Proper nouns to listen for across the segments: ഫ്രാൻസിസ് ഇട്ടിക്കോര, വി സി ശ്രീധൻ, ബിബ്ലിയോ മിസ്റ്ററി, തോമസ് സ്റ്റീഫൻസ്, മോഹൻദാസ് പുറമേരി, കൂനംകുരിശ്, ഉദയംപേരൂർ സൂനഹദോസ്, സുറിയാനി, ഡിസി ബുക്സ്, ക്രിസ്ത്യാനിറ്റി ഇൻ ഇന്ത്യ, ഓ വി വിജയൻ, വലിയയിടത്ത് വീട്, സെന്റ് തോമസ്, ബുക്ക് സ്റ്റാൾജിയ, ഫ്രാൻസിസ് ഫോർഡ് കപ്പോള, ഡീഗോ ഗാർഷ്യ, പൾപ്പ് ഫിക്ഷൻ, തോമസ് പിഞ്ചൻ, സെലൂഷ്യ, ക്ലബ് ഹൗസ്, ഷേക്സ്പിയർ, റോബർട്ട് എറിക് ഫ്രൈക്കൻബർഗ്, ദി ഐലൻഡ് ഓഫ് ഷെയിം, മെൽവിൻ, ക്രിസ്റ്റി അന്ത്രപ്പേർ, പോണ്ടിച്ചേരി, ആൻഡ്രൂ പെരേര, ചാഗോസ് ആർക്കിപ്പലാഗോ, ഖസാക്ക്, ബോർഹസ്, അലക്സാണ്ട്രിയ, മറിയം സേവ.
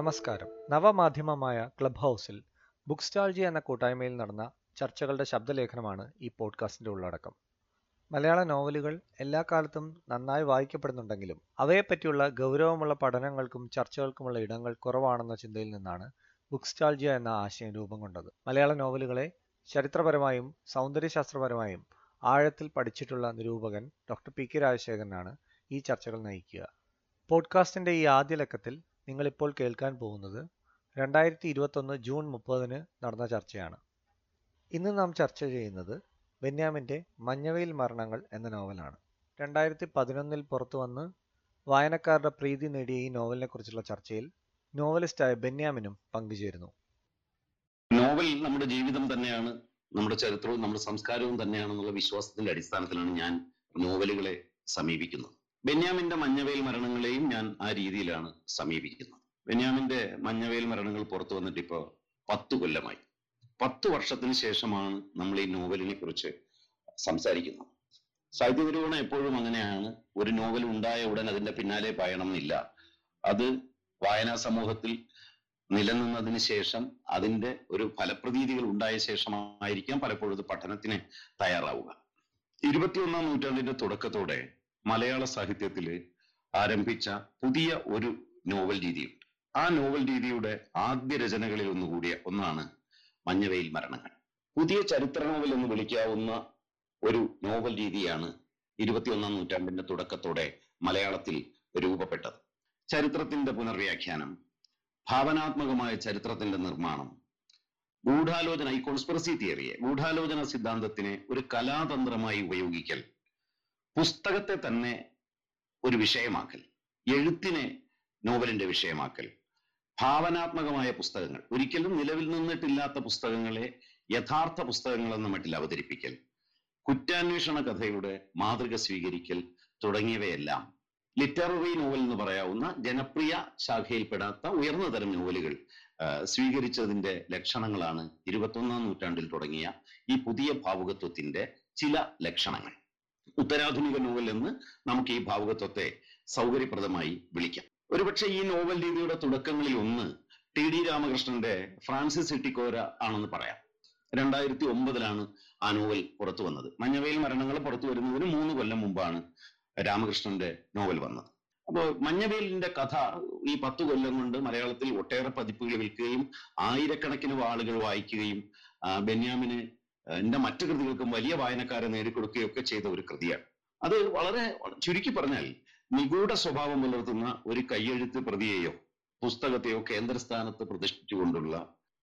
നമസ്കാരം. നവമാധ്യമമായ ക്ലബ് ഹൗസിൽ ബുക്ക് സ്റ്റാൾജിയ എന്ന കൂട്ടായ്മയിൽ നടന്ന ചർച്ചകളുടെ ശബ്ദലേഖനമാണ് ഈ പോഡ്കാസ്റ്റിൻ്റെ ഉള്ളടക്കം. മലയാള നോവലുകൾ എല്ലാ കാലത്തും നന്നായി വായിക്കപ്പെടുന്നുണ്ടെങ്കിലും അവയെപ്പറ്റിയുള്ള ഗൗരവമുള്ള പഠനങ്ങൾക്കും ചർച്ചകൾക്കുമുള്ള ഇടങ്ങൾ കുറവാണെന്ന ചിന്തയിൽ നിന്നാണ് ബുക്ക് സ്റ്റാൾജിയ എന്ന ആശയം രൂപം കൊണ്ടത്. മലയാള നോവലുകളെ ചരിത്രപരമായും സൗന്ദര്യശാസ്ത്രപരമായും ആഴത്തിൽ പഠിച്ചിട്ടുള്ള നിരൂപകൻ ഡോക്ടർ പി.കെ. രാജശേഖരനാണ് ഈ ചർച്ചകൾ നയിക്കുക. പോഡ്കാസ്റ്റിൻ്റെ ഈ ആദ്യ ലക്കത്തിൽ നിങ്ങളിപ്പോൾ കേൾക്കാൻ പോകുന്നത് 2021 ജൂൺ 30-ന് നടന്ന ചർച്ചയാണ്. ഇന്ന് നാം ചർച്ച ചെയ്യുന്നത് ബെന്യാമിൻ്റെ മഞ്ഞവെയിൽ മരണങ്ങൾ എന്ന നോവലാണ്. 2011-ൽ പുറത്തുവന്ന് വായനക്കാരുടെ പ്രീതി നേടിയ ഈ നോവലിനെ കുറിച്ചുള്ള ചർച്ചയിൽ നോവലിസ്റ്റായ ബെന്യാമിനും പങ്കുചേരുന്നു. നോവൽ നമ്മുടെ ജീവിതം തന്നെയാണ്, നമ്മുടെ ചരിത്രവും നമ്മുടെ സംസ്കാരവും തന്നെയാണെന്നുള്ള വിശ്വാസത്തിന്റെ അടിസ്ഥാനത്തിലാണ് ഞാൻ നോവലുകളെ സമീപിക്കുന്നത്. ബെന്യാമിന്റെ മഞ്ഞവെയിൽ മരണങ്ങളെയും ഞാൻ ആ രീതിയിലാണ് സമീപിക്കുന്നത്. ബെന്യാമിന്റെ മഞ്ഞവെയിൽ മരണങ്ങൾ പുറത്തു വന്നിട്ട് ഇപ്പോൾ 10 കൊല്ലമായി. 10 വർഷത്തിന് ശേഷമാണ് നമ്മൾ ഈ നോവലിനെ കുറിച്ച് സംസാരിക്കുന്നത്. സാഹിത്യപരമാണ് എപ്പോഴും അങ്ങനെയാണ്. ഒരു നോവൽ ഉണ്ടായ ഉടൻ അതിന്റെ പിന്നാലെ പായണം എന്നില്ല. അത് വായനാ സമൂഹത്തിൽ നിലനിന്നതിന് ശേഷം അതിൻ്റെ ഒരു ഫലപ്രതീതികൾ ഉണ്ടായ ശേഷമായിരിക്കാം പലപ്പോഴും ഇത് പഠനത്തിന് തയ്യാറാവുക. 21-ാം നൂറ്റാണ്ടിന്റെ തുടക്കത്തോടെ മലയാള സാഹിത്യത്തിൽ ആരംഭിച്ച പുതിയ ഒരു നോവൽ രീതിയുണ്ട്. ആ നോവൽ രീതിയുടെ ആദ്യ രചനകളിൽ ഒന്നുകൂടിയ ഒന്നാണ് മഞ്ഞവെയിൽ മരണങ്ങൾ. പുതിയ ചരിത്ര നോവൽ എന്ന് വിളിക്കാവുന്ന ഒരു നോവൽ രീതിയാണ് 21-ാം നൂറ്റാണ്ടിന്റെ തുടക്കത്തോടെ മലയാളത്തിൽ രൂപപ്പെട്ടത്. ചരിത്രത്തിന്റെ പുനർവ്യാഖ്യാനം, ഭാവനാത്മകമായ ചരിത്രത്തിന്റെ നിർമ്മാണം, ഗൂഢാലോചന, ഈ കോൺസ്പിറസി തിയറിയെ, ഗൂഢാലോചന സിദ്ധാന്തത്തിനെ ഒരു കലാതന്ത്രമായി ഉപയോഗിക്കൽ, പുസ്തകത്തെ തന്നെ ഒരു വിഷയമാക്കൽ, എഴുത്തിനെ നോവലിന്റെ വിഷയമാക്കൽ, ഭാവനാത്മകമായ പുസ്തകങ്ങൾ, ഒരിക്കലും നിലവിൽ നിന്നിട്ടില്ലാത്ത പുസ്തകങ്ങളെ യഥാർത്ഥ പുസ്തകങ്ങളെന്ന മട്ടിൽ അവതരിപ്പിക്കൽ, കുറ്റാന്വേഷണ കഥയുടെ മാതൃക സ്വീകരിക്കൽ തുടങ്ങിയവയെല്ലാം ലിറ്റററി നോവൽ എന്ന് പറയാവുന്ന ജനപ്രിയ ശാഖയിൽപ്പെടാത്ത ഉയർന്ന തരം നോവലുകൾ സ്വീകരിച്ചതിന്റെ ലക്ഷണങ്ങളാണ് 21-ാം നൂറ്റാണ്ടിൽ തുടങ്ങിയ ഈ പുതിയ ഭാവുകത്വത്തിന്റെ ചില ലക്ഷണങ്ങൾ. ഉത്തരാധുനിക നോവൽ എന്ന് നമുക്ക് ഈ ഭാവുകത്വത്തെ സൗകര്യപ്രദമായി വിളിക്കാം. ഒരുപക്ഷെ ഈ നോവൽ രീതിയുടെ തുടക്കങ്ങളിൽ ഒന്ന് ടി.ഡി. രാമകൃഷ്ണന്റെ ഫ്രാൻസിസ് ഇട്ടിക്കോർ ആണെന്ന് പറയാം. 2009-ലാണ് ആ നോവൽ പുറത്തു വന്നത്. മഞ്ഞവെയിൽ മരണങ്ങൾ പുറത്തു വരുന്നതിന് 3 കൊല്ലം മുമ്പാണ് രാമകൃഷ്ണന്റെ നോവൽ വന്നത്. അപ്പോൾ മഞ്ഞവെയിലിന്റെ കഥ ഈ 10 കൊല്ലം കൊണ്ട് മലയാളത്തിൽ ഒട്ടേറെ പതിപ്പുകൾ വിൽക്കുകയും ആയിരക്കണക്കിന് ആളുകൾ വായിക്കുകയും ബെന്യാമിന് എന്റെ മറ്റു കൃതികൾക്കും വലിയ വായനക്കാരെ നേടിക്കൊടുക്കുകയൊക്കെ ചെയ്ത ഒരു കൃതിയാണ്. അത് വളരെ ചുരുക്കി പറഞ്ഞാൽ നിഗൂഢ സ്വഭാവം പുലർത്തുന്ന ഒരു കയ്യെഴുത്ത് പ്രതിയെയോ പുസ്തകത്തെയോ കേന്ദ്രസ്ഥാനത്ത് പ്രതിഷ്ഠിച്ചുകൊണ്ടുള്ള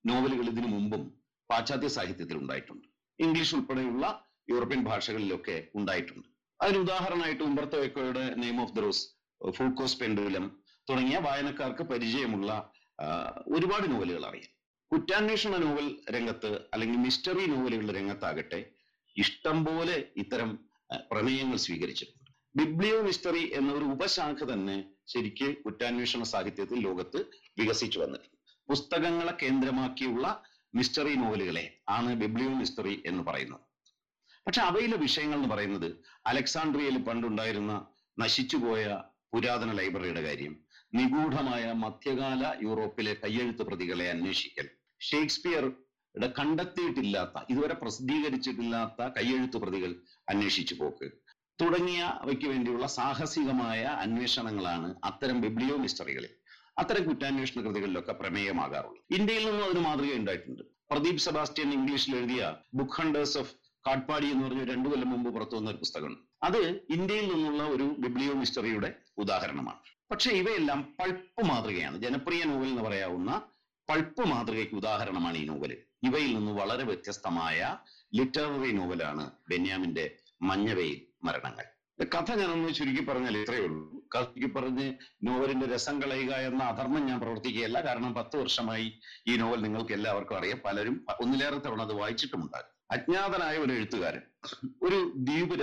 നോവലുകൾ ഇതിനു മുമ്പും പാശ്ചാത്യ സാഹിത്യത്തിൽ ഉണ്ടായിട്ടുണ്ട്. ഇംഗ്ലീഷ് ഉൾപ്പെടെയുള്ള യൂറോപ്യൻ ഭാഷകളിലൊക്കെ ഉണ്ടായിട്ടുണ്ട്. അതിന് ഉദാഹരണമായിട്ട് ഉംബർത്തോ എക്കോയുടെ name of the rose, Foucault's pendulum തുടങ്ങിയ വായനക്കാർക്ക് പരിചയമുള്ള ഒരുപാട് നോവലുകൾ അറിയാം. കുറ്റാന്വേഷണ നോവൽ രംഗത്ത് അല്ലെങ്കിൽ മിസ്റ്ററി നോവലുകളുടെ രംഗത്താകട്ടെ ഇഷ്ടംപോലെ ഇത്തരം പ്രമേയങ്ങൾ സ്വീകരിച്ചിട്ടുണ്ട്. ബിബ്ലിയോ മിസ്റ്ററി എന്ന ഒരു ഉപശാഖ തന്നെ ശരിക്ക് കുറ്റാന്വേഷണ സാഹിത്യത്തിൽ ലോകത്ത് വികസിച്ചു വന്നിട്ടുണ്ട്. പുസ്തകങ്ങളെ കേന്ദ്രമാക്കിയുള്ള മിസ്റ്ററി നോവലുകളെ ആണ് ബിബ്ലിയോ മിസ്റ്ററി എന്ന് പറയുന്നത്. പക്ഷെ അവയിലെ വിഷയങ്ങൾ എന്ന് പറയുന്നത് അലക്സാണ്ട്രിയയിൽ പണ്ടുണ്ടായിരുന്ന നശിച്ചുപോയ പുരാതന ലൈബ്രറിയുടെ കാര്യം, നിഗൂഢമായ മധ്യകാല യൂറോപ്പിലെ കയ്യെഴുത്ത് പ്രതികളെ അന്വേഷിക്കൽ, ഷേക്സ്പിയറുടെ കണ്ടെത്തിയിട്ടില്ലാത്ത ഇതുവരെ പ്രസിദ്ധീകരിച്ചിട്ടില്ലാത്ത കയ്യെഴുത്ത് പ്രതികൾ അന്വേഷിച്ചു പോക്ക് തുടങ്ങിയവയ്ക്ക് വേണ്ടിയുള്ള സാഹസികമായ അന്വേഷണങ്ങളാണ് അത്തരം ബിബ്ലിയോ മിസ്റ്ററികളിൽ, അത്തരം കുറ്റാന്വേഷണ കൃതികളിലൊക്കെ പ്രമേയമാകാറുള്ളത്. ഇന്ത്യയിൽ നിന്നും അതിന് മാതൃകയുണ്ടായിട്ടുണ്ട്. പ്രദീപ് സെബാസ്റ്റ്യൻ ഇംഗ്ലീഷിൽ എഴുതിയ ബുക്ക് ഹണ്ടേഴ്സ് ഓഫ് കാട്പാഡി എന്ന് പറഞ്ഞ 2 കൊല്ലം മുമ്പ് പുറത്തു വന്ന ഒരു പുസ്തകമാണ്. അത് ഇന്ത്യയിൽ നിന്നുള്ള ഒരു ബിബ്ലിയോ മിസ്റ്ററിയുടെ ഉദാഹരണമാണ്. പക്ഷെ ഇവയെല്ലാം പൾപ്പ് മാതൃകയാണ്. ജനപ്രിയ നോവൽ എന്ന് പറയാവുന്ന പൾപ്പ് മാതൃകയ്ക്ക് ഉദാഹരണമാണ് ഈ നോവൽ. ഇവയിൽ നിന്ന് വളരെ വ്യത്യസ്തമായ ലിറ്റററി നോവലാണ് ബെന്യാമിന്റെ മഞ്ഞവെയിൽ മരണങ്ങൾ. കഥ ഞാനൊന്ന് ചുരുക്കി പറഞ്ഞാൽ ഇത്രയേ ഉള്ളൂ. ചുരുക്കി പറഞ്ഞ് നോവലിന്റെ രസം കളയുക എന്ന അധർമ്മം ഞാൻ പ്രവർത്തിക്കുകയല്ല. കാരണം 10 വർഷമായി ഈ നോവൽ നിങ്ങൾക്ക് എല്ലാവർക്കും അറിയാം. പലരും ഒന്നിലേറെ തവണ അത് വായിച്ചിട്ടുമുണ്ടാകും. അജ്ഞാതനായ ഒരു എഴുത്തുകാരൻ ഒരു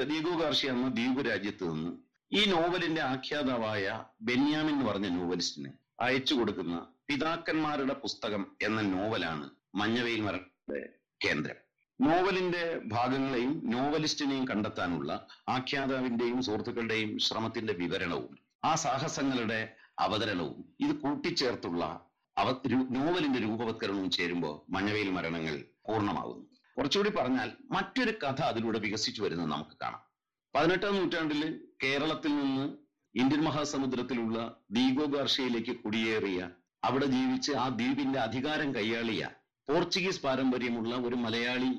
ഡീഗോ ഗാർഷ്യ എന്ന ദ്വീപ് രാജ്യത്ത് നിന്ന് ഈ നോവലിന്റെ ആഖ്യാതാവായ ബെന്യാമിൻ എന്ന് പറഞ്ഞ നോവലിസ്റ്റിന് അയച്ചു കൊടുക്കുന്ന പിതാക്കന്മാരുടെ പുസ്തകം എന്ന നോവലാണ് മഞ്ഞവെയിൽ മരണങ്ങളുടെ കേന്ദ്രം. നോവലിന്റെ ഭാഗങ്ങളെയും നോവലിസ്റ്റിനെയും കണ്ടെത്താനുള്ള ആഖ്യാതാവിന്റെയും സുഹൃത്തുക്കളുടെയും ശ്രമത്തിന്റെ വിവരണവും ആ സാഹസങ്ങളുടെ അവതരണവും ഇത് കൂട്ടിച്ചേർത്തുള്ള അവ നോവലിന്റെ രൂപവത്കരണവും ചേരുമ്പോൾ മഞ്ഞവെയിൽ മരണങ്ങൾ പൂർണ്ണമാകുന്നു. കുറച്ചുകൂടി പറഞ്ഞാൽ മറ്റൊരു കഥ അതിലൂടെ വികസിച്ചു വരുന്നത് നമുക്ക് കാണാം. 18-ാം നൂറ്റാണ്ടിൽ കേരളത്തിൽ നിന്ന് ഇന്ത്യൻ മഹാസമുദ്രത്തിലുള്ള ഡീഗോ ഗാർഷ്യയിലേക്ക് കുടിയേറിയ, അവിടെ ജീവിച്ച് ആ ദ്വീപിന്റെ അധികാരം കൈയാളിയ പോർച്ചുഗീസ് പാരമ്പര്യമുള്ള ഒരു മലയാളി,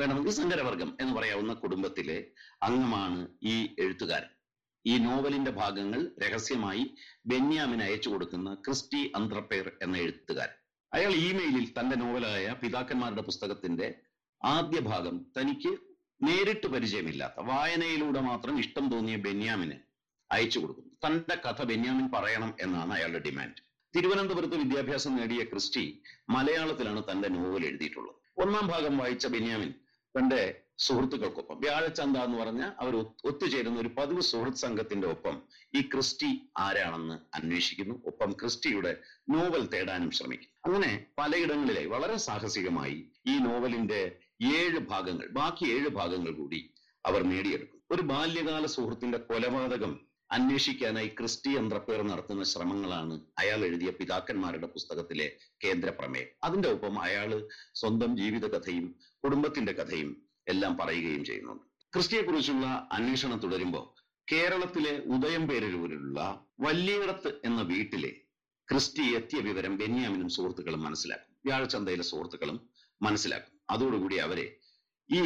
വേണമെങ്കിൽ സങ്കരവർഗം എന്ന് പറയാവുന്ന കുടുംബത്തിലെ അംഗമാണ് ഈ എഴുത്തുകാരൻ. ഈ നോവലിന്റെ ഭാഗങ്ങൾ രഹസ്യമായി ബെന്യാമിന് അയച്ചു കൊടുക്കുന്ന ക്രിസ്റ്റി അന്ത്രപ്പേർ എന്ന എഴുത്തുകാരൻ. അയാൾ ഇമെയിലിൽ തന്റെ നോവലായ പിതാക്കന്മാരുടെ പുസ്തകത്തിന്റെ ആദ്യ ഭാഗം തനിക്ക് നേരിട്ട് പരിചയമില്ലാത്ത, വായനയിലൂടെ മാത്രം ഇഷ്ടം തോന്നിയ ബെന്യാമിന് അയച്ചു കൊടുക്കുന്നു. തന്റെ കഥ ബെന്യാമിൻ പറയണം എന്നാണ് അയാളുടെ ഡിമാൻഡ്. തിരുവനന്തപുരത്ത് വിദ്യാഭ്യാസം നേടിയ ക്രിസ്റ്റി മലയാളത്തിലാണ് തന്റെ നോവൽ എഴുതിയിട്ടുള്ളത്. 1-ാം ഭാഗം വായിച്ച ബെന്യാമിൻ തന്റെ സുഹൃത്തുക്കൾക്കൊപ്പം, വ്യാഴച്ചന്ത എന്ന് പറഞ്ഞ അവർ ഒത്തുചേരുന്ന ഒരു പതിവ് സുഹൃത്ത് സംഘത്തിന്റെ ഒപ്പം ഈ ക്രിസ്റ്റി ആരാണെന്ന് അന്വേഷിക്കുന്നു. ഒപ്പം ക്രിസ്റ്റിയുടെ നോവൽ തേടാനും ശ്രമിക്കുന്നു. അങ്ങനെ പലയിടങ്ങളിലായി വളരെ സാഹസികമായി ഈ നോവലിന്റെ 7 ഭാഗങ്ങൾ, ബാക്കി 7 ഭാഗങ്ങൾ കൂടി അവർ നേടിയെടുക്കും. ഒരു ബാല്യകാല സുഹൃത്തിന്റെ കൊലപാതകം അന്വേഷിക്കാനായി ക്രിസ്റ്റി അന്ത്രപ്പേർ നടത്തുന്ന ശ്രമങ്ങളാണ് അയാൾ എഴുതിയ പിതാക്കന്മാരുടെ പുസ്തകത്തിലെ കേന്ദ്ര പ്രമേയം. അതിന്റെ ഒപ്പം അയാൾ സ്വന്തം ജീവിത കഥയും കുടുംബത്തിന്റെ കഥയും എല്ലാം പറയുകയും ചെയ്യുന്നുണ്ട്. ക്രിസ്റ്റിയെക്കുറിച്ചുള്ള അന്വേഷണം തുടരുമ്പോൾ കേരളത്തിലെ ഉദയംപേരൂരിലുള്ള വലിയയിടത്ത് എന്ന വീട്ടിലെ ക്രിസ്റ്റി എത്തിയ വിവരം ബെന്യാമിനും സുഹൃത്തുക്കളും മനസ്സിലാക്കും, വ്യാഴച്ചന്തയിലെ സുഹൃത്തുക്കളും മനസ്സിലാക്കും. അതോടുകൂടി അവരെ ഈ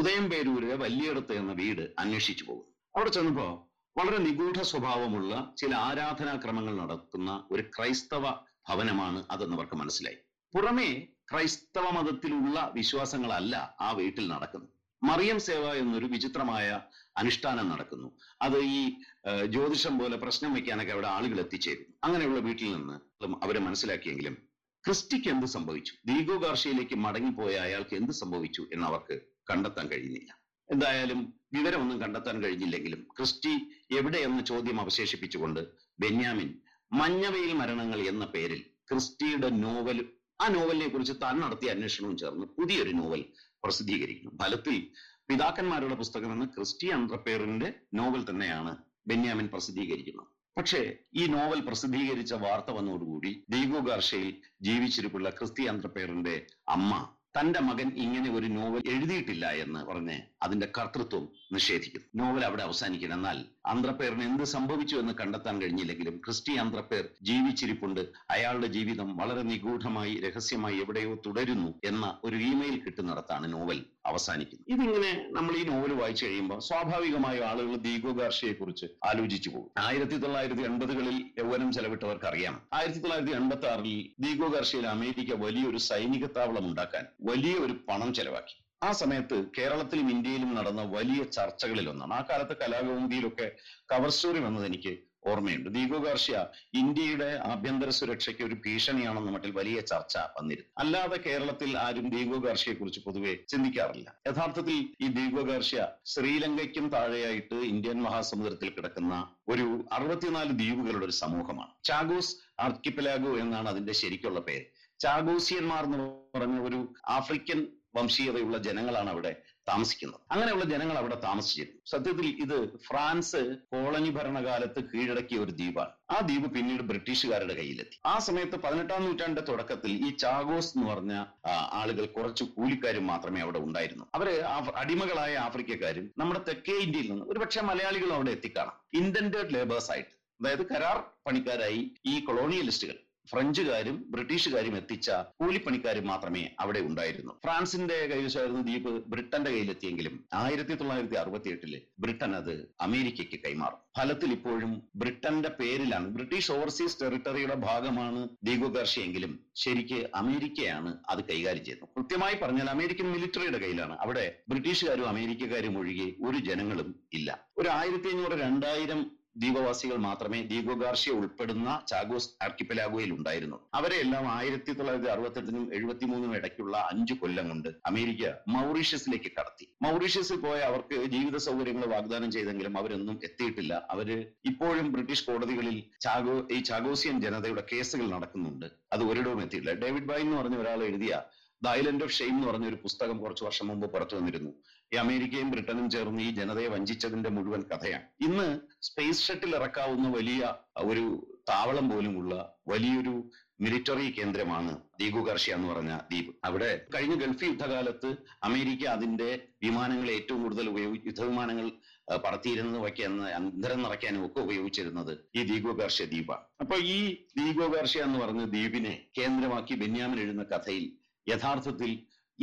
ഉദയംപേരൂരിലെ വലിയയിടത്ത് എന്ന വീട് അന്വേഷിച്ചു പോകും. അവിടെ ചെന്നപ്പോ വളരെ നിഗൂഢ സ്വഭാവമുള്ള ചില ആരാധനാക്രമങ്ങൾ നടക്കുന്ന ഒരു ക്രൈസ്തവ ഭവനമാണ് അതെന്ന് അവർക്ക് മനസ്സിലായി. പുറമേ ക്രൈസ്തവ മതത്തിലുള്ള വിശ്വാസങ്ങളല്ല ആ വീട്ടിൽ നടക്കുന്നു. മറിയം സേവ എന്നൊരു വിചിത്രമായ അനുഷ്ഠാനം നടക്കുന്നു. അത് ഈ ജ്യോതിഷം പോലെ പ്രശ്നം വയ്ക്കാനൊക്കെ അവിടെ ആളുകൾ എത്തിച്ചേരുന്നു. അങ്ങനെയുള്ള വീട്ടിൽ നിന്ന് അവരെ മനസ്സിലാക്കിയെങ്കിലും ക്രിസ്റ്റിക്ക് എന്ത് സംഭവിച്ചു, ഡീഗോ ഗാർഷ്യയിലേക്ക് മടങ്ങിപ്പോയ അയാൾക്ക് എന്ത് സംഭവിച്ചു എന്ന് അവർക്ക് കണ്ടെത്താൻ കഴിയുന്നില്ല. എന്തായാലും വിവരമൊന്നും കണ്ടെത്താൻ കഴിഞ്ഞില്ലെങ്കിലും ക്രിസ്റ്റി എവിടെയെന്ന ചോദ്യം അവശേഷിപ്പിച്ചുകൊണ്ട് ബെന്യാമിൻ മഞ്ഞവെയിൽ മരണങ്ങൾ എന്ന പേരിൽ ക്രിസ്റ്റിയുടെ നോവൽ, ആ നോവലിനെ കുറിച്ച് താൻ നടത്തിയ അന്വേഷണവും ചേർന്ന് പുതിയൊരു നോവൽ പ്രസിദ്ധീകരിക്കുന്നു. ഫലത്തിൽ പിതാക്കന്മാരുടെ പുസ്തകം എന്ന ക്രിസ്റ്റി അന്ത്രപ്പേറിന്റെ നോവൽ തന്നെയാണ് ബെന്യാമിൻ പ്രസിദ്ധീകരിക്കുന്നത്. പക്ഷേ ഈ നോവൽ പ്രസിദ്ധീകരിച്ച വാർത്ത വന്നതോടുകൂടി ഡീഗോ ഗാർഷ്യയിൽ ജീവിച്ചിരിപ്പുള്ള ക്രിസ്റ്റി അന്ത്രപ്പേറിന്റെ അമ്മ തന്റെ മകൻ ഇങ്ങനെ ഒരു നോവൽ എഴുതിയിട്ടില്ല എന്ന് പറഞ്ഞ് അതിന്റെ കർത്തൃത്വം നിഷേധിക്കുന്നു. നോവൽ അവിടെ അവസാനിക്കണം. എന്നാൽ അന്ത്രപ്പേറിന് എന്ത് സംഭവിച്ചു എന്ന് കണ്ടെത്താൻ കഴിഞ്ഞില്ലെങ്കിലും ക്രിസ്റ്റി അന്ത്രപ്പേർ ജീവിച്ചിരിപ്പുണ്ട്, അയാളുടെ ജീവിതം വളരെ നിഗൂഢമായി രഹസ്യമായി എവിടെയോ തുടരുന്നു എന്ന ഒരു ഇമെയിൽ കിട്ടുന്നിടത്താണ് നോവൽ അവസാനിക്കുന്നത്. ഇതിങ്ങനെ നമ്മൾ ഈ നോവൽ വായിച്ചു കഴിയുമ്പോൾ സ്വാഭാവികമായും ആളുകൾ ഡീഗോ ഗാർഷ്യയെ കുറിച്ച് ആലോചിച്ചു പോകും. 1980-കളിൽ യൗവനം ചെലവിട്ടവർക്ക് അറിയാം, 1986-ൽ ഡീഗോ ഗാർഷ്യയിൽ അമേരിക്ക വലിയൊരു സൈനിക താവളം ഉണ്ടാക്കാൻ വലിയ ഒരു പണം ചെലവാക്കി. ആ സമയത്ത് കേരളത്തിലും ഇന്ത്യയിലും നടന്ന വലിയ ചർച്ചകളിൽ ഒന്നാണ്. ആ കാലത്ത് കലാകൗമുദിയിലൊക്കെ കവർ സ്റ്റോറി വന്നത് എനിക്ക് ഓർമ്മയുണ്ട്. ഡീഗോ ഗാർഷ്യ ഇന്ത്യയുടെ ആഭ്യന്തര സുരക്ഷയ്ക്ക് ഒരു ഭീഷണിയാണെന്ന മട്ടിൽ വലിയ ചർച്ച വന്നിരുന്നു. അല്ലാതെ കേരളത്തിൽ ആരും ഡീഗോ ഗാർഷ്യയെ കുറിച്ച് പൊതുവെ ചിന്തിക്കാറില്ല. യഥാർത്ഥത്തിൽ ഈ ഡീഗോ ഗാർഷ്യ ശ്രീലങ്കയ്ക്കും താഴെയായിട്ട് ഇന്ത്യൻ മഹാസമുദ്രത്തിൽ കിടക്കുന്ന ഒരു 64 ദ്വീപുകളുടെ ഒരു സമൂഹമാണ്. ചാഗോസ് ആർക്കിപ്പലാഗോ എന്നാണ് അതിന്റെ ശരിക്കുള്ള പേര്. ചാഗോസിയന്മാർ എന്ന് പറഞ്ഞ ഒരു ആഫ്രിക്കൻ വംശീയതയുള്ള ജനങ്ങളാണ് അവിടെ താമസിക്കുന്നത്. അങ്ങനെയുള്ള ജനങ്ങൾ അവിടെ താമസിച്ചിരുന്നു. സത്യത്തിൽ ഇത് ഫ്രാൻസ് കോളനി ഭരണകാലത്ത് കീഴടക്കിയ ഒരു ദ്വീപാണ്. ആ ദ്വീപ് പിന്നീട് ബ്രിട്ടീഷുകാരുടെ കയ്യിലെത്തി. ആ സമയത്ത് 18-ാം നൂറ്റാണ്ടിന്റെ തുടക്കത്തിൽ ഈ ചാഗോസ് എന്ന് പറഞ്ഞ ആളുകൾ കുറച്ച് കൂലിക്കാരും മാത്രമേ അവിടെ ഉണ്ടായിരുന്നു. അവര് അടിമകളായ ആഫ്രിക്കക്കാരും നമ്മുടെ തെക്കേ ഇന്ത്യയിൽ നിന്ന് ഒരുപക്ഷെ മലയാളികളും അവിടെ എത്തിക്കാണാം. ഇൻഡൻറ്റേഡ് ലേബേഴ്സ് ആയിട്ട്, അതായത് കരാർ പണിക്കാരായി ഈ കൊളോണിയലിസ്റ്റുകൾ, ഫ്രഞ്ചുകാരും ബ്രിട്ടീഷുകാരും എത്തിച്ച കൂലിപ്പണിക്കാരും മാത്രമേ അവിടെ ഉണ്ടായിരുന്നു. ഫ്രാൻസിന്റെ കൈവശമായിരുന്നു ദ്വീപ്, ബ്രിട്ടന്റെ കയ്യിലെത്തിയെങ്കിലും 1968-ൽ ബ്രിട്ടൻ അത് അമേരിക്കയ്ക്ക് കൈമാറും. ഫലത്തിൽ ഇപ്പോഴും ബ്രിട്ടന്റെ പേരിലാണ്, ബ്രിട്ടീഷ് ഓവർസീസ് ടെറിട്ടറിയുടെ ഭാഗമാണ് ഡീഗോ ഗാർഷ്യ എങ്കിലും ശരിക്ക് അമേരിക്കയാണ് അത് കൈകാര്യം ചെയ്യുന്നത്. കൃത്യമായി പറഞ്ഞാൽ അമേരിക്കൻ മിലിറ്ററിയുടെ കയ്യിലാണ്. അവിടെ ബ്രിട്ടീഷുകാരും അമേരിക്കക്കാരും ഒഴികെ ഒരു ജനങ്ങളും ഇല്ല. ഒരു 1500-2000 ദ്വീപവാസികൾ മാത്രമേ ഡീഗോ ഗാർഷ്യ ഉൾപ്പെടുന്ന ചാഗോസ് ആർക്കിപ്പലാഗോയിൽ ഉണ്ടായിരുന്നു. അവരെല്ലാം 1968-നും 1973-നും ഇടയ്ക്കുള്ള 5 കൊല്ലം കൊണ്ട് അമേരിക്ക മൗറീഷ്യസിലേക്ക് കടത്തി. മൗറീഷ്യസിൽ പോയ അവർക്ക് ജീവിത സൗകര്യങ്ങൾ വാഗ്ദാനം ചെയ്തെങ്കിലും അവരൊന്നും എത്തിയിട്ടില്ല. അവര് ഇപ്പോഴും ബ്രിട്ടീഷ് കോടതികളിൽ ഈ ചാഗോസിയൻ ജനതയുടെ കേസുകൾ നടക്കുന്നുണ്ട്. അത് ഒരിടവും എത്തിയിട്ടില്ല. ഡേവിഡ് വൈൻ എന്ന് പറഞ്ഞ ഒരാൾ എഴുതിയ ദി ഐലൻഡ് ഓഫ് ഷെയിം എന്ന് പറഞ്ഞൊരു പുസ്തകം കുറച്ചു വർഷം മുമ്പ് പുറത്തു വന്നിരുന്നു. ഈ അമേരിക്കയും ബ്രിട്ടനും ചേർന്ന് ഈ ജനതയെ വഞ്ചിച്ചതിന്റെ മുഴുവൻ കഥയാണ്. ഇന്ന് സ്പേസ് ഷട്ടിൽ ഇറക്കാവുന്ന വലിയ ഒരു താവളം പോലുമുള്ള വലിയൊരു മിലിറ്ററി കേന്ദ്രമാണ് ഡീഗോ ഗാർഷ്യ എന്ന് പറഞ്ഞ ദ്വീപ്. അവിടെ കഴിഞ്ഞ ഗൾഫ് യുദ്ധകാലത്ത് അമേരിക്ക അതിന്റെ വിമാനങ്ങൾ ഏറ്റവും കൂടുതൽ യുദ്ധവിമാനങ്ങൾ പറത്തിയിരുന്നത് അന്തരം നിറയ്ക്കാനും ഒക്കെ ഉപയോഗിച്ചിരുന്നത് ഈ ഡീഗോ ഗാർഷ്യ ദ്വീപാണ്. അപ്പൊ ഈ ഡീഗോ ഗാർഷ്യ എന്ന് പറഞ്ഞ ദ്വീപിനെ കേന്ദ്രമാക്കി ബെന്യാമിൻ എഴുതുന്ന കഥയിൽ യഥാർത്ഥത്തിൽ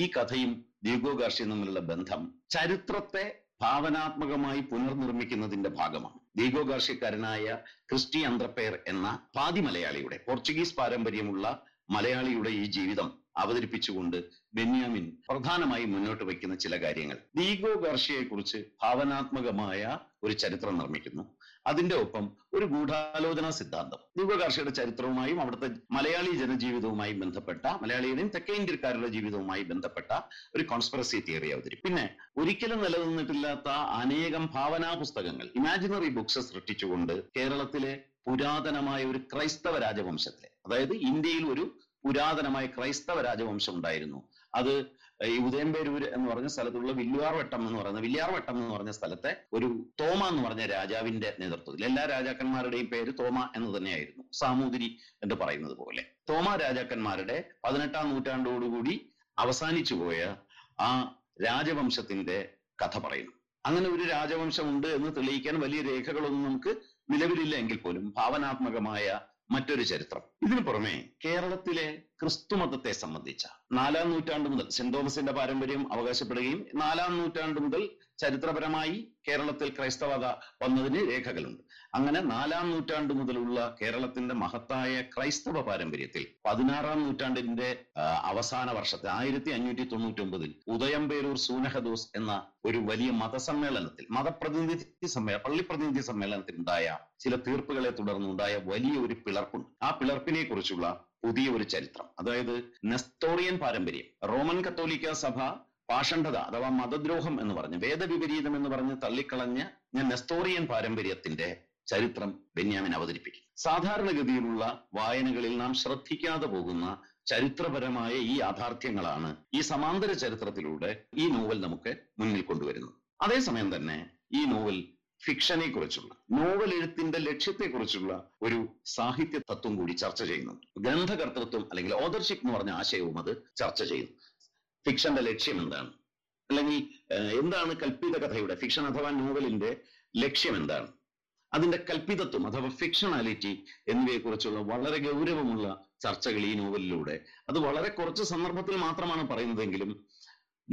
ഈ കഥയും ഡീഗോ ഗാർഷ്യയും തമ്മിലുള്ള ബന്ധം ചരിത്രത്തെ ഭാവനാത്മകമായി പുനർനിർമ്മിക്കുന്നതിന്റെ ഭാഗമാണ്. ഡീഗോ ഗാർഷ്യക്കാരനായ ക്രിസ്റ്റി അന്ത്രപ്പേർ എന്ന പാതി മലയാളിയുടെ, പോർച്ചുഗീസ് പാരമ്പര്യമുള്ള മലയാളിയുടെ ഈ ജീവിതം അവതരിപ്പിച്ചുകൊണ്ട് ബെന്യാമിൻ പ്രധാനമായി മുന്നോട്ട് വയ്ക്കുന്ന ചില കാര്യങ്ങൾ ഡീഗോ ഗാർഷ്യയെക്കുറിച്ച് ഭാവനാത്മകമായ ഒരു ചരിത്രം നിർമ്മിക്കുന്നു. അതിന്റെ ഒപ്പം ഒരു ഗൂഢാലോചനാ സിദ്ധാന്തം, ഡീഗോ ഗാർഷ്യയുടെ ചരിത്രവുമായും അവിടുത്തെ മലയാളി ജനജീവിതവുമായും ബന്ധപ്പെട്ട, മലയാളിയുടെയും തെക്കേ ഇന്ത്യക്കാരുടെ ജീവിതവുമായി ബന്ധപ്പെട്ട ഒരു കോൺസ്പിറസി തിയറി അവതരിപ്പിക്കും. പിന്നെ ഒരിക്കലും നിലനിന്നിട്ടില്ലാത്ത അനേകം ഭാവനാ പുസ്തകങ്ങൾ, ഇമാജിനറി ബുക്സ് സൃഷ്ടിച്ചുകൊണ്ട് കേരളത്തിലെ പുരാതനമായ ഒരു ക്രൈസ്തവ രാജവംശത്തിലെ, അതായത് ഇന്ത്യയിൽ ഒരു പുരാതനമായ ക്രൈസ്തവ രാജവംശം ഉണ്ടായിരുന്നു. അത് ഈ ഉദയംപേരൂർ എന്ന് പറഞ്ഞ സ്ഥലത്തുള്ള വില്ലാർവട്ടം എന്ന് പറഞ്ഞ സ്ഥലത്തെ ഒരു തോമ എന്ന് പറഞ്ഞ രാജാവിന്റെ നേതൃത്വത്തിൽ, എല്ലാ രാജാക്കന്മാരുടെയും പേര് തോമ എന്ന് തന്നെയായിരുന്നു, സാമൂതിരി എന്ന് പറയുന്നത് പോലെ. തോമ രാജാക്കന്മാരുടെ 18-ാം നൂറ്റാണ്ടോടുകൂടി അവസാനിച്ചു പോയ ആ രാജവംശത്തിന്റെ കഥ പറയുന്നു. അങ്ങനെ ഒരു രാജവംശം ഉണ്ട് എന്ന് തെളിയിക്കാൻ വലിയ രേഖകളൊന്നും നമുക്ക് നിലവിലില്ല എങ്കിൽ പോലും ഭാവനാത്മകമായ മറ്റൊരു ചരിത്രം. ഇതിനു പുറമെ കേരളത്തിലെ ക്രിസ്തുമതത്തെ സംബന്ധിച്ച 4-ാം നൂറ്റാണ്ട് മുതൽ സെന്റ് തോമസിന്റെ പാരമ്പര്യം അവകാശപ്പെടുകയും 4-ാം നൂറ്റാണ്ട് മുതൽ ചരിത്രപരമായി കേരളത്തിൽ ക്രൈസ്തവത വന്നതിന് രേഖകളുണ്ട്. അങ്ങനെ 4-ാം നൂറ്റാണ്ട് മുതലുള്ള കേരളത്തിന്റെ മഹത്തായ ക്രൈസ്തവ പാരമ്പര്യത്തിൽ 16-ാം നൂറ്റാണ്ടിന്റെ അവസാന വർഷത്തെ 1599 ഉദയംപേരൂർ സൂനഹദോസ് എന്ന ഒരു വലിയ മതസമ്മേളനത്തിൽ, പള്ളിപ്രതിനിധി സമ്മേളനത്തിൽ ഉണ്ടായ ചില തീർപ്പുകളെ തുടർന്നുണ്ടായ വലിയ ഒരു പിളർപ്പുണ്ട്. ആ പിളർപ്പിനെ കുറിച്ചുള്ള പുതിയ ഒരു ചരിത്രം, അതായത് നെസ്തോറിയൻ പാരമ്പര്യം, റോമൻ കത്തോലിക്ക സഭ പാഷണ്ഡത അഥവാ മതദ്രോഹം എന്ന് പറഞ്ഞ്, വേദവിപരീതം എന്ന് പറഞ്ഞ് തള്ളിക്കളഞ്ഞ നെസ്തോറിയൻ പാരമ്പര്യത്തിന്റെ ചരിത്രം ബെന്യാമിൻ അവതരിപ്പിക്കും. സാധാരണഗതിയിലുള്ള വായനകളിൽ നാം ശ്രദ്ധിക്കാതെ പോകുന്ന ചരിത്രപരമായ ഈ യാഥാർത്ഥ്യങ്ങളാണ് ഈ സമാന്തര ചരിത്രത്തിലൂടെ ഈ നോവൽ നമുക്ക് മുന്നിൽ കൊണ്ടുവരുന്നത്. അതേസമയം തന്നെ ഈ നോവൽ ഫിക്ഷനെ കുറിച്ചുള്ള, നോവൽ എഴുത്തിന്റെ ലക്ഷ്യത്തെക്കുറിച്ചുള്ള ഒരു സാഹിത്യ തത്വം കൂടി ചർച്ച ചെയ്യുന്നുണ്ട്. ഗ്രന്ഥകർത്തൃത്വം അല്ലെങ്കിൽ ഓതർഷിപ്പ് എന്ന് പറഞ്ഞ ആശയവും അത് ചർച്ച ചെയ്യുന്നു. ഫിക്ഷന്റെ ലക്ഷ്യം എന്താണ്, അല്ലെങ്കിൽ എന്താണ് കൽപ്പിത കഥയുടെ, ഫിക്ഷൻ അഥവാ നോവലിന്റെ ലക്ഷ്യം എന്താണ്, അതിന്റെ കൽപ്പിതത്വം അഥവാ ഫിക്ഷണാലിറ്റി എന്നിവയെക്കുറിച്ചുള്ള വളരെ ഗൗരവമുള്ള ചർച്ചകൾ ഈ നോവലിലൂടെ, അത് വളരെ കുറച്ച് സന്ദർഭത്തിൽ മാത്രമാണ് പറയുന്നതെങ്കിലും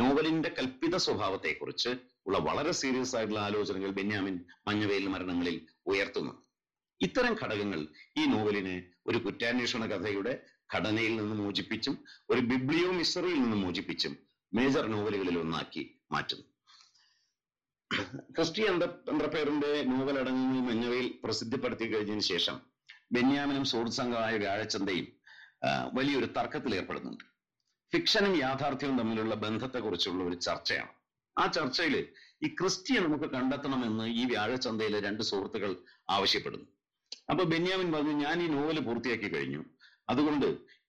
നോവലിന്റെ കൽപ്പിത സ്വഭാവത്തെക്കുറിച്ച് ഉള്ള വളരെ സീരിയസ് ആയിട്ടുള്ള ആലോചനകൾ ബെന്യാമിൻ മഞ്ഞവേൽ മരണങ്ങളിൽ ഉയർത്തുന്നു. ഇത്തരം ഘടകങ്ങൾ ഈ നോവലിനെ ഒരു കുറ്റാന്വേഷണ കഥയുടെ ഘടനയിൽ നിന്ന് മോചിപ്പിച്ചും ഒരു ബിബ്ലിയോ മിസ്റ്ററിയിൽ നിന്ന് മോചിപ്പിച്ചും മേജർ നോവലുകളിൽ ഒന്നാക്കി മാറ്റുന്നു. ക്രിസ്റ്റി അന്ത്രപ്പേറിന്റെ നോവൽ അടങ്ങുന്ന മഞ്ഞവേൽ പ്രസിദ്ധപ്പെടുത്തി കഴിഞ്ഞതിന് ശേഷം ബെന്യാമിനും സുഹൃത് സംഘമായ വ്യാഴച്ചന്തയും വലിയൊരു തർക്കത്തിൽ ഏർപ്പെടുന്നുണ്ട്. ഫിക്ഷനും യാഥാർത്ഥ്യവും തമ്മിലുള്ള ബന്ധത്തെക്കുറിച്ചുള്ള ഒരു ചർച്ചയാണ്. ആ ചർച്ചയിൽ ഈ ക്രിസ്റ്റിയെ നമുക്ക് കണ്ടെത്തണമെന്ന് ഈ വ്യാഴച്ചന്തയിലെ 2 സുഹൃത്തുക്കൾ ആവശ്യപ്പെടുന്നു. അപ്പൊ ബെന്യാമിൻ പറഞ്ഞു, ഞാൻ ഈ നോവൽ പൂർത്തിയാക്കി കഴിഞ്ഞു, അതുകൊണ്ട്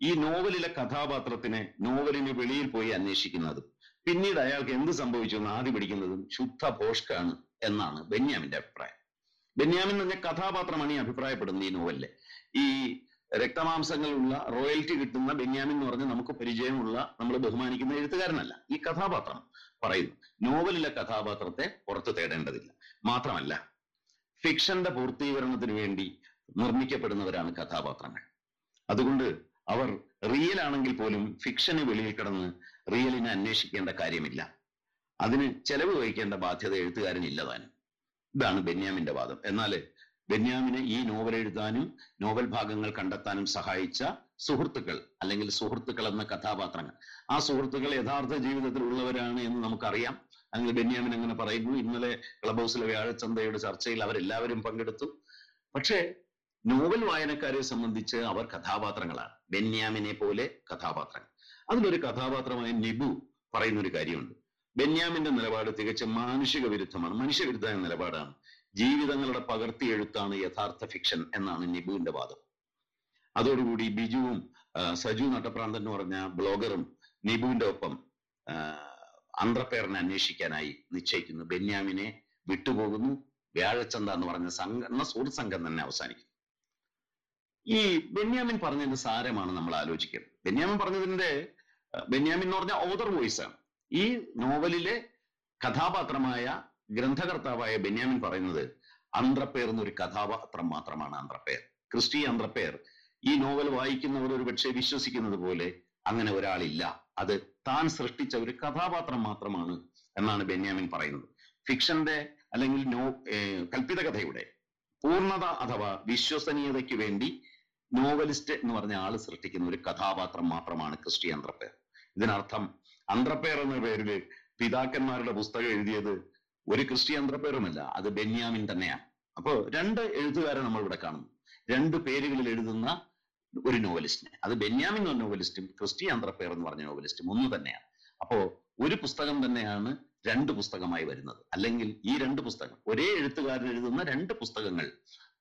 ഈ നോവലിലെ കഥാപാത്രത്തിനെ നോവലിന് വെളിയിൽ പോയി അന്വേഷിക്കുന്നതും പിന്നീട് അയാൾക്ക് എന്ത് സംഭവിച്ചു എന്ന് ആദ്യം പിടിക്കുന്നതും ശുദ്ധ ഭോഷ്കാണ് എന്നാണ് ബെന്യാമിന്റെ അഭിപ്രായം. ബെന്യാമിൻ എന്ന കഥാപാത്രമാണ് ഈ അഭിപ്രായപ്പെടുന്നത്. ഈ നോവലിലെ ഈ രക്തമാംസങ്ങളുള്ള, റോയൽറ്റി കിട്ടുന്ന ബെന്യാമിൻ എന്ന് പറഞ്ഞ് നമുക്ക് പരിചയമുള്ള, നമ്മൾ ബഹുമാനിക്കുന്ന എഴുത്തുകാരനല്ല ഈ കഥാപാത്രം പറയുന്നു. നോവലിലെ കഥാപാത്രത്തെ പുറത്തു തേടേണ്ടതില്ല. മാത്രമല്ല, ഫിക്ഷന്റെ പൂർത്തീകരണത്തിന് വേണ്ടി നിർമ്മിക്കപ്പെടുന്നവരാണ് കഥാപാത്രങ്ങൾ. അതുകൊണ്ട് അവർ റിയൽ ആണെങ്കിൽ പോലും ഫിക്ഷന് വെളിയിൽ കിടന്ന് റിയലിനെ അന്വേഷിക്കേണ്ട കാര്യമില്ല. അതിന് ചെലവ് വഹിക്കേണ്ട ബാധ്യത എഴുത്തുകാരനില്ല താനും. ഇതാണ് ബെന്യാമിന്റെ വാദം. എന്നാൽ ബെന്യാമിനെ ഈ നോവൽ എഴുതാനും നോവൽ ഭാഗങ്ങൾ കണ്ടെത്താനും സഹായിച്ച സുഹൃത്തുക്കൾ അല്ലെങ്കിൽ സുഹൃത്തുക്കൾ എന്ന കഥാപാത്രങ്ങൾ, ആ സുഹൃത്തുക്കൾ യഥാർത്ഥ ജീവിതത്തിലുള്ളവരാണ് എന്ന് നമുക്കറിയാം. അങ്ങനെ ബെന്യാമിൻ അങ്ങനെ പറയുന്നു. ഇന്നലെ ക്ലബ് ഹൗസിലെ വ്യാഴച്ചന്തയുടെ ചർച്ചയിൽ അവരെല്ലാവരും പങ്കെടുത്തു. പക്ഷേ നോവൽ വായനക്കാരെ സംബന്ധിച്ച് അവർ കഥാപാത്രങ്ങളാണ്, ബെന്യാമിനെ പോലെ കഥാപാത്രങ്ങൾ. അതിലൊരു കഥാപാത്രമായ നിബു പറയുന്നൊരു കാര്യമുണ്ട്. ബെന്യാമിന്റെ നിലപാട് തികച്ചും മനുഷ്യവിരുദ്ധമായ നിലപാടാണ്. ജീവിതങ്ങളുടെ പകർത്തിയെഴുത്താണ് യഥാർത്ഥ ഫിക്ഷൻ എന്നാണ് നിബുവിന്റെ വാദം. അതോടുകൂടി ബിജുവും സജു നട്ടപ്രാന്തൻ എന്ന് പറഞ്ഞ ബ്ലോഗറും നിബുവിന്റെ ഒപ്പം അന്ത്രപ്പേരനെ അന്വേഷിക്കാനായി നിശ്ചയിക്കുന്നു. ബെന്യാമിനെ വിട്ടുപോകുന്നു. വ്യാഴച്ചന്ത എന്ന് പറഞ്ഞ സുഹൃത് സംഘം തന്നെ അവസാനിക്കുന്നു. ഈ ബെന്യാമിൻ പറഞ്ഞതിന്റെ സാരമാണ് നമ്മൾ ആലോചിക്കുന്നത്. ബെന്യാമിൻ എന്ന് പറഞ്ഞ ഓതർ വോയിസ് ആണ്. ഈ നോവലിലെ കഥാപാത്രമായ ഗ്രന്ഥകർത്താവായ ബെന്യാമിൻ പറയുന്നത് അന്ത്രപ്പേർ എന്നൊരു കഥാപാത്രം മാത്രമാണ്. അന്ത്രപ്പേർ, ക്രിസ്റ്റി അന്ത്രപ്പേർ. ഈ നോവൽ വായിക്കുന്നവർ ഒരു പക്ഷേ വിശ്വസിക്കുന്നത് പോലെ അങ്ങനെ ഒരാളില്ല, അത് താൻ സൃഷ്ടിച്ച ഒരു കഥാപാത്രം മാത്രമാണ് എന്നാണ് ബെന്യാമിൻ പറയുന്നത്. ഫിക്ഷന്റെ അല്ലെങ്കിൽ കല്പിത കഥയുടെ പൂർണ്ണത അഥവാ വിശ്വസനീയതയ്ക്ക് വേണ്ടി നോവലിസ്റ്റ് എന്ന് പറഞ്ഞ ആള് സൃഷ്ടിക്കുന്ന ഒരു കഥാപാത്രം മാത്രമാണ് ക്രിസ്റ്റി അന്ത്രപ്പേർ. ഇതിനർത്ഥം അന്ത്രപ്പേർ എന്ന പേരിൽ പിതാക്കന്മാരുടെ പുസ്തകം എഴുതിയത് ഒരു ക്രിസ്റ്റി അന്ത്രപ്പേറുമല്ല, അത് ബെന്യാമിൻ തന്നെയാണ്. അപ്പോ രണ്ട് എഴുത്തുകാരെ നമ്മൾ ഇവിടെ കാണുന്നു, രണ്ട് പേരുകളിൽ എഴുതുന്ന ഒരു നോവലിസ്റ്റിനെ. അത് ബെന്യാമിൻ എന്ന നോവലിസ്റ്റും ക്രിസ്റ്റി അന്ത്രപ്പേർ എന്ന് പറഞ്ഞ നോവലിസ്റ്റും ഒന്ന് തന്നെയാണ്. അപ്പോ ഒരു പുസ്തകം തന്നെയാണ് രണ്ട് പുസ്തകമായി വരുന്നത്, അല്ലെങ്കിൽ ഈ രണ്ട് പുസ്തകം ഒരേ എഴുത്തുകാരൻ എഴുതുന്ന രണ്ട് പുസ്തകങ്ങൾ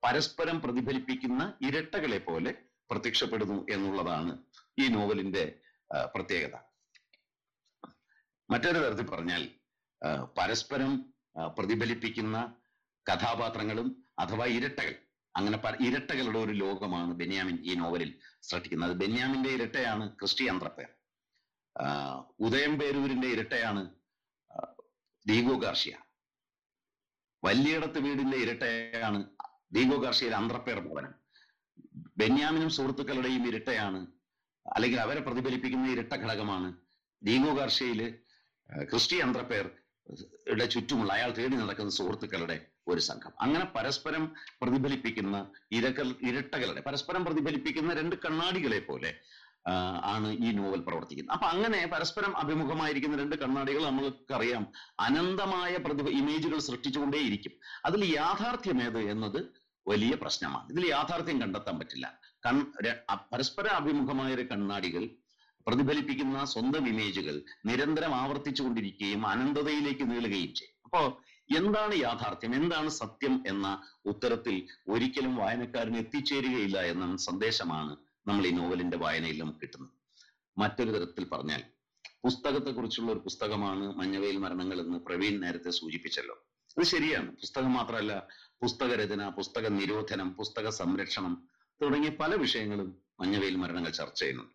പരസ്പരം പ്രതിഫലിപ്പിക്കുന്ന ഇരട്ടകളെ പോലെ പ്രത്യക്ഷപ്പെടുന്നു എന്നുള്ളതാണ് ഈ നോവലിന്റെ പ്രത്യേകത. മറ്റൊരു തരത്തിൽ പറഞ്ഞാൽ പരസ്പരം പ്രതിഫലിപ്പിക്കുന്ന കഥാപാത്രങ്ങളും അഥവാ ഇരട്ടകൾ, അങ്ങനെ ഇരട്ടകളുടെ ഒരു ലോകമാണ് ബെന്യാമിൻ ഈ നോവലിൽ സൃഷ്ടിക്കുന്നത്. ബെന്യാമിന്റെ ഇരട്ടയാണ് ക്രിസ്റ്റി അന്ത്രപ്പേർ, ഉദയംപേരൂരിന്റെ ഇരട്ടയാണ് ഡീഗോ ഗാർഷ്യ, വലിയയിടത്ത് വീടിന്റെ ഇരട്ടയാണ് ഡീഗോ ഗാർഷ്യയിലെ അന്ത്രപ്പേർ ഭവനം. ബെന്യാമിനും സുഹൃത്തുക്കളുടെയും ഇരട്ടയാണ്, അല്ലെങ്കിൽ അവരെ പ്രതിഫലിപ്പിക്കുന്ന ഇരട്ട ഘടകമാണ് ഡീഗോ ഗാർഷ്യയില് ക്രിസ്റ്റി അന്ത്രപ്പേർ യുടെ ചുറ്റുമുള്ള അയാൾ തേടി നടക്കുന്ന സുഹൃത്തുക്കളുടെ ഒരു സംഘം. അങ്ങനെ പരസ്പരം പ്രതിഫലിപ്പിക്കുന്ന ഇരട്ടകളുടെ പരസ്പരം പ്രതിഫലിപ്പിക്കുന്ന രണ്ട് കണ്ണാടികളെ പോലെ ആണ് ഈ നോവൽ പ്രവർത്തിക്കുന്നത്. അപ്പൊ അങ്ങനെ പരസ്പരം അഭിമുഖമായിരിക്കുന്ന രണ്ട് കണ്ണാടികൾ നമ്മൾക്കറിയാം അനന്തമായ ഇമേജുകൾ സൃഷ്ടിച്ചുകൊണ്ടേയിരിക്കും. അതിൽ യാഥാർത്ഥ്യമേത് എന്നത് വലിയ പ്രശ്നമാണ്. ഇതിൽ യാഥാർത്ഥ്യം കണ്ടെത്താൻ പറ്റില്ല. പരസ്പര അഭിമുഖമായ ഒരു കണ്ണാടികൾ പ്രതിഫലിപ്പിക്കുന്ന സ്വന്തം ഇമേജുകൾ നിരന്തരം ആവർത്തിച്ചുകൊണ്ടിരിക്കുകയും അനന്തതയിലേക്ക് നീളുകയും ചെയ്യും. അപ്പോ എന്താണ് യാഥാർത്ഥ്യം, എന്താണ് സത്യം എന്ന ഉത്തരത്തിൽ ഒരിക്കലും വായനക്കാരന് എത്തിച്ചേരുകയില്ല എന്ന സന്ദേശമാണ് നമ്മൾ ഈ നോവലിന്റെ വായനയിൽ നമുക്ക് കിട്ടുന്നത്. മറ്റൊരു തരത്തിൽ പറഞ്ഞാൽ പുസ്തകത്തെക്കുറിച്ചുള്ള ഒരു പുസ്തകമാണ് മഞ്ഞവെയിൽ മരണങ്ങൾ എന്ന് പ്രവീൺ നേരത്തെ സൂചിപ്പിച്ചല്ലോ. അത് ശരിയാണ്. പുസ്തകം മാത്രമല്ല, പുസ്തകരചന, പുസ്തക നിരോധനം, പുസ്തക സംരക്ഷണം തുടങ്ങിയ പല വിഷയങ്ങളും മഞ്ഞവെയിൽ മരണങ്ങൾ ചർച്ച ചെയ്യുന്നുണ്ട്.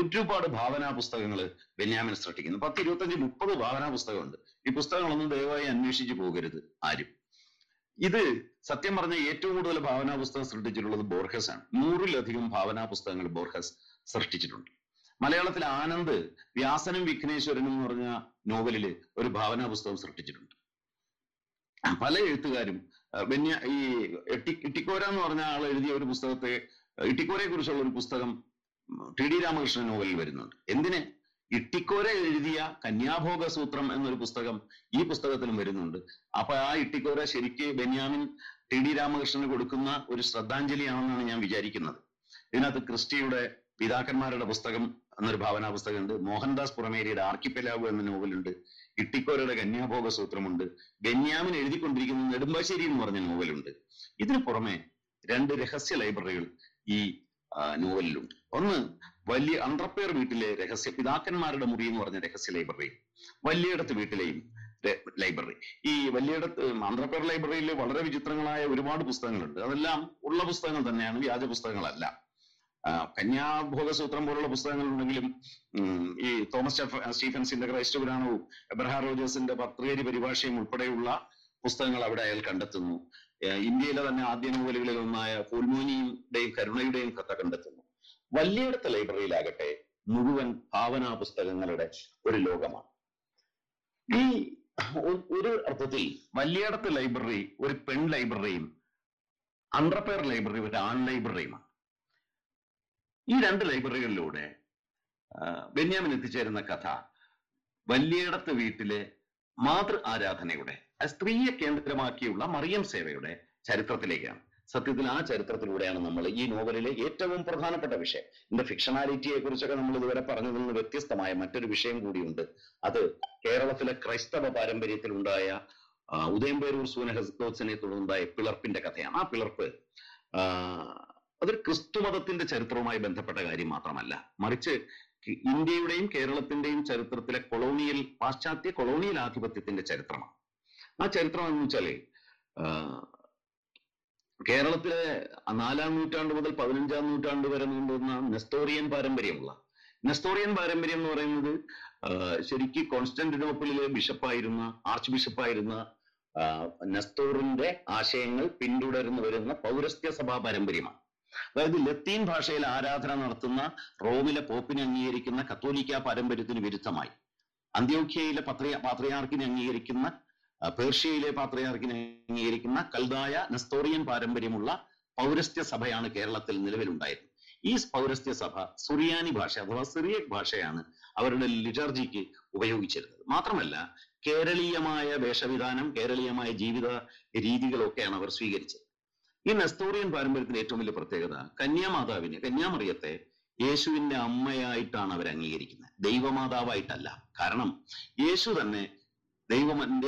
ഒരുപാട് ഭാവനാ പുസ്തകങ്ങൾ ബെന്യാമിൻ സൃഷ്ടിക്കുന്നു. 10, 25, 30 ഭാവനാ പുസ്തകമുണ്ട്. ഈ പുസ്തകങ്ങളൊന്നും ദയവായി അന്വേഷിച്ചു പോകരുത് ആരും. ഇത് സത്യം പറഞ്ഞ ഏറ്റവും കൂടുതൽ ഭാവനാ പുസ്തകം സൃഷ്ടിച്ചിട്ടുള്ളത് ബോർഹസ് ആണ്. 100-ലധികം ഭാവനാ പുസ്തകങ്ങൾ ബോർഹസ് സൃഷ്ടിച്ചിട്ടുണ്ട്. മലയാളത്തിൽ ആനന്ദ് വ്യാസനും വിഘ്നേശ്വരനും എന്ന് പറഞ്ഞ നോവലിൽ ഒരു ഭാവനാ പുസ്തകം സൃഷ്ടിച്ചിട്ടുണ്ട്. പല എഴുത്തുകാരും ഈ ഇട്ടിക്കോര എന്ന് പറഞ്ഞ ആൾ എഴുതിയ ഒരു പുസ്തകത്തെ, ഇട്ടിക്കോരയെ കുറിച്ചുള്ള ഒരു പുസ്തകം ടി.ഡി. രാമകൃഷ്ണൻ നോവലിൽ വരുന്നുണ്ട്. എന്തിന്? ഇട്ടിക്കോര എഴുതിയ കന്യാഭോഗ സൂത്രം എന്നൊരു പുസ്തകം ഈ പുസ്തകത്തിലും വരുന്നുണ്ട്. അപ്പൊ ആ ഇട്ടിക്കോര ശരിക്ക് ബെന്യാമിൻ ടി.ഡി. രാമകൃഷ്ണന് കൊടുക്കുന്ന ഒരു ശ്രദ്ധാഞ്ജലിയാണെന്നാണ് ഞാൻ വിചാരിക്കുന്നത്. ഇതിനകത്ത് ക്രിസ്റ്റിയുടെ പിതാക്കന്മാരുടെ പുസ്തകം എന്നൊരു ഭാവനാ പുസ്തകമുണ്ട്, മോഹൻദാസ് പുറമേരിയുടെ ആർക്കിപ്പലാഗോ എന്ന നോവലുണ്ട്, ഇട്ടിക്കോരയുടെ കന്യാഭോഗ സൂത്രമുണ്ട്, ബെന്യാമിൻ എഴുതിക്കൊണ്ടിരിക്കുന്ന നെടുമ്പാശ്ശേരി എന്ന് പറഞ്ഞ നോവലുണ്ട്. ഇതിനു പുറമെ 2 രഹസ്യ ലൈബ്രറികൾ ഈ നോവലിലുണ്ട്. ഒന്ന് വലിയ അന്ത്രപ്പേർ വീട്ടിലെ രഹസ്യ പിതാക്കന്മാരുടെ മുറി എന്ന് പറഞ്ഞ രഹസ്യ ലൈബ്രറി, വലിയയിടത്ത് വീട്ടിലെയും ലൈബ്രറി. ഈ വലിയയിടത്ത് അന്ത്രപ്പേർ ലൈബ്രറിയിൽ വളരെ വിചിത്രങ്ങളായ ഒരുപാട് പുസ്തകങ്ങളുണ്ട്. അതെല്ലാം ഉള്ള പുസ്തകങ്ങൾ തന്നെയാണ്, വ്യാജ പുസ്തകങ്ങളല്ല. കന്യാഭോഗസൂത്രം പോലുള്ള പുസ്തകങ്ങളുണ്ടെങ്കിലും ഈ തോമസ് സ്റ്റീഫൻസിന്റെ ക്രൈസ്റ്റ് പുരാണവും എബ്രഹാം റോജേഴ്സിന്റെ പത്രികരി പരിഭാഷയും ഉൾപ്പെടെയുള്ള പുസ്തകങ്ങൾ അവിടെ അയാൾ കണ്ടെത്തുന്നു. ഇന്ത്യയിലെ തന്നെ ആദ്യ നോവലുകളിൽ ഒന്നായ ഫൂൽമോനിയുടെയും കരുണയുടെയും കഥ കണ്ടെത്തുന്നു. വലിയയിടത്ത് ലൈബ്രറിയിലാകട്ടെ മുഴുവൻ ഭാവനാ പുസ്തകങ്ങളുടെ ഒരു ലോകമാണ്. ഈ ഒരു അർത്ഥത്തിൽ വലിയയിടത്ത് ലൈബ്രറി ഒരു പെൺ ലൈബ്രറിയും അന്ത്രപ്പേർ ലൈബ്രറി ഒരു ആൺ ലൈബ്രറിയുമാണ്. ഈ 2 ലൈബ്രറികളിലൂടെ ബെന്യാമിൻ എത്തിച്ചേരുന്ന കഥ വലിയയിടത്ത് വീട്ടിലെ മാതൃ ആരാധനയുടെ, സ്ത്രീയെ കേന്ദ്രമാക്കിയുള്ള മറിയം സേവയുടെ ചരിത്രത്തിലേക്കാണ്. സത്യത്തിൽ ആ ചരിത്രത്തിലൂടെയാണ് നമ്മൾ ഈ നോവലിലെ ഏറ്റവും പ്രധാനപ്പെട്ട വിഷയം. ഇതിന്റെ ഫിക്ഷണാലിറ്റിയെ കുറിച്ചൊക്കെ നമ്മൾ ഇതുവരെ പറഞ്ഞതിൽ നിന്ന് വ്യത്യസ്തമായ മറ്റൊരു വിഷയം കൂടിയുണ്ട്. അത് കേരളത്തിലെ ക്രൈസ്തവ പാരമ്പര്യത്തിലുണ്ടായ ഉദയംപേരൂർ സൂനഹദോസിനെ തുടർന്നുണ്ടായ പിളർപ്പിന്റെ കഥയാണ്. ആ പിളർപ്പ് അതൊരു ക്രിസ്തുമതത്തിന്റെ ചരിത്രവുമായി ബന്ധപ്പെട്ട കാര്യം മാത്രമല്ല, മറിച്ച് ഇന്ത്യയുടെയും കേരളത്തിന്റെയും ചരിത്രത്തിലെ പാശ്ചാത്യ കൊളോണിയൽ ആധിപത്യത്തിന്റെ ചരിത്രമാണ്. ആ ചരിത്രം എന്ന് വെച്ചാല് കേരളത്തിലെ 4-ാം നൂറ്റാണ്ട് മുതൽ 15-ാം നൂറ്റാണ്ട് വരെ നീണ്ടുന്ന നെസ്തോറിയൻ പാരമ്പര്യമുള്ള നെസ്തോറിയൻ പാരമ്പര്യം എന്ന് പറയുന്നത് ശരിക്കും കോൺസ്റ്റാന്റിനോപ്പിളിലെ ബിഷപ്പായിരുന്ന ആർച്ച് ബിഷപ്പായിരുന്ന നെസ്തോറിന്റെ ആശയങ്ങൾ പിന്തുടർന്നു വരുന്ന പൗരസ്ത്യ സഭാ പാരമ്പര്യമാണ്. അതായത് ലത്തീൻ ഭാഷയിൽ ആരാധന നടത്തുന്ന റോമിലെ പോപ്പിനെ അംഗീകരിക്കുന്ന കത്തോലിക്ക പാരമ്പര്യത്തിന് വിരുദ്ധമായി അന്ത്യോഖ്യയിലെ പാത്രിയാർക്കിനെ അംഗീകരിക്കുന്ന പേർഷ്യയിലെ പാത്രിയാർക്കിനെ അംഗീകരിക്കുന്ന കൽദായ നെസ്തോറിയൻ പാരമ്പര്യമുള്ള പൗരസ്ത്യ സഭയാണ് കേരളത്തിൽ നിലവിലുണ്ടായിരുന്നത്. ഈ പൗരസ്ത്യ സഭ സുറിയാനി ഭാഷ അഥവാ സിറിയക് ഭാഷയാണ് അവരുടെ ലിറ്റർജിക്ക് ഉപയോഗിച്ചിരുന്നത്. മാത്രമല്ല കേരളീയമായ വേഷവിധാനം കേരളീയമായ ജീവിത രീതികളൊക്കെയാണ് അവർ സ്വീകരിച്ചത്. ഈ നെസ്തോറിയൻ പാരമ്പര്യത്തിന്റെ ഏറ്റവും വലിയ പ്രത്യേകത കന്യാമാതാവിനെ കന്യാമറിയത്തെ യേശുവിന്റെ അമ്മയായിട്ടാണ് അവർ അംഗീകരിക്കുന്നത്, ദൈവമാതാവായിട്ടല്ല. കാരണം യേശു തന്നെ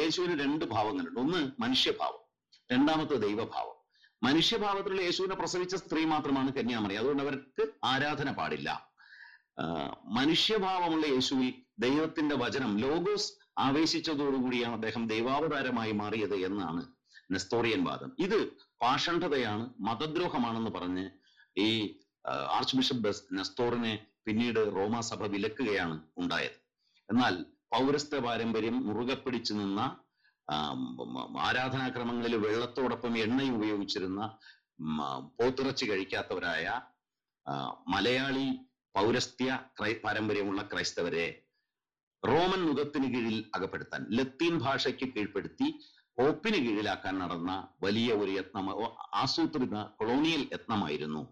യേശുവിന് 2 ഭാവങ്ങളുണ്ട്. ഒന്ന് മനുഷ്യഭാവം, 2-മത്തെ ദൈവഭാവം. മനുഷ്യഭാവത്തിലുള്ള യേശുവിനെ പ്രസവിച്ച സ്ത്രീ മാത്രമാണ് കന്യാമറി, അതുകൊണ്ട് അവർക്ക് ആരാധന പാടില്ല. മനുഷ്യഭാവമുള്ള യേശുവിൽ ദൈവത്തിന്റെ വചനം ലോഗോസ് ആവേശിച്ചതോടുകൂടിയാണ് അദ്ദേഹം ദൈവാവതാരമായി മാറിയത് എന്നാണ് നെസ്തോറിയൻ വാദം. ഇത് പാഷണ്ഡതയാണ്, മതദ്രോഹമാണെന്ന് പറഞ്ഞ് ഈ ആർച്ച് ബിഷപ്പ് നെസ്തോറിനെ പിന്നീട് റോമാ സഭ വിലക്കുകയാണ് ഉണ്ടായത്. എന്നാൽ പൗരസ്ത്യ പാരമ്പര്യം മുറുകെ പിടിച്ചു നിന്ന ആരാധനാക്രമങ്ങളിൽ വെള്ളത്തോടൊപ്പം എണ്ണയും ഉപയോഗിച്ചിരുന്ന പോത്തിറച്ചി കഴിക്കാത്തവരായ മലയാളി പൗരസ്ത്യ പാരമ്പര്യമുള്ള ക്രൈസ്തവരെ റോമൻ നുകത്തിന് കീഴിൽ അകപ്പെടുത്താൻ, ലത്തീൻ ഭാഷയ്ക്ക് കീഴ്പ്പെടുത്തി പോപ്പിന് കീഴിലാക്കാൻ നടന്ന വലിയ ഒരു യത്നം, ആസൂത്രിത കൊളോണിയൽ യത്നമായിരുന്നു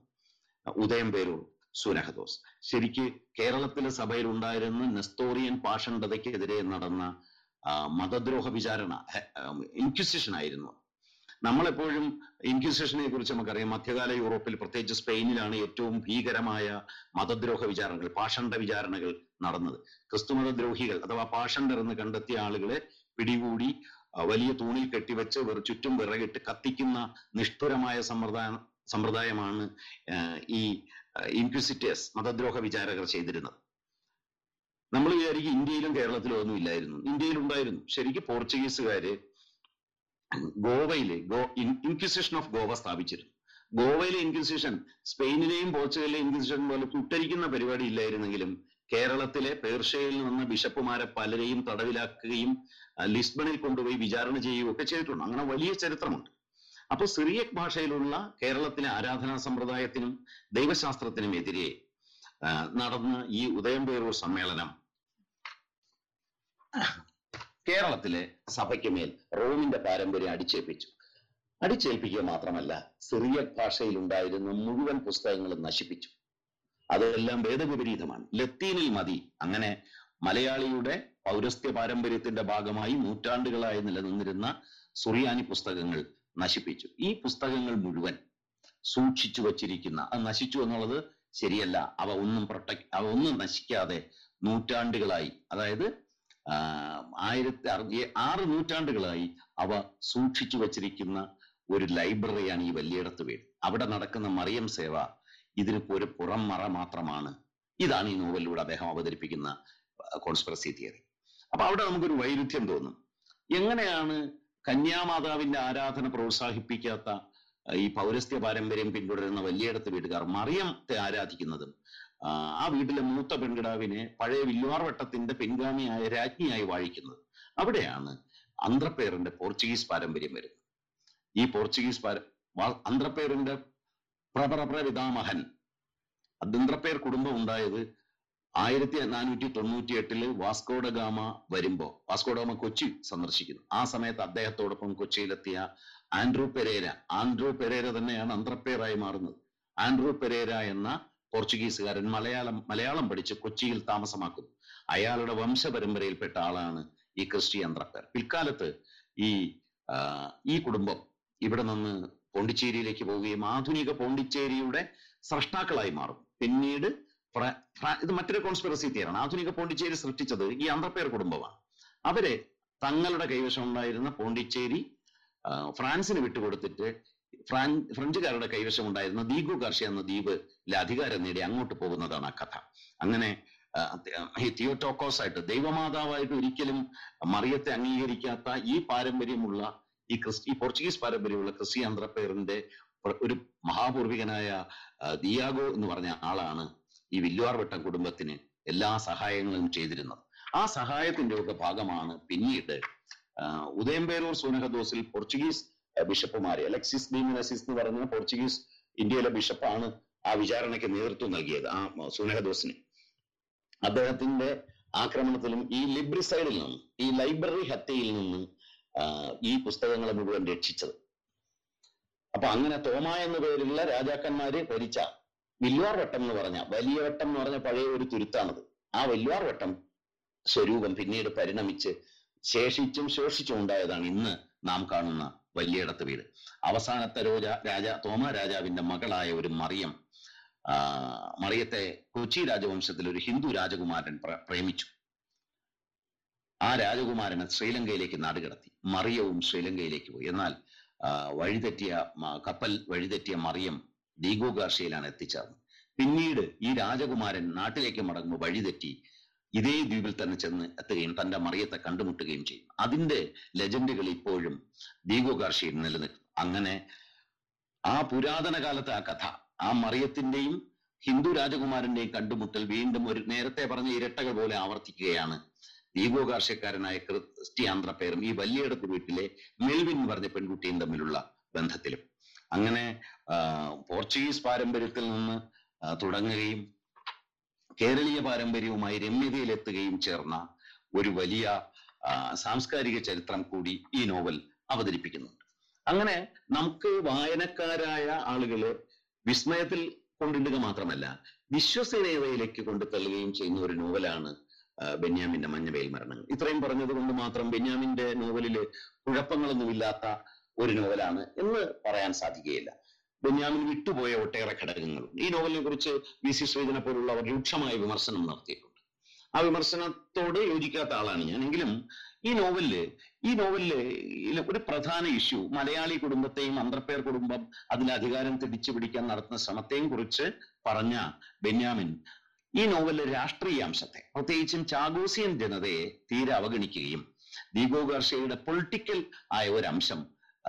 ഉദയംപേരൂർ സൂനഹദോസ്. ശരിക്ക് കേരളത്തിലെ സഭയിൽ ഉണ്ടായിരുന്ന നെസ്തോറിയൻ പാഷണ്ഡതയ്ക്കെതിരെ നടന്ന മതദ്രോഹ വിചാരണ, ഇൻക്വിസിഷൻ ആയിരുന്നു. നമ്മളെപ്പോഴും ഇൻക്വിസിഷനെ കുറിച്ച് നമുക്കറിയാം. മധ്യകാല യൂറോപ്പിൽ പ്രത്യേകിച്ച് സ്പെയിനിലാണ് ഏറ്റവും ഭീകരമായ മതദ്രോഹ വിചാരണകൾ, പാഷണ്ഡ വിചാരണകൾ നടന്നത്. ക്രിസ്തുമതദ്രോഹികൾ അഥവാ പാഷണ്ഡർ എന്ന് കണ്ടെത്തിയ ആളുകളെ പിടികൂടി വലിയ തൂണിൽ കെട്ടിവെച്ച് ചുറ്റും വിറകിട്ട് കത്തിക്കുന്ന നിഷ്ഠുരമായ സമ്പ്രദായമാണ് ഈ ഇൻക്വിസിറ്റേഴ്സ്, മതദ്രോഹ വിചാരകർ ചെയ്തിരുന്നത്. നമ്മൾ വിചാരിക്കും ഇന്ത്യയിലും കേരളത്തിലും ഒന്നും ഇല്ലായിരുന്നു. ഇന്ത്യയിലുണ്ടായിരുന്നു. ശരിക്കും പോർച്ചുഗീസുകാര് ഗോവയിലെ ഇൻക്വിസിഷൻ ഓഫ് ഗോവ സ്ഥാപിച്ചിരുന്നു. ഗോവയിലെ ഇൻക്വിസിഷൻ സ്പെയിനിലെയും പോർച്ചുഗലിലെ ഇൻക്വിസിഷൻ പോലെ കുട്ടരിക്കുന്ന പരിപാടി ഇല്ലായിരുന്നെങ്കിലും കേരളത്തിലെ പേർഷ്യയിൽ നിന്ന് ബിഷപ്പുമാരെ പലരെയും തടവിലാക്കുകയും ലിസ്ബണിൽ കൊണ്ടുപോയി വിചാരണ ചെയ്യുകയും ഒക്കെ ചെയ്തിട്ടുണ്ട്. അങ്ങനെ വലിയ ചരിത്രമുണ്ട്. അപ്പൊ സിറിയക് ഭാഷയിലുള്ള കേരളത്തിലെ ആരാധനാ സമ്പ്രദായത്തിനും ദൈവശാസ്ത്രത്തിനും എതിരെ നടന്ന ഈ ഉദയംപേരൂർ സമ്മേളനം കേരളത്തിലെ സഭയ്ക്ക് മേൽ റോമിന്റെ പാരമ്പര്യം അടിച്ചേൽപ്പിച്ചു. അടിച്ചേൽപ്പിക്കുക മാത്രമല്ല, സിറിയക് ഭാഷയിൽ ഉണ്ടായിരുന്ന മുഴുവൻ പുസ്തകങ്ങളും നശിപ്പിച്ചു. അതെല്ലാം വേദവിപരീതമാണ്, ലത്തീനിൽ മതി. അങ്ങനെ മലയാളിയുടെ പൗരസ്ത്യ പാരമ്പര്യത്തിന്റെ ഭാഗമായി നൂറ്റാണ്ടുകളായി നിലനിന്നിരുന്ന സുറിയാനി പുസ്തകങ്ങൾ നശിപ്പിച്ചു. ഈ പുസ്തകങ്ങൾ മുഴുവൻ സൂക്ഷിച്ചു വച്ചിരിക്കുന്ന, അത് നശിച്ചു എന്നുള്ളത് ശരിയല്ല, അവ ഒന്നും നശിക്കാതെ നൂറ്റാണ്ടുകളായി, അതായത് 6 നൂറ്റാണ്ടുകളായി അവ സൂക്ഷിച്ചു വച്ചിരിക്കുന്ന ഒരു ലൈബ്രറിയാണ് ഈ വലിയയിടത്ത് വീട്. അവിടെ നടക്കുന്ന മറിയം സേവ ഇതിനിപ്പോ ഒരു പുറം മറ മാത്രമാണ്. ഇതാണ് ഈ നോവലിലൂടെ അദ്ദേഹം അവതരിപ്പിക്കുന്ന കോൺസ്പിറസി തിയറി. അപ്പൊ അവിടെ നമുക്കൊരു വൈരുദ്ധ്യം തോന്നും. എങ്ങനെയാണ് കന്യാമാതാവിന്റെ ആരാധന പ്രോത്സാഹിപ്പിക്കാത്ത ഈ പൗരസ്ത്യ പാരമ്പര്യം പിന്തുടരുന്ന വലിയയിടത്ത് വീട്ടുകാർ മറിയത്തെ ആരാധിക്കുന്നതും ആ വീട്ടിലെ മൂത്ത പെൺകിടാവിനെ പഴയ വില്ലാർവട്ടത്തിന്റെ പിൻഗാമിയായ രാജ്ഞിയായി വാഴിക്കുന്നത്? അവിടെയാണ് അന്ത്രപ്പേറിന്റെ പോർച്ചുഗീസ് പാരമ്പര്യം വരുന്നത്. ഈ പോർച്ചുഗീസ് അന്ത്രപ്പേറിന്റെ പ്രപിതാമഹൻ അന്ത്രപ്പേർ കുടുംബം ഉണ്ടായത് 1498-ൽ വാസ്കോ ഡ ഗാമ വരുമ്പോ, വാസ്കോ ഡ ഗാമ കൊച്ചി സന്ദർശിക്കുന്നു. ആ സമയത്ത് അദ്ദേഹത്തോടൊപ്പം കൊച്ചിയിലെത്തിയ ആൻഡ്രൂ പെരേര തന്നെയാണ് അന്ത്രപ്പേറായി മാറുന്നത്. ആൻഡ്രൂ പെരേര എന്ന പോർച്ചുഗീസുകാരൻ മലയാളം പഠിച്ച് കൊച്ചിയിൽ താമസമാക്കുന്നു. അയാളുടെ വംശപരമ്പരയിൽപ്പെട്ട ആളാണ് ഈ ക്രിസ്റ്റി അന്ത്രപ്പേർ. പിൽക്കാലത്ത് ഈ കുടുംബം ഇവിടെ നിന്ന് പോണ്ടിച്ചേരിയിലേക്ക് പോവുകയും ആധുനിക പോണ്ടിച്ചേരിയുടെ സ്രഷ്ടാക്കളായി മാറും. പിന്നീട് ഇത് മറ്റൊരു കോൺസ്പിറസി തിയറിയാണ്. ആധുനിക പോണ്ടിച്ചേരി സൃഷ്ടിച്ചത് ഈ അന്ത്രപ്പേർ കുടുംബമാണ്. അവരെ തങ്ങളുടെ കൈവശം ഉണ്ടായിരുന്ന പോണ്ടിച്ചേരി ഫ്രാൻസിന് വിട്ടുകൊടുത്തിട്ട് ഫ്രഞ്ചുകാരുടെ കൈവശം ഉണ്ടായിരുന്ന ഡീഗോ ഗാർഷ്യ എന്ന ദ്വീപിൽ അധികാരം നേടി അങ്ങോട്ട് പോകുന്നതാണ് ആ കഥ. അങ്ങനെ ഈ തിയോട്ടോക്കോസ് ആയിട്ട്, ദൈവമാതാവായിട്ട് ഒരിക്കലും മറിയത്തെ അംഗീകരിക്കാത്ത ഈ പാരമ്പര്യമുള്ള ഈ പോർച്ചുഗീസ് പാരമ്പര്യമുള്ള ക്രിസ്റ്റി അന്ത്രപ്പേറിന്റെ ഒരു മഹാപൂർവികനായ ദിയാഗോ എന്ന് പറഞ്ഞ ആളാണ് ഈ വില്ലാർവട്ടം കുടുംബത്തിന് എല്ലാ സഹായങ്ങളും ചെയ്തിരുന്നത്. ആ സഹായത്തിന്റെ ഒക്കെ ഭാഗമാണ് പിന്നീട് ഉദയംപേരൂർ സൂനഹദോസിൽ പോർച്ചുഗീസ് ബിഷപ്പുമാരെ അലക്സിസ് ഡി മെനസിസ് എന്ന് പറഞ്ഞ പോർച്ചുഗീസ് ഇന്ത്യയിലെ ബിഷപ്പാണ് ആ വിചാരണയ്ക്ക് നേതൃത്വം നൽകിയത് ആ സൂനഹദോസിന്. അദ്ദേഹത്തിന്റെ ആക്രമണത്തിലും ഈ ലിബ്രിസൈഡിൽ നിന്ന്, ഈ ലൈബ്രറി ഹത്യയിൽ നിന്ന് ഈ പുസ്തകങ്ങളെ മുഴുവൻ രക്ഷിച്ചത്. അപ്പൊ അങ്ങനെ തോമ എന്ന പേരുള്ള രാജാക്കന്മാരെ ഭരിച്ച വില്ലാർവട്ടം എന്ന് പറഞ്ഞ, വലിയവട്ടം എന്ന് പറഞ്ഞ പഴയ ഒരു തുരുത്താണത്. ആ വില്ലാർവട്ടം സ്വരൂപം പിന്നീട് പരിണമിച്ച് ശേഷിച്ചും ശോഷിച്ചും ഉണ്ടായതാണ് ഇന്ന് നാം കാണുന്ന വലിയയിടത്ത് വീട്. അവസാനത്തെ തോമ രാജാവിന്റെ മകളായ ഒരു മറിയം, മറിയത്തെ കൊച്ചി രാജവംശത്തിൽ ഒരു ഹിന്ദു രാജകുമാരൻ പ്രേമിച്ചു. ആ രാജകുമാരനെ ശ്രീലങ്കയിലേക്ക് നാടുകടത്തി. മറിയവും ശ്രീലങ്കയിലേക്ക് പോയി. എന്നാൽ കപ്പൽ വഴിതെറ്റിയ മറിയം ഡീഗോ ഗാർഷ്യയിലാണ് എത്തിച്ചേർന്നത്. പിന്നീട് ഈ രാജകുമാരൻ നാട്ടിലേക്ക് മടങ്ങുമ്പോൾ വഴിതെറ്റി ഇതേ ദ്വീപിൽ തന്നെ ചെന്ന് എത്തുകയും തന്റെ മറിയത്തെ കണ്ടുമുട്ടുകയും ചെയ്യും. അതിന്റെ ലെജൻഡുകൾ ഇപ്പോഴും ഡീഗോ ഗാർഷ്യയിൽ നിലനിൽക്കും. അങ്ങനെ ആ പുരാതന കാലത്തെ ആ കഥ, ആ മറിയത്തിന്റെയും ഹിന്ദു രാജകുമാരന്റെയും കണ്ടുമുട്ടൽ വീണ്ടും ഒരു നേരത്തെ പറഞ്ഞ ഇരട്ടകൾ പോലെ ആവർത്തിക്കുകയാണ്. ഡീഗോ ഗാർഷ്യക്കാരനായ ക്രിസ്റ്റി അന്ത്രപ്പേരും ഈ വലിയയിടത്ത് വീട്ടിലെ മെൽവിൻ എന്ന് പറഞ്ഞ പെൺകുട്ടിയും തമ്മിലുള്ള ബന്ധത്തിലും അങ്ങനെ പോർച്ചുഗീസ് പാരമ്പര്യത്തിൽ നിന്ന് തുടങ്ങുകയും കേരളീയ പാരമ്പര്യവുമായി രമ്യതയിലെത്തുകയും ചേർന്ന ഒരു വലിയ സാംസ്കാരിക ചരിത്രം കൂടി ഈ നോവൽ അവതരിപ്പിക്കുന്നുണ്ട്. അങ്ങനെ നമുക്ക് വായനക്കാരായ ആളുകളെ വിസ്മയത്തിൽ കൊണ്ടിടുക മാത്രമല്ല വിശ്വസനീയതയിലേക്ക് കൊണ്ടു തള്ളുകയും ചെയ്യുന്ന ഒരു നോവലാണ് ബെന്യാമിന്റെ മഞ്ഞവെയിൽ മരണങ്ങൾ. ഇത്രയും പറഞ്ഞത് കൊണ്ട് മാത്രം ബെന്യാമിന്റെ നോവലില് കുഴപ്പങ്ങളൊന്നുമില്ലാത്ത ഒരു നോവലാണ് എന്ന് പറയാൻ സാധിക്കുകയില്ല. ബെന്യാമിൻ വിട്ടുപോയ ഒട്ടേറെ ഘടകങ്ങളുണ്ട്. ഈ നോവലിനെ കുറിച്ച് വി സി ശ്രീധനെ പോലുള്ളവർ രൂക്ഷമായ വിമർശനം നടത്തിയിട്ടുണ്ട്. ആ വിമർശനത്തോട് യോജിക്കാത്ത ആളാണ് ഞാൻ. എങ്കിലും ഈ നോവലില് ഒരു പ്രധാന ഇഷ്യൂ മലയാളി കുടുംബത്തെയും അന്തർപേർ കുടുംബം അതിന്റെ അധികാരം തിരിച്ചു പിടിക്കാൻ നടത്തുന്ന ശ്രമത്തെയും കുറിച്ച് പറഞ്ഞ ബെന്യാമിൻ ഈ നോവലിലെ രാഷ്ട്രീയാംശത്തെ, പ്രത്യേകിച്ചും ചാഗോസിയൻ ജനതയെ തീരെ അവഗണിക്കുകയും ഡീഗോ ഗാർഷ്യയുടെ പൊളിറ്റിക്കൽ ആയ ഒരു അംശം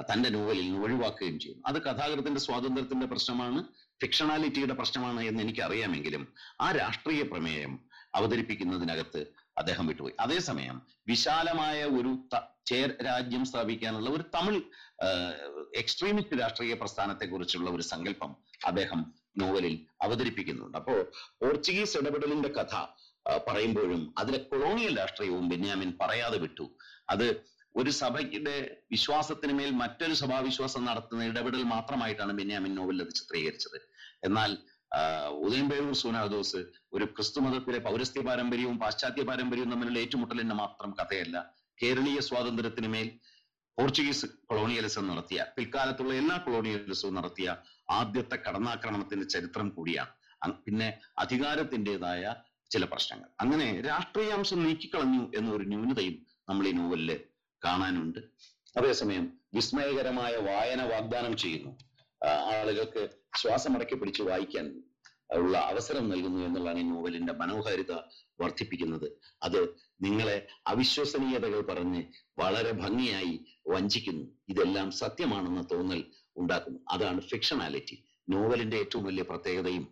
തന്റെ നോവലിൽ നിന്ന് ഒഴിവാക്കുകയും ചെയ്യും. അത് കഥാകൃത്തിന്റെ സ്വാതന്ത്ര്യത്തിന്റെ പ്രശ്നമാണ്, ഫിക്ഷണാലിറ്റിയുടെ പ്രശ്നമാണ് എന്ന് എനിക്കറിയാമെങ്കിലും ആ രാഷ്ട്രീയ പ്രമേയം അവതരിപ്പിക്കുന്നതിനകത്ത് അദ്ദേഹം വിട്ടുപോയി. അതേസമയം വിശാലമായ ഒരു ചേർ രാജ്യം സ്ഥാപിക്കാനുള്ള ഒരു തമിഴ് എക്സ്ട്രീമിസ്റ്റ് രാഷ്ട്രീയ പ്രസ്ഥാനത്തെ കുറിച്ചുള്ള ഒരു സങ്കല്പം അദ്ദേഹം നോവലിൽ അവതരിപ്പിക്കുന്നുണ്ട്. അപ്പോ പോർച്ചുഗീസ് ഇടപെടലിന്റെ കഥ പറയുമ്പോഴും അതിലെ കൊളോണിയൽ രാഷ്ട്രീയവും ബെന്യാമിൻ പറയാതെ വിട്ടു. അത് ഒരു സഭയുടെ വിശ്വാസത്തിന് മേൽ മറ്റൊരു സഭാവിശ്വാസം നടത്തുന്ന ഇടപെടൽ മാത്രമായിട്ടാണ് ബെന്യാമിൻ നോവലിൽ അത് ചിത്രീകരിച്ചത്. എന്നാൽ ഉദയംപേരൂർ സൂനഹദോസ് ഒരു ക്രിസ്തുമതത്തിലെ പൗരസ്ത്യ പാരമ്പര്യവും പാശ്ചാത്യ പാരമ്പര്യവും തമ്മിലുള്ള ഏറ്റുമുട്ടലിന്റെ മാത്രം കഥയല്ല, കേരളീയ സ്വാതന്ത്ര്യത്തിന് മേൽ പോർച്ചുഗീസ് കൊളോണിയലിസം നടത്തിയ, പിൽക്കാലത്തുള്ള എല്ലാ കൊളോണിയലിസവും നടത്തിയ ആദ്യത്തെ കടന്നാക്രമണത്തിന്റെ ചരിത്രം കൂടിയാണ്. പിന്നെ അധികാരത്തിൻ്റെതായ ചില പ്രശ്നങ്ങൾ, അങ്ങനെ രാഷ്ട്രീയാംശം നീക്കിക്കളഞ്ഞു എന്നൊരു ന്യൂനതയും നമ്മൾ ഈ നോവലില് കാണാനുണ്ട്. അതേസമയം വിസ്മയകരമായ വായന വാഗ്ദാനം ചെയ്യുന്നു, ആളുകൾക്ക് ശ്വാസമടക്കി പിടിച്ച് വായിക്കാൻ ഉള്ള അവസരം നൽകുന്നു എന്നുള്ളതാണ് ഈ നോവലിന്റെ മനോഹാരിത വർദ്ധിപ്പിക്കുന്നത്. അത് നിങ്ങളെ അവിശ്വസനീയതകൾ പറഞ്ഞ് വളരെ ഭംഗിയായി വഞ്ചിക്കുന്നു, ഇതെല്ലാം സത്യമാണെന്ന തോന്നൽ ഉണ്ടാക്കുന്നു. അതാണ് ഫിക്ഷണാലിറ്റി. നോവലിന്റെ ഏറ്റവും വലിയ പ്രത്യേകതയും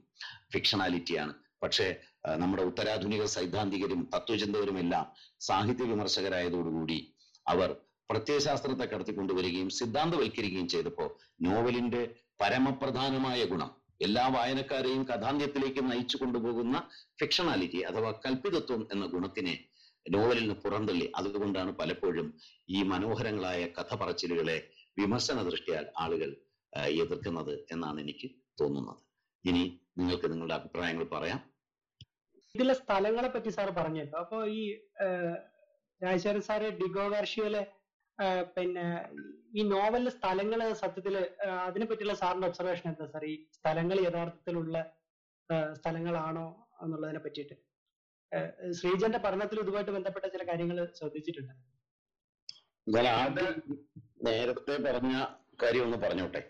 ഫിക്ഷണാലിറ്റിയാണ്. പക്ഷേ നമ്മുടെ ഉത്തരാധുനിക സൈദ്ധാന്തികരും തത്വചിന്തകരും എല്ലാം സാഹിത്യ വിമർശകരായതോടുകൂടി അവർ പ്രത്യയശാസ്ത്രത്തെ കടത്തിക്കൊണ്ടുവരികയും സിദ്ധാന്തവൽക്കരിക്കുകയും ചെയ്തപ്പോൾ നോവലിന്റെ പരമപ്രധാനമായ ഗുണം, എല്ലാ വായനക്കാരെയും കഥാന്ത്യത്തിലേക്ക് നയിച്ചു കൊണ്ടുപോകുന്ന ഫിക്ഷണാലിറ്റി അഥവാ കൽപ്പിതത്വം എന്ന ഗുണത്തിനെ നോവലിൽ നിന്ന് പുറന്തള്ളി. അതുകൊണ്ടാണ് പലപ്പോഴും ഈ മനോഹരങ്ങളായ കഥ പറച്ചിലുകളെ വിമർശന ദൃഷ്ടിയാൽ ആളുകൾ എതിർക്കുന്നത് എന്നാണ് എനിക്ക് തോന്നുന്നത്. ഇനി നിങ്ങൾക്ക് നിങ്ങളുടെ അഭിപ്രായങ്ങൾ പറയാം. ഇതിലെ സ്ഥലങ്ങളെ പറ്റി സാർ പറഞ്ഞല്ലോ. അപ്പൊ ഈ രാജശേഖരൻ സാറ് ഡീഗോ ഗാർഷ്യയിലെ പിന്നെ ഈ നോവലിലെ സ്ഥലങ്ങള് സത്യത്തില് അതിനെ പറ്റിയുള്ള സാറിന്റെ ഒബ്സർവേഷൻ എന്താ സാർ? ഈ സ്ഥലങ്ങൾ യഥാർത്ഥത്തിലുള്ള സ്ഥലങ്ങളാണോ എന്നുള്ളതിനെ പറ്റിയിട്ട് ശ്രീജന്റെ പഠനത്തിൽ ഇതുമായിട്ട് ബന്ധപ്പെട്ട ചില കാര്യങ്ങൾ ശ്രദ്ധിച്ചിട്ടുണ്ട്. നേരത്തെ പറഞ്ഞ കാര്യം ഒന്ന് പറഞ്ഞോട്ടെ.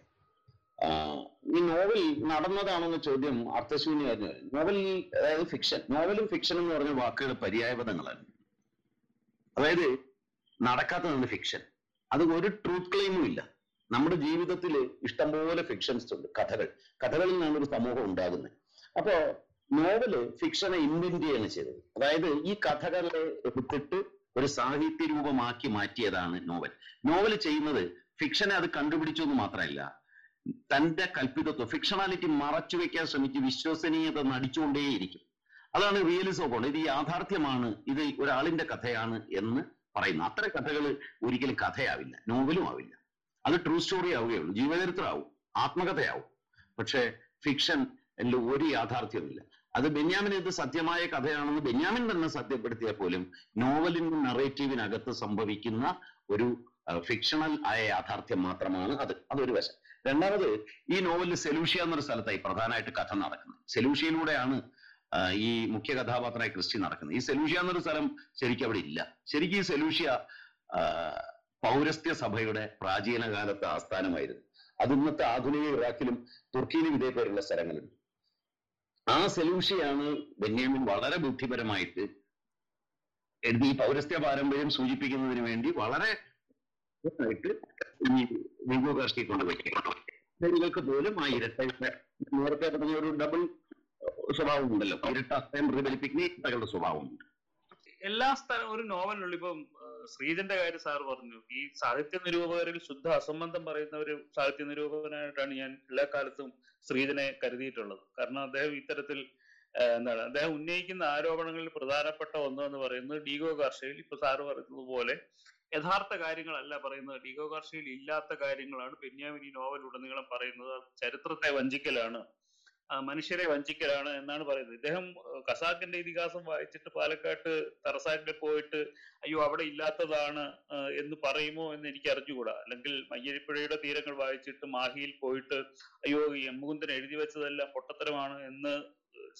ഈ നോവൽ നടന്നതാണെന്ന ചോദ്യം അർത്ഥശൂന്യമായിരുന്നു. നോവലിൽ, അതായത് ഫിക്ഷൻ, നോവലും ഫിക്ഷൻ എന്ന് പറഞ്ഞ വാക്കുകൾ പര്യായപദങ്ങളാണ്. അതായത് നടക്കാത്തതാണ് ഫിക്ഷൻ. അത് ഒരു ട്രൂത്ത് ക്ലെയിമും ഇല്ല. നമ്മുടെ ജീവിതത്തിൽ ഇഷ്ടംപോലെ ഫിക്ഷൻസ് ഉണ്ട്, കഥകൾ. കഥകളിൽ നിന്നാണ് ഒരു സമൂഹം ഉണ്ടാകുന്നത്. അപ്പോ നോവല് ഫിക്ഷനെ ഇൻവെന്റ് ചെയ്യാണ് ചെയ്തത്. അതായത് ഈ കഥകളെ എടുത്തിട്ട് ഒരു സാഹിത്യ രൂപമാക്കി മാറ്റിയതാണ് നോവൽ. നോവൽ ചെയ്യുന്നത് ഫിക്ഷനെ അത് കണ്ടുപിടിച്ചു എന്ന് മാത്രമല്ല, തന്റെ കല്പിതത്വം ഫിക്ഷണാലിറ്റി മറച്ചു വെക്കാൻ ശ്രമിച്ച് വിശ്വസനീയത നടിച്ചുകൊണ്ടേയിരിക്കും. അതാണ് റിയലിസം കൊണ്ട്. ഇത് യാഥാർത്ഥ്യമാണ്, ഇത് ഒരാളിന്റെ കഥയാണ് എന്ന് പറയുന്നത്. അത്ര കഥകൾ ഒരിക്കലും കഥയാവില്ല, നോവലും ആവില്ല. അത് ട്രൂ സ്റ്റോറി ആവുകയുള്ളൂ, ജീവചരിത്രമാവും, ആത്മകഥയാവും. പക്ഷെ ഫിക്ഷൻ ഒരു യാഥാർത്ഥ്യമില്ല. അത് ബെന്യാമിന് ഇത് സത്യമായ കഥയാണെന്ന് ബെന്യാമിൻ തന്നെ സത്യപ്പെടുത്തിയാൽ പോലും നോവലിന്റെ നറേറ്റീവിനകത്ത് സംഭവിക്കുന്ന ഒരു ഫിക്ഷണൽ ആയ യാഥാർത്ഥ്യം മാത്രമാണ് അത്. അതൊരു വശം. രണ്ടാമത്, ഈ നോവലിൽ സെലൂഷ്യ എന്നൊരു സ്ഥലത്തായി പ്രധാനമായിട്ട് കഥ നടക്കുന്നത്. സെലൂഷ്യയിലൂടെയാണ് ഈ മുഖ്യ കഥാപാത്രമായി ക്രിസ്റ്റി നടക്കുന്നത്. ഈ സെലൂഷ്യ എന്നൊരു സ്ഥലം ശരിക്കും അവിടെ ഇല്ല. ശരിക്കും ഈ സെലൂഷ്യ പൗരസ്ത്യ സഭയുടെ പ്രാചീന കാലത്തെ ആസ്ഥാനമായിരുന്നു. അത് ഇന്നത്തെ ആധുനിക ഇറാഖിലും തുർക്കിയിലും ഇതേപോലുള്ള സ്ഥലങ്ങളുണ്ട്. ആ സെലൂഷ്യയാണ് ബെന്യാമിൻ വളരെ ബുദ്ധിപരമായിട്ട് എഴുതി ഈ പൗരസ്ത്യ പാരമ്പര്യം സൂചിപ്പിക്കുന്നതിന് വേണ്ടി വളരെ ായിട്ട് ഈ ഡീഗോ ഗാർഷ്യ കൊണ്ടുപോയിക്ക് പോലും ആ ഇരട്ടയുടെ, നേരത്തെ പറഞ്ഞ ഒരു ഡബിൾ സ്വഭാവം ഉണ്ടല്ലോ, ഇരട്ട അത്തരം പ്രതിഫലിപ്പിക്കുന്ന ഇരട്ടകളുടെ സ്വഭാവമുണ്ട് എല്ലാ സ്ഥലം ഒരു നോവലിനുള്ളിൽ. ഇപ്പം ശ്രീജന്റെ കാര്യം സാർ പറഞ്ഞു. ഈ സാഹിത്യ നിരൂപകരിൽ ശുദ്ധ അസംബന്ധം പറയുന്ന ഒരു സാഹിത്യ നിരൂപകനായിട്ടാണ് ഞാൻ എല്ലാ കാലത്തും ശ്രീജനെ കരുതിയിട്ടുള്ളത്. കാരണം അദ്ദേഹം ഇത്തരത്തിൽ എന്താണ് അദ്ദേഹം ഉന്നയിക്കുന്ന ആരോപണങ്ങളിൽ പ്രധാനപ്പെട്ട ഒന്നെന്ന് പറയുന്നത് ഡീഗോ ഗാർഷ്യയിൽ ഇപ്പൊ സാറ് പറയുന്നത് പോലെ യഥാർത്ഥ കാര്യങ്ങളല്ല പറയുന്നത്. ഡീഗോ ഗാർഷ്യയിൽ ഇല്ലാത്ത കാര്യങ്ങളാണ് ബെന്യാമിൻ ഈ നോവൽ ഉടനീളം പറയുന്നത്. ചരിത്രത്തെ വഞ്ചിക്കലാണ്, മനുഷ്യരെ വഞ്ചിക്കലാണ് എന്നാണ് പറയുന്നത്. ഇദ്ദേഹം കസാക്കിന്റെ ഇതിഹാസം വായിച്ചിട്ട് പാലക്കാട്ട് തറസാറ്റിൽ പോയിട്ട് അയ്യോ അവിടെ ഇല്ലാത്തതാണ് എന്ന് പറയുമോ എന്ന് എനിക്ക് അറിഞ്ഞുകൂടാ. അല്ലെങ്കിൽ മയ്യരിപ്പുഴയുടെ തീരങ്ങൾ വായിച്ചിട്ട് മാഹിയിൽ പോയിട്ട് അയ്യോ ഈ എമ്മുകുന്ദൻ എഴുതി വെച്ചതെല്ലാം പൊട്ടത്തരമാണ് എന്ന്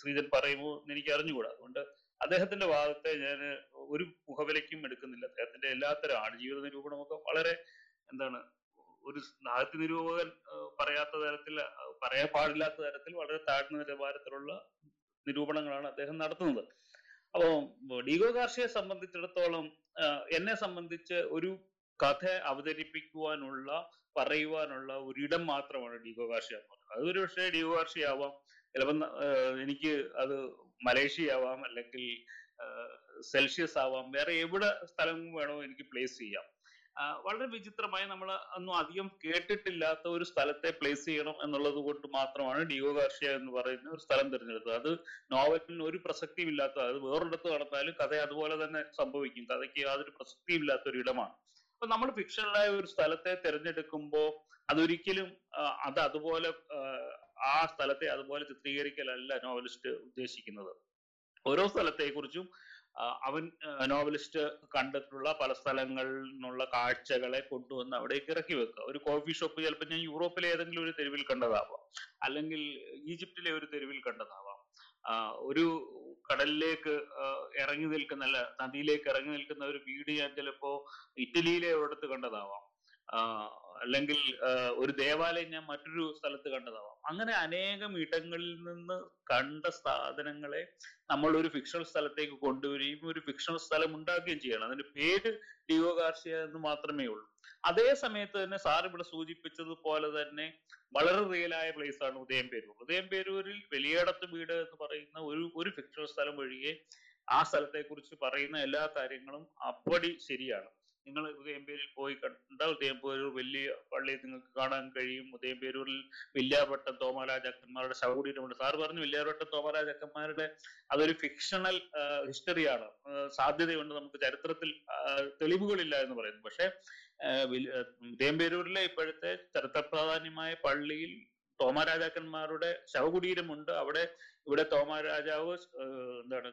ശ്രീധൻ പറയുമോ എന്ന് എനിക്ക് അറിഞ്ഞുകൂടാ. അതുകൊണ്ട് അദ്ദേഹത്തിന്റെ വാദത്തെ ഞാൻ ഒരു മുഖവിലയ്ക്കും എടുക്കുന്നില്ല. അദ്ദേഹത്തിന്റെ എല്ലാത്തരം ആടുജീവിത നിരൂപണമൊക്കെ വളരെ എന്താണ് ഒരു സാഹിത്യ നിരൂപകൻ പറയാത്ത തരത്തിൽ, പറയാൻ പാടില്ലാത്ത തരത്തിൽ വളരെ താഴ്ന്ന നിലവാരത്തിലുള്ള നിരൂപണങ്ങളാണ് അദ്ദേഹം നടത്തുന്നത്. അപ്പോൾ ഡീഗോ ഗാർഷ്യയെ സംബന്ധിച്ചിടത്തോളം, എന്നെ സംബന്ധിച്ച്, ഒരു കഥ അവതരിപ്പിക്കുവാനുള്ള, പറയുവാനുള്ള ഒരിടം മാത്രമാണ് ഡീഗോ ഗാർഷ്യ എന്ന് പറയുന്നത്. അതൊരു പക്ഷേ ഡീഗോ ഗാർഷ്യ ആവാം, ചിലപ്പം എനിക്ക് അത് മലേഷ്യ ആവാം, അല്ലെങ്കിൽ സെൽഷ്യസ് ആവാം, വേറെ എവിടെ സ്ഥലം വേണോ എനിക്ക് പ്ലേസ് ചെയ്യാം. വളരെ വിചിത്രമായി നമ്മൾ ഒന്നും അധികം കേട്ടിട്ടില്ലാത്ത ഒരു സ്ഥലത്തെ പ്ലേസ് ചെയ്യണം എന്നുള്ളത് കൊണ്ട് മാത്രമാണ് ഡീഗോ ഗാർഷ്യ എന്ന് പറയുന്ന ഒരു സ്ഥലം തിരഞ്ഞെടുത്തത്. അത് നോവലിന് ഒരു പ്രസക്തിയില്ലാത്ത, അത് വേറൊരിടത്ത് നടന്നാലും കഥ അതുപോലെ തന്നെ സംഭവിക്കും, കഥയ്ക്ക് യാതൊരു പ്രസക്തിയില്ലാത്ത ഒരു ഇടമാണ്. അപ്പൊ നമ്മൾ ഫിക്ഷണലായ ഒരു സ്ഥലത്തെ തിരഞ്ഞെടുക്കുമ്പോൾ അതൊരിക്കലും അത് അതുപോലെ ആ സ്ഥലത്തെ അതുപോലെ ചിത്രീകരിക്കലല്ല നോവലിസ്റ്റ് ഉദ്ദേശിക്കുന്നത്. ഓരോ സ്ഥലത്തെ കുറിച്ചും അവൻ നോവലിസ്റ്റ് കണ്ടിട്ടുള്ള പല സ്ഥലങ്ങളിൽ നിന്നുള്ള കാഴ്ചകളെ കൊണ്ടുവന്ന് അവിടേക്ക് ഇറക്കി വെക്കുക. ഒരു കോഫി ഷോപ്പ് ചിലപ്പോൾ ഞാൻ യൂറോപ്പിലെ ഏതെങ്കിലും ഒരു തെരുവിൽ കണ്ടതാവാം, അല്ലെങ്കിൽ ഈജിപ്തിലെ ഒരു തെരുവിൽ കണ്ടതാവാം. ഒരു കടലിലേക്ക് ഇറങ്ങി നിൽക്കുന്ന, അല്ല നദിയിലേക്ക് ഇറങ്ങി നിൽക്കുന്ന ഒരു വീട് ഞാൻ ചിലപ്പോ ഇറ്റലിയിലെ ഒരിടത്ത് കണ്ടതാവാം, അല്ലെങ്കിൽ ഒരു ദേവാലയം ഞാൻ മറ്റൊരു സ്ഥലത്ത് കണ്ടതാവാം. അങ്ങനെ അനേകം ഇടങ്ങളിൽ നിന്ന് കണ്ട സാധനങ്ങളെ നമ്മൾ ഒരു ഫിക്ഷണൽ സ്ഥലത്തേക്ക് കൊണ്ടുവരികയും ഒരു ഫിക്ഷണൽ സ്ഥലം ഉണ്ടാക്കുകയും ചെയ്യണം. അതിന്റെ പേര് ഡീഗോ ഗാർഷ്യ എന്ന് മാത്രമേ ഉള്ളൂ. അതേ സമയത്ത് തന്നെ സാർ ഇവിടെ സൂചിപ്പിച്ചതുപോലെ തന്നെ വളരെ റിയലായ പ്ലേസ് ആണ് ഉദയംപേരൂർ. ഉദയംപേരൂരിൽ വലിയയിടത്ത് വീട് എന്ന് പറയുന്ന ഒരു ഫിക്ഷണൽ സ്ഥലം ഒഴികെ ആ സ്ഥലത്തെ കുറിച്ച് പറയുന്ന എല്ലാ കാര്യങ്ങളും അപ്പടി ശരിയാണ്. നിങ്ങൾ ഉദയംപേരിൽ പോയി കണ്ട ഉദയംപേരൂർ വലിയ പള്ളി നിങ്ങൾക്ക് കാണാൻ കഴിയും. ഉദയംപേരൂരിൽ വില്ലാർവട്ടം തോമ രാജാക്കന്മാരുടെ ശവകുടീരമുണ്ട്. സാർ പറഞ്ഞു വില്ലാർവട്ടം തോമ രാജാക്കന്മാരുടെ അതൊരു ഫിക്ഷണൽ ഹിസ്റ്ററിയാണ്, സാധ്യതയുണ്ട്, നമുക്ക് ചരിത്രത്തിൽ തെളിവുകളില്ല എന്ന് പറയുന്നു. പക്ഷെ ഉദയംപേരൂരിലെ ഇപ്പോഴത്തെ ചരിത്ര പ്രാധാന്യമായ പള്ളിയിൽ തോമ രാജാക്കന്മാരുടെ ശവകുടീരമുണ്ട്. അവിടെ ഇവിടെ തോമ രാജാവ് എന്താണ്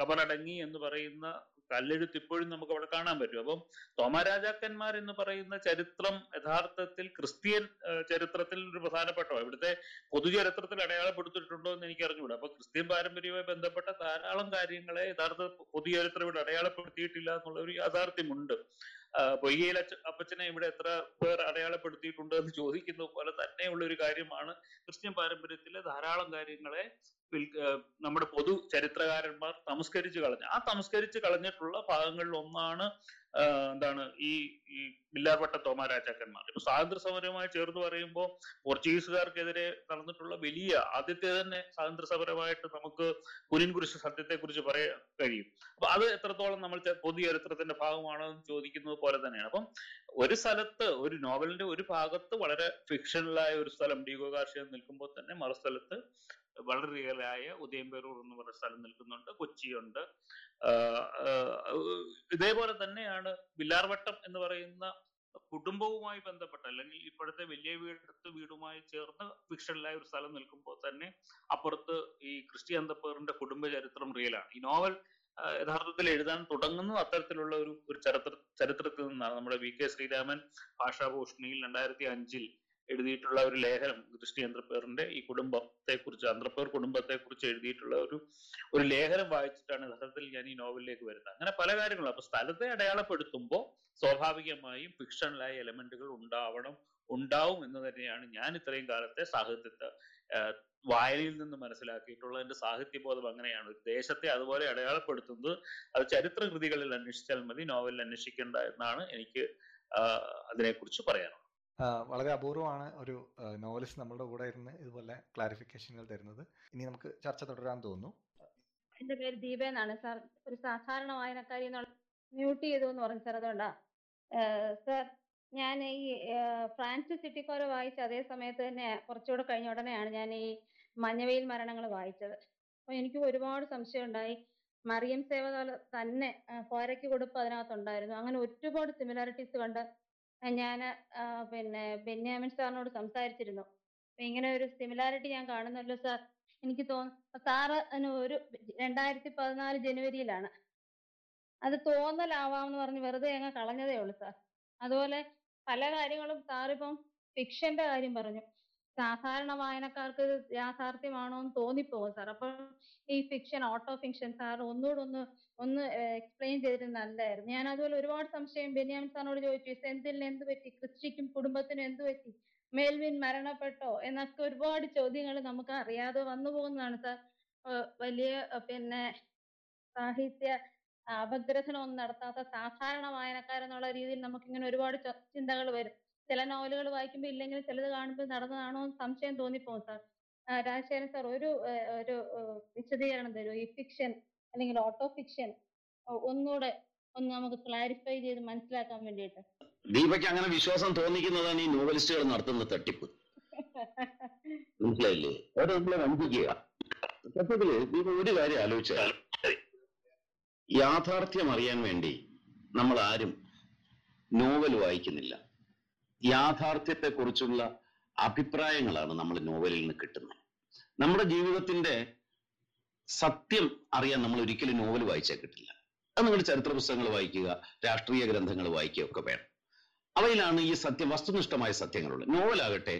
കബറടങ്ങി എന്ന് പറയുന്ന കല്ലെഴുത്ത് ഇപ്പോഴും നമുക്ക് അവിടെ കാണാൻ പറ്റും. അപ്പം തോമ രാജാക്കന്മാർ എന്ന് പറയുന്ന ചരിത്രം യഥാർത്ഥത്തിൽ ക്രിസ്ത്യൻ ചരിത്രത്തിൽ ഒരു പ്രധാനപ്പെട്ട ഇവിടുത്തെ പൊതുചരിത്രത്തിൽ അടയാളപ്പെടുത്തിയിട്ടുണ്ടോ എന്ന് എനിക്ക് അറിഞ്ഞുകൂടാ. അപ്പൊ ക്രിസ്ത്യൻ പാരമ്പര്യവുമായി ബന്ധപ്പെട്ട ധാരാളം കാര്യങ്ങളെ യഥാർത്ഥ പൊതുചരിത്രം ഇവിടെ അടയാളപ്പെടുത്തിയിട്ടില്ല എന്നുള്ള ഒരു യാഥാർത്ഥ്യമുണ്ട്. പൊയ്യയിൽ അപ്പച്ചനെ ഇവിടെ എത്ര പേർ അടയാളപ്പെടുത്തിയിട്ടുണ്ട് എന്ന് ചോദിക്കുന്നത് പോലെ തന്നെയുള്ള ഒരു കാര്യമാണ് ക്രിസ്ത്യൻ പാരമ്പര്യത്തിലെ ധാരാളം കാര്യങ്ങളെ നമ്മുടെ പൊതു ചരിത്രകാരന്മാർ തമസ്കരിച്ചു കളഞ്ഞ ആ തമസ്കരിച്ചു കളഞ്ഞിട്ടുള്ള ഭാഗങ്ങളിൽ ഒന്നാണ് എന്താണ് ഈ വില്ലാർവട്ട തോമ രാജാക്കന്മാർ. ഇപ്പൊ സ്വാതന്ത്ര്യ സമരവുമായി ചേർന്ന് പറയുമ്പോൾ പോർച്ചുഗീസുകാർക്കെതിരെ നടന്നിട്ടുള്ള വലിയ ആദ്യത്തെ തന്നെ സ്വാതന്ത്ര്യ സമരമായിട്ട് നമുക്ക് കുനിൻ കുരിശ് സത്യത്തെ കുറിച്ച് പറയാൻ കഴിയും. അപ്പൊ അത് എത്രത്തോളം നമ്മൾ പൊതുചരിത്രത്തിന്റെ ഭാഗമാണെന്ന് ചോദിക്കുന്നത് പോലെ തന്നെയാണ്. അപ്പം ഒരു സ്ഥലത്ത് ഒരു നോവലിന്റെ ഒരു ഭാഗത്ത് വളരെ ഫിക്ഷണലായ ഒരു സ്ഥലം ഡീഗോ ഗാർഷ്യ നിൽക്കുമ്പോൾ തന്നെ മറുസ്ഥലത്ത് വളരെ റിയലായ ഉദയംപേരൂർ എന്ന് പറയുന്ന സ്ഥലം നിൽക്കുന്നുണ്ട്, കൊച്ചിയുണ്ട്. ഇതേപോലെ തന്നെയാണ് വില്ലാർവട്ടം എന്ന് പറയുന്ന കുടുംബവുമായി ബന്ധപ്പെട്ട അല്ലെങ്കിൽ ഇപ്പോഴത്തെ വലിയയിടത്ത് വീടുമായി ചേർന്ന് ഫിക്ഷണലായ ഒരു സ്ഥലം നിൽക്കുമ്പോൾ തന്നെ അപ്പുറത്ത് ഈ ക്രിസ്റ്റി അന്ത്രപ്പേറിന്റെ കുടുംബചരിത്രം റിയലാണ്. ഈ നോവൽ യഥാർത്ഥത്തിൽ എഴുതാൻ തുടങ്ങുന്നത് അത്തരത്തിലുള്ള ഒരു ചരിത്രത്തിൽ നിന്നാണ്. നമ്മുടെ വി.കെ. ശ്രീരാമൻ ഭാഷാഭൂഷണിയിൽ 2005 എഴുതിയിട്ടുള്ള ഒരു ലേഖനം ക്രിസ്റ്റി അന്ത്രപ്പേറിന്റെ ഈ കുടുംബത്തെക്കുറിച്ച്, അന്ത്രപ്പേർ കുടുംബത്തെക്കുറിച്ച് എഴുതിയിട്ടുള്ള ഒരു ലേഖനം വായിച്ചിട്ടാണ് യഥാർത്ഥത്തിൽ ഞാൻ ഈ നോവലിലേക്ക് വരുന്നത്. അങ്ങനെ പല കാര്യങ്ങളും. അപ്പൊ സ്ഥലത്തെ അടയാളപ്പെടുത്തുമ്പോൾ സ്വാഭാവികമായും ഫിക്ഷണലായ എലമെന്റുകൾ ഉണ്ടാവും എന്ന് തന്നെയാണ് ഞാൻ ഇത്രയും കാലത്തെ സാഹിത്യത്തെ വായനയിൽ നിന്ന് മനസ്സിലാക്കിയിട്ടുള്ള എൻ്റെ സാഹിത്യബോധം. അങ്ങനെയാണ് ഒരു ദേശത്തെ അതുപോലെ അടയാളപ്പെടുത്തുന്നത്. അത് ചരിത്ര കൃതികളിൽ അന്വേഷിച്ചാൽ മതി, നോവലിൽ അന്വേഷിക്കേണ്ട എന്നാണ് എനിക്ക് അതിനെക്കുറിച്ച് പറയാനുള്ളത്. വളരെ അപൂർവമാണ് ഒരു നോവലിസ്റ്റ് നമ്മളുടെ കൂടെ ഇരുന്ന് ഇതുപോലെ ക്ലാരിഫിക്കേഷനുകൾ തരുന്നത്. ഇനി നമുക്ക് ചർച്ച തുടരാൻ തോന്നുന്നു. എന്റെ പേര് ദീപ എന്നാണ് സാർ. ഒരു സാധാരണ വായനക്കാരി മ്യൂട്ട് ചെയ്തു എന്ന് പറഞ്ഞു സാർ, അതുകൊണ്ടാ സാർ. ഞാൻ ഈ ഫ്രാൻസിസ് ഇട്ടിക്കോർ വായിച്ച അതേ സമയത്ത് തന്നെ കുറച്ചുകൂടെ കഴിഞ്ഞ ഉടനെയാണ് ഞാൻ ഈ മഞ്ഞവെയിൽ മരണങ്ങൾ വായിച്ചത്. അപ്പോൾ എനിക്ക് ഒരുപാട് സംശയം ഉണ്ടായി. മറിയം സേവ തന്നെ കോരയ്ക്ക് കൊടുപ്പ് അതിനകത്തുണ്ടായിരുന്നു. അങ്ങനെ ഒരുപാട് സിമിലാരിറ്റീസ് കണ്ട് ഞാൻ പിന്നെ ബെന്യാമിൻ സാറിനോട് സംസാരിച്ചിരുന്നു. അപ്പം ഇങ്ങനെ ഒരു സിമിലാരിറ്റി ഞാൻ കാണുന്നല്ലോ സാർ. എനിക്ക് തോന്നുന്നു സാറ് ഒരു 2014 ജനുവരിയിലാണ് അത് തോന്നലാവാമെന്ന് പറഞ്ഞ് വെറുതെ അങ്ങ് കളഞ്ഞതേ ഉള്ളൂ സാർ. അതുപോലെ പല കാര്യങ്ങളും സാറിപ്പം ഫിക്ഷന്റെ കാര്യം പറഞ്ഞു. സാധാരണ വായനക്കാർക്ക് യാഥാർത്ഥ്യമാണോ എന്ന് തോന്നിപ്പോകും സാർ. അപ്പം ഈ ഫിക്ഷൻ, ഓട്ടോ ഫിക്ഷൻ സാർ ഒന്നുകൂടെ ഒന്ന് എക്സ്പ്ലെയിൻ ചെയ്തിട്ട് നല്ലതായിരുന്നു. ഞാൻ അതുപോലെ ഒരുപാട് സംശയം ബെന്യാമിൻ സാറിനോട് ചോദിച്ചു, സെന്തിലിന് എന്ത് പറ്റി, ക്രിസ്റ്റിക്കും കുടുംബത്തിനും എന്ത് പറ്റി, മെൽവിൻ മരണപ്പെട്ടോ എന്നൊക്കെ ഒരുപാട് ചോദ്യങ്ങൾ നമുക്ക് അറിയാതെ വന്നു പോകുന്നതാണ് സാർ. വലിയ പിന്നെ സാഹിത്യ അപഗ്രഥനമൊന്നും നടത്താത്ത സാധാരണ വായനക്കാരെന്നുള്ള രീതിയിൽ നമുക്കിങ്ങനെ ഒരുപാട് ചിന്തകൾ വരും. ചില നോവലുകൾ വായിക്കുമ്പോൾ ഇല്ലെങ്കിൽ ചിലത് കാണുമ്പോൾ നടന്നതാണോ എന്ന് സംശയം തോന്നിപ്പോകും സാർ. രാജശേഖരൻ സാർ ഒരു വിശദീകരണം തരും. ഈ ഫിക്ഷൻ അല്ലെങ്കിൽ ഓട്ടോ ഫിക്ഷൻ ഒന്നുകൂടെ ഒന്ന് നമുക്ക് ക്ലാരിഫൈ ചെയ്ത് മനസ്സിലാക്കാൻ വേണ്ടിയിട്ട്. ദീപയ്ക്ക് അങ്ങനെ വിശ്വാസം തോന്നിക്കുന്നതാണ് ഈ നോവലിസ്റ്റുകൾ നടത്തുന്ന തട്ടിപ്പ്. മനസ്സിലായില്ലേ? സത്യത്തില് ദീപ ഒരു കാര്യം ആലോചിച്ചാൽ, യാഥാർത്ഥ്യം അറിയാൻ വേണ്ടി നമ്മൾ ആരും നോവൽ വായിക്കുന്നില്ല. യാഥാർത്ഥ്യത്തെ കുറിച്ചുള്ള അഭിപ്രായങ്ങളാണ് നമ്മൾ നോവലിൽ നിന്ന് കിട്ടുന്നത്. നമ്മുടെ ജീവിതത്തിന്റെ സത്യം അറിയാൻ നമ്മൾ ഒരിക്കലും നോവൽ വായിച്ചാൽ കിട്ടില്ല. അത് നിങ്ങൾ ചരിത്ര പുസ്തകങ്ങൾ വായിക്കുക, രാഷ്ട്രീയ ഗ്രന്ഥങ്ങൾ വായിക്കുക ഒക്കെ വേണം. അവയിലാണ് ഈ സത്യം, വസ്തുനിഷ്ഠമായ സത്യങ്ങളുള്ളത്. നോവലാകട്ടെ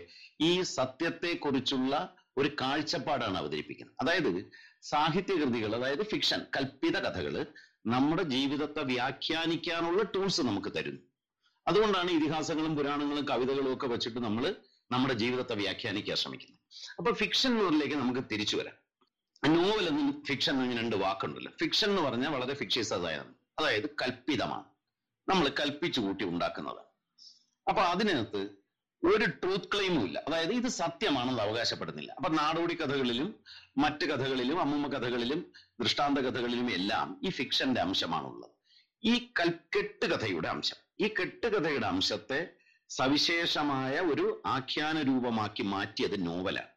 ഈ സത്യത്തെ കുറിച്ചുള്ള ഒരു കാഴ്ചപ്പാടാണ് അവതരിപ്പിക്കുന്നത്. അതായത് സാഹിത്യകൃതികൾ, അതായത് ഫിക്ഷൻ, കൽപ്പിത കഥകൾ നമ്മുടെ ജീവിതത്തെ വ്യാഖ്യാനിക്കാനുള്ള ടൂൾസ് നമുക്ക് തരുന്നു. അതുകൊണ്ടാണ് ഇതിഹാസങ്ങളും പുരാണങ്ങളും കവിതകളും ഒക്കെ വെച്ചിട്ട് നമ്മൾ നമ്മുടെ ജീവിതത്തെ വ്യാഖ്യാനിക്കാൻ ശ്രമിക്കുന്നത്. അപ്പൊ ഫിക്ഷൻ എന്നതിലേക്ക് നമുക്ക് തിരിച്ചു വരാം. നോവൽ എന്നും ഫിക്ഷൻ എന്നും രണ്ട് വാക്കുണ്ടല്ലോ. ഫിക്ഷൻ എന്ന് പറഞ്ഞാൽ വളരെ ഫിക്ഷ്യസ് ആയതാണ്, അതായത് കൽപ്പിതമാണ്, നമ്മൾ കൽപ്പിച്ചു കൂട്ടി ഉണ്ടാക്കുന്നതാണ്. അപ്പൊ അതിനകത്ത് ഒരു ട്രൂത്ത് ക്ലെയിമും ഇല്ല, അതായത് ഇത് സത്യമാണെന്ന് അവകാശപ്പെടുന്നില്ല. അപ്പൊ നാടോടി കഥകളിലും മറ്റു കഥകളിലും അമ്മൂമ്മ കഥകളിലും ദൃഷ്ടാന്ത കഥകളിലും എല്ലാം ഈ ഫിക്ഷന്റെ അംശമാണുള്ളത്. ഈ കെട്ടുകഥയുടെ അംശം, ഈ കെട്ടുകഥയുടെ അംശത്തെ സവിശേഷമായ ഒരു ആഖ്യാന രൂപമാക്കി മാറ്റിയത് നോവലാണ്.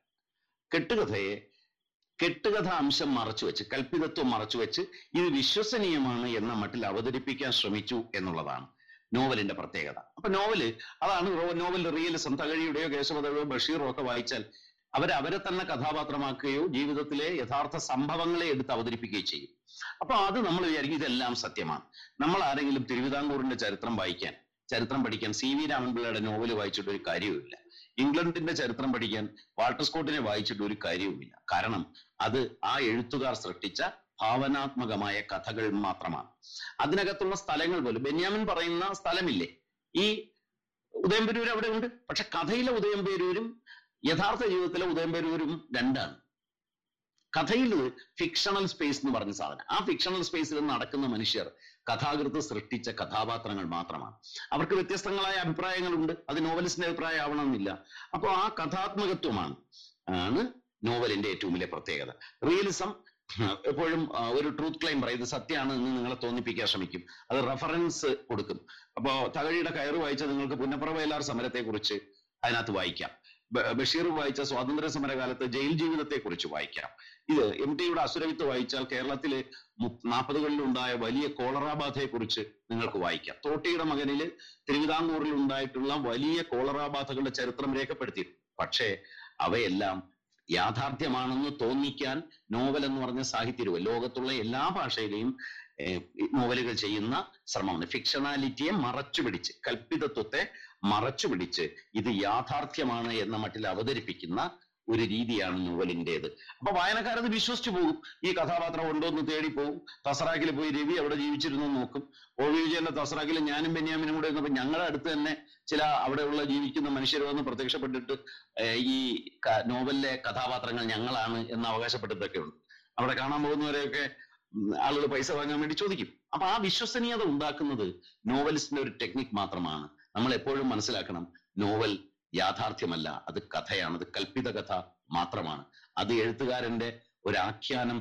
കെട്ടുകഥ അംശം മറച്ചുവെച്ച്, കൽപ്പിതത്വം മറച്ചുവെച്ച് ഇത് വിശ്വസനീയമാണ് എന്ന മട്ടിൽ അവതരിപ്പിക്കാൻ ശ്രമിച്ചു എന്നുള്ളതാണ് നോവലിന്റെ പ്രത്യേകത. അപ്പൊ നോവല് അതാണ്. നോവലിന്റെ റിയലിസം തകഴിയുടെയോ കേശവതയുടെയോ ബഷീറോ ഒക്കെ വായിച്ചാൽ അവരെ തന്നെ കഥാപാത്രമാക്കുകയോ ജീവിതത്തിലെ യഥാർത്ഥ സംഭവങ്ങളെ എടുത്ത് അവതരിപ്പിക്കുകയോ ചെയ്യും. അപ്പൊ അത് നമ്മൾ വിചാരിക്കും ഇതെല്ലാം സത്യമാണ്. നമ്മൾ ആരെങ്കിലും തിരുവിതാംകൂറിന്റെ ചരിത്രം പഠിക്കാൻ സി വി രാമൻപിള്ളിയുടെ നോവല് വായിച്ചിട്ട് ഒരു കാര്യവുമില്ല. ഇംഗ്ലണ്ടിന്റെ ചരിത്രം പഠിക്കാൻ വാൾട്ടർ സ്കോട്ടിനെ വായിച്ചിട്ട് ഒരു കാര്യവുമില്ല. കാരണം അത് ആ എഴുത്തുകാർ സൃഷ്ടിച്ച ഭാവനാത്മകമായ കഥകൾ മാത്രമാണ്. അതിനകത്തുള്ള സ്ഥലങ്ങൾ പോലും, ബെന്യാമിൻ പറയുന്ന സ്ഥലമില്ലേ, ഈ ഉദയംപേരൂർ അവിടെ ഉണ്ട്. പക്ഷെ കഥയിലെ ഉദയംപേരൂരും യഥാർത്ഥ ജീവിതത്തിലെ ഉദയംപേരൂരും രണ്ടാണ്. കഥയിൽ ഫിക്ഷണൽ സ്പേസ് എന്ന് പറഞ്ഞ സാധനം, ആ ഫിക്ഷണൽ സ്പേസിൽ നടക്കുന്ന മനുഷ്യർ കഥാകൃത്ത് സൃഷ്ടിച്ച കഥാപാത്രങ്ങൾ മാത്രമാണ്. അവർക്ക് വ്യത്യസ്തങ്ങളായ അഭിപ്രായങ്ങളുണ്ട്, അത് നോവലിസ്റ്റിന്റെ അഭിപ്രായം ആവണമെന്നില്ല. അപ്പോൾ ആ കഥാത്മകത്വമാണ് നോവലിന്റെ ഏറ്റവും വലിയ പ്രത്യേകത. റിയലിസം എപ്പോഴും ഒരു ട്രൂത്ത് ക്ലെയിം പറയും, ഇത് സത്യമാണ് എന്ന് നിങ്ങളെ തോന്നിപ്പിക്കാൻ ശ്രമിക്കും, അത് റെഫറൻസ് കൊടുക്കും. അപ്പോൾ തകഴിയുടെ കയറ് വായിച്ചാൽ നിങ്ങൾക്ക് പുന്നപ്ര വയലാർ സമരത്തെക്കുറിച്ച് അതിനകത്ത് വായിക്കാം, ബഷീർ വായിച്ച സ്വാതന്ത്ര്യ സമരകാലത്ത് ജയിൽ ജീവിതത്തെക്കുറിച്ച് വായിക്കാം. ഇത് എം ടിയുടെ അസുരവിത്ത് വായിച്ചാൽ കേരളത്തിലെ 40കളിലുണ്ടായ വലിയ കോളറാബാധയെക്കുറിച്ച് നിങ്ങൾക്ക് വായിക്കാം. തോട്ടിയുടെ മകനില് തിരുവിതാംകൂറിൽ ഉണ്ടായിട്ടുള്ള വലിയ കോളറാബാധകളുടെ ചരിത്രം രേഖപ്പെടുത്തിയിട്ടുണ്ട്. പക്ഷേ അവയെല്ലാം യാഥാർത്ഥ്യമാണെന്ന് തോന്നിക്കാൻ നോവൽ എന്ന് പറഞ്ഞ സാഹിത്യരൂപ ലോകത്തുള്ള എല്ലാ ഭാഷയിലെയും നോവലുകൾ ചെയ്യുന്ന ശ്രമമാണ്. ഫിക്ഷണാലിറ്റിയെ മറച്ചുപിടിച്ച്, കൽപ്പിതത്വത്തെ മറച്ചുപിടിച്ച് ഇത് യാഥാർത്ഥ്യമാണ് എന്ന മട്ടിൽ അവതരിപ്പിക്കുന്ന ഒരു രീതിയാണ് നോവലിൻ്റെത്. അപ്പൊ വായനക്കാരത് വിശ്വസിച്ചു പോകും. ഈ കഥാപാത്രം ഉണ്ടോ എന്ന് തേടി പോകും. തസറാക്കിൽ പോയി രവി അവിടെ ജീവിച്ചിരുന്നു നോക്കും. ഓ വി വിജയന്റെ തസറാക്കിൽ ഞാനും ബെന്യാമിനും കൂടെ ഇരുന്നപ്പോൾ ഞങ്ങളുടെ അടുത്ത് തന്നെ ചില അവിടെയുള്ള ജീവിക്കുന്ന മനുഷ്യർ വന്ന് പ്രത്യക്ഷപ്പെട്ടിട്ട് ഈ നോവലിലെ കഥാപാത്രങ്ങൾ ഞങ്ങളാണ് എന്ന് അവകാശപ്പെട്ടതൊക്കെ ഉണ്ട്. അവിടെ കാണാൻ പോകുന്നവരെയൊക്കെ ആളുകൾ പൈസ വാങ്ങാൻ വേണ്ടി ചോദിക്കും. അപ്പൊ ആ വിശ്വസനീയത ഉണ്ടാക്കുന്നത് നോവലിസ്റ്റിന്റെ ഒരു ടെക്നിക് മാത്രമാണ്. നമ്മൾ എപ്പോഴും മനസ്സിലാക്കണം, നോവൽ യാഥാർത്ഥ്യമല്ല, അത് കഥയാണ്, അത് കൽപ്പിത കഥ മാത്രമാണ്. അത് എഴുത്തുകാരന്റെ ഒരു ആഖ്യാനം,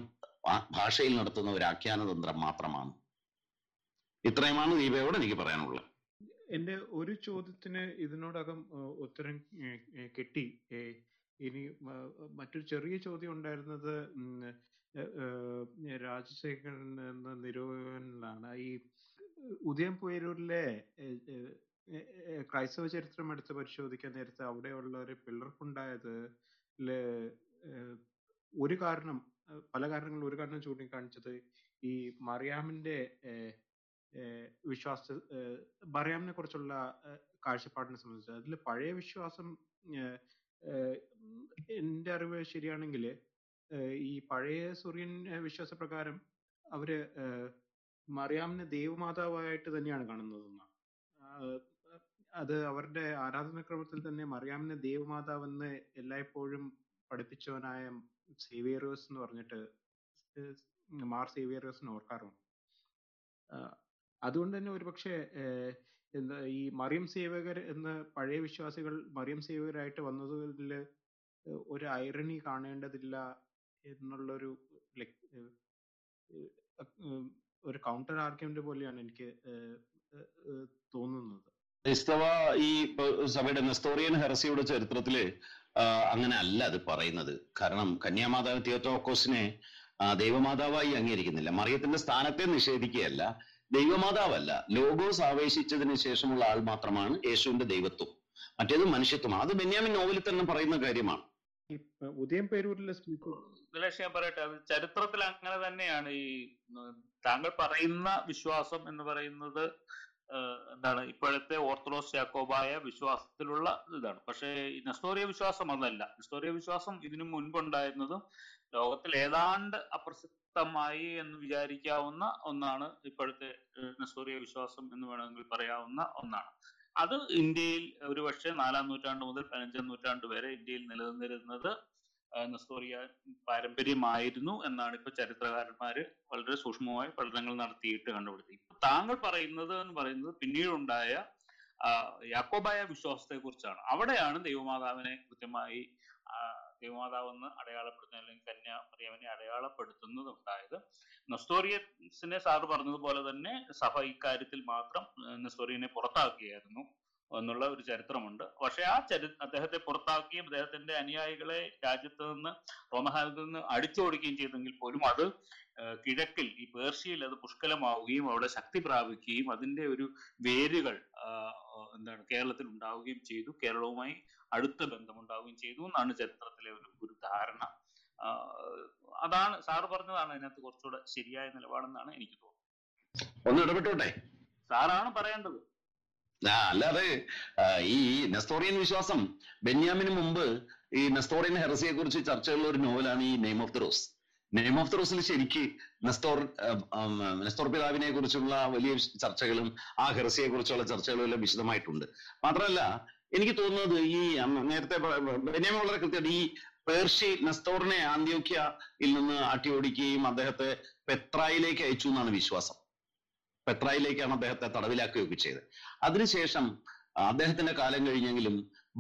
ഭാഷയിൽ നടത്തുന്ന ഒരു ആഖ്യാനതന്ത്രം മാത്രമാണ്. ഇത്രയുമാണ് ദീപയോട് എനിക്ക് പറയാനുള്ളത്. എന്റെ ഒരു ചോദ്യത്തിന് ഇതിനോടകം ഉത്തരം കിട്ടി. ഇനി മറ്റൊരു ചെറിയ ചോദ്യം ഉണ്ടായിരുന്നത് രാജശേഖരൻ എന്ന നിരൂപകനിലാണ്. ഈ ഉദയംപേരൂരിലെ ക്രൈസ്തവ ചരിത്രം എടുത്ത് പരിശോധിക്കാൻ നേരത്തെ അവിടെയുള്ള ഒരു പിളർപ്പുണ്ടായത് ഒരു കാരണം, പല കാരണങ്ങൾ, ഒരു കാരണം ചൂണ്ടിക്കാണിച്ചത് ഈ മറിയാമിന്റെ വിശ്വാസ, മറിയാമിനെ കുറിച്ചുള്ള കാഴ്ചപ്പാടിനെ സംബന്ധിച്ച്. അതിൽ പഴയ വിശ്വാസം എൻ്റെ അറിവ് ശരിയാണെങ്കിൽ ഈ പഴയ സൂര്യൻ വിശ്വാസപ്രകാരം അവര് മറിയാമിനെ ദേവമാതാവായിട്ട് തന്നെയാണ് കാണുന്നതെന്നാണ്. അത് അവരുടെ ആരാധനാക്രമത്തിൽ തന്നെ മറിയാമിനെ ദേവമാതാവെന്ന് എല്ലായ്പ്പോഴും പഠിപ്പിച്ചവനായ സേവിയറോസ് എന്ന് പറഞ്ഞിട്ട് മാർ സേവിയറോസിനെ ഓർക്കാറുണ്ട്. അതുകൊണ്ട് തന്നെ ഒരുപക്ഷെ എന്താ ഈ മറിയം സേവകർ എന്ന പഴയ വിശ്വാസികൾ മറിയം സേവകരായിട്ട് വന്നതിൽ ഒരു ഐറണി കാണേണ്ടതില്ല എന്നുള്ളൊരു ഒരു കൗണ്ടർ ആർഗ്യുമെന്റ് പോലെയാണ് എനിക്ക് തോന്നുന്നത്. ക്രിസ്തവ ഈ സഭയുടെ നെസ്തോറിയൻ ഹെറസിയുടെ ചരിത്രത്തില് അങ്ങനെ അല്ല അത് പറയുന്നത്. കാരണം കന്യാമാതാവ് തിയോതോക്കോസിനെ ദൈവമാതാവായി അംഗീകരിക്കുന്നില്ല. മറിയത്തിന്റെ സ്ഥാനത്തെ നിഷേധിക്കുകയല്ല, ദൈവമാതാവല്ല. ലോഗോസ് ആവേശിച്ചതിന് ശേഷമുള്ള ആൾ മാത്രമാണ് യേശുവിന്റെ ദൈവത്വം, മറ്റേത് മനുഷ്യത്വമാണ്. അത് ബെന്യാമിൻ നോവലിൽ തന്നെ പറയുന്ന കാര്യമാണ്. ഉദയംപേരൂരിലെ സ്പീക്കർ പറയട്ടെ, ചരിത്രത്തിൽ അങ്ങനെ തന്നെയാണ്. ഈ താങ്കൾ പറയുന്ന വിശ്വാസം എന്ന് പറയുന്നത് എന്താണ്, ഇപ്പോഴത്തെ ഓർത്തഡോക്സ് യാക്കോബായ വിശ്വാസത്തിലുള്ള ഇതാണ്. പക്ഷേ നെസ്തോറിയ വിശ്വാസം അതല്ല. നെസ്തോറിയ വിശ്വാസം ഇതിനു മുൻപുണ്ടായിരുന്നതും ലോകത്തിൽ ഏതാണ്ട് അപ്രസക്തമായി എന്ന് വിചാരിക്കാവുന്ന ഒന്നാണ്. ഇപ്പോഴത്തെ നെസ്തോറിയ വിശ്വാസം എന്ന് വേണമെങ്കിൽ പറയാവുന്ന ഒന്നാണ്. അത് ഇന്ത്യയിൽ ഒരുപക്ഷെ 4-ാം നൂറ്റാണ്ട് മുതൽ 5-ാം നൂറ്റാണ്ട് വരെ ഇന്ത്യയിൽ നിലനിന്നിരുന്നത് നെസ്തോറിയ പാരമ്പര്യമായിരുന്നു എന്നാണ് ഇപ്പൊ ചരിത്രകാരന്മാര് വളരെ സൂക്ഷ്മമായ പഠനങ്ങൾ നടത്തിയിട്ട് കണ്ടുപിടിച്ചത്. ഇപ്പൊ താങ്കൾ പറയുന്നത് എന്ന് പറയുന്നത് പിന്നീടുണ്ടായ യാക്കോബായ വിശ്വാസത്തെ കുറിച്ചാണ്. അവിടെയാണ് ദൈവമാതാവിനെ കൃത്യമായി ദൈവമാതാവെന്ന് അടയാളപ്പെടുത്തുന്ന അല്ലെങ്കിൽ കന്യാ മറിയമ്മനെ അടയാളപ്പെടുത്തുന്നതുണ്ടായത്. നെസ്തോറിയസിനെ സാറ് പറഞ്ഞതുപോലെ തന്നെ സഭ ഇക്കാര്യത്തിൽ മാത്രം നെസ്തോറിയനെ പുറത്താക്കിയായിരുന്നു എന്നുള്ള ഒരു ചരിത്രമുണ്ട്. പക്ഷെ ആ അദ്ദേഹത്തെ പുറത്താക്കുകയും അദ്ദേഹത്തിന്റെ അനുയായികളെ രാജ്യത്ത് നിന്ന്, റോമഹാനത്തിൽ നിന്ന് അടിച്ചോടിക്കുകയും ചെയ്തെങ്കിൽ പോലും അത് കിഴക്കിൽ ഈ പേർഷ്യയിൽ അത് പുഷ്കലമാവുകയും അവിടെ ശക്തി പ്രാപിക്കുകയും അതിന്റെ ഒരു വേരുകൾ എന്താണ് കേരളത്തിൽ ഉണ്ടാവുകയും ചെയ്തു, കേരളവുമായി അടുത്ത ബന്ധമുണ്ടാവുകയും ചെയ്തു എന്നാണ് ചരിത്രത്തിലെ ഒരു ധാരണ. അതാണ് സാറ് പറഞ്ഞതാണ് അതിനകത്ത് കുറച്ചുകൂടെ ശരിയായ നിലപാടെന്നാണ് എനിക്ക് തോന്നുന്നത്. ഒന്ന് ഇടപെട്ടോട്ടെ, സാറാണ് പറയേണ്ടത്. അല്ലാതെ ഈ നെസ്തോറിയൻ വിശ്വാസം ബെന്യാമിന് മുമ്പ് ഈ നെസ്തോറിയൻ ഹെറസിയെ കുറിച്ച് ചർച്ചയുള്ള ഒരു നോവലാണ് ഈ name of the rose. Name of the റോസിൽ ശരിക്ക് നെസ്തോർ പിതാവിനെ കുറിച്ചുള്ള വലിയ ചർച്ചകളും ആ ഹെറസിയെ കുറിച്ചുള്ള ചർച്ചകളും എല്ലാം വിശദമായിട്ടുണ്ട്. മാത്രമല്ല എനിക്ക് തോന്നുന്നത് ഈ നേരത്തെ ബെന്യാമിൻ വളരെ കൃത്യമായിട്ട് ഈ പേർഷി നെസ്തോറിനെ ആന്ത്യോക്യയിൽ നിന്ന് അട്ടിയോടിക്കുകയും അദ്ദേഹത്തെ പെത്രായിലേക്ക് അയച്ചു എന്നാണ് വിശ്വാസം. പെത്രായിലേക്കാണ് അദ്ദേഹത്തെ തടവിലാക്കുകയൊക്കെ ചെയ്തത്. അതിനുശേഷം അദ്ദേഹത്തിന്റെ കാലം കഴിഞ്ഞെങ്കിലും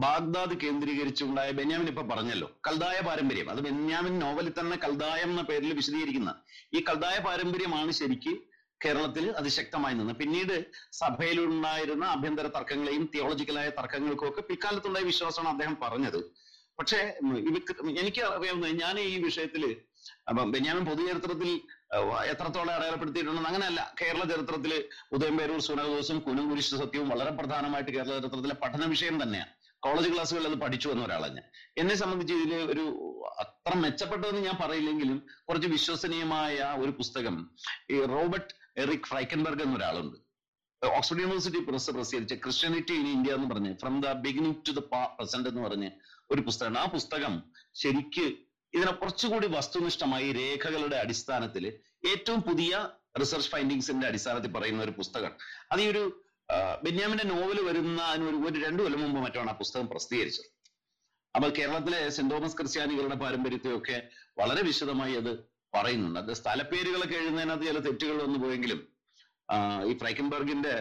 ബാഗ്ദാദ് കേന്ദ്രീകരിച്ചുണ്ടായ ബെന്യാമിൻ ഇപ്പൊ പറഞ്ഞല്ലോ കൽദായ പാരമ്പര്യം, അത് ബെന്യാമിൻ നോവലിൽ തന്നെ കൽദായം എന്ന പേരിൽ വിശദീകരിക്കുന്ന ഈ കൽദായ പാരമ്പര്യമാണ് ശരിക്ക് കേരളത്തിൽ അതിശക്തമായി നിന്ന് പിന്നീട് സഭയിലുണ്ടായിരുന്ന ആഭ്യന്തര തർക്കങ്ങളെയും തിയോളജിക്കലായ തർക്കങ്ങൾക്കും ഒക്കെ പിക്കാലത്തുണ്ടായ വിശ്വാസമാണ് അദ്ദേഹം പറഞ്ഞത്. പക്ഷേ എനിക്ക് അറിയാവുന്നത് ഞാൻ ഈ വിഷയത്തിൽ ബെന്യാമിൻ പൊതുചരിത്രത്തിൽ എത്രത്തോളം അടയാളപ്പെടുത്തിയിട്ടുണ്ടെന്ന് അങ്ങനെയല്ല, കേരള ചരിത്രത്തിൽ ഉദയംപേരൂർ സൂനഹദോസും കുനംകുരിശ് സത്യവും വളരെ പ്രധാനമായിട്ട് കേരള ചരിത്രത്തിലെ പഠന വിഷയം തന്നെയാണ്. കോളേജ് ക്ലാസ്സുകളിൽ അത് പഠിച്ചു വന്ന ഒരാളാണ് ഞാൻ. എന്നെ സംബന്ധിച്ച് ഇതിൽ ഒരു അത്ര മെച്ചപ്പെട്ടതെന്ന് ഞാൻ പറയില്ലെങ്കിലും കുറച്ച് വിശ്വസനീയമായ ഒരു പുസ്തകം ഈ റോബർട്ട് എറിക് ഫ്രൈക്കൻബർഗ് എന്നൊരാളുണ്ട്, ഓക്സ്ഫോർഡ് യൂണിവേഴ്സിറ്റി പ്രസ് പ്രസിദ്ധീകരിച്ച ക്രിസ്ത്യാനിറ്റി ഇൻ ഇന്ത്യ എന്ന് പറഞ്ഞ് from the beginning to the present എന്ന് പറഞ്ഞ് ഒരു പുസ്തകമാണ്. ആ പുസ്തകം ശരിക്ക് ഇതിനെ കുറച്ചുകൂടി വസ്തുനിഷ്ഠമായി രേഖകളുടെ അടിസ്ഥാനത്തിൽ ഏറ്റവും പുതിയ റിസർച്ച് ഫൈൻഡിങ്സിന്റെ അടിസ്ഥാനത്തിൽ പറയുന്ന ഒരു പുസ്തകമാണ്. അത് ഈ ഒരു ബെന്യാമിന്റെ നോവൽ വരുന്ന ഒരു 2 കൊല്ലം മുമ്പ് മറ്റാണ് ആ പുസ്തകം പ്രസിദ്ധീകരിച്ചത്. അപ്പൊ കേരളത്തിലെ സെന്റ് തോമസ് ക്രിസ്ത്യാനികളുടെ പാരമ്പര്യത്തെയൊക്കെ വളരെ വിശദമായി അത് പറയുന്നുണ്ട്. അത് സ്ഥലപ്പേരുകളൊക്കെ എഴുതുന്നതിനകത്ത് ചില തെറ്റുകൾ വന്നു പോയെങ്കിലും ഈ ഫ്രൈക്കൻബർഗിന്റെ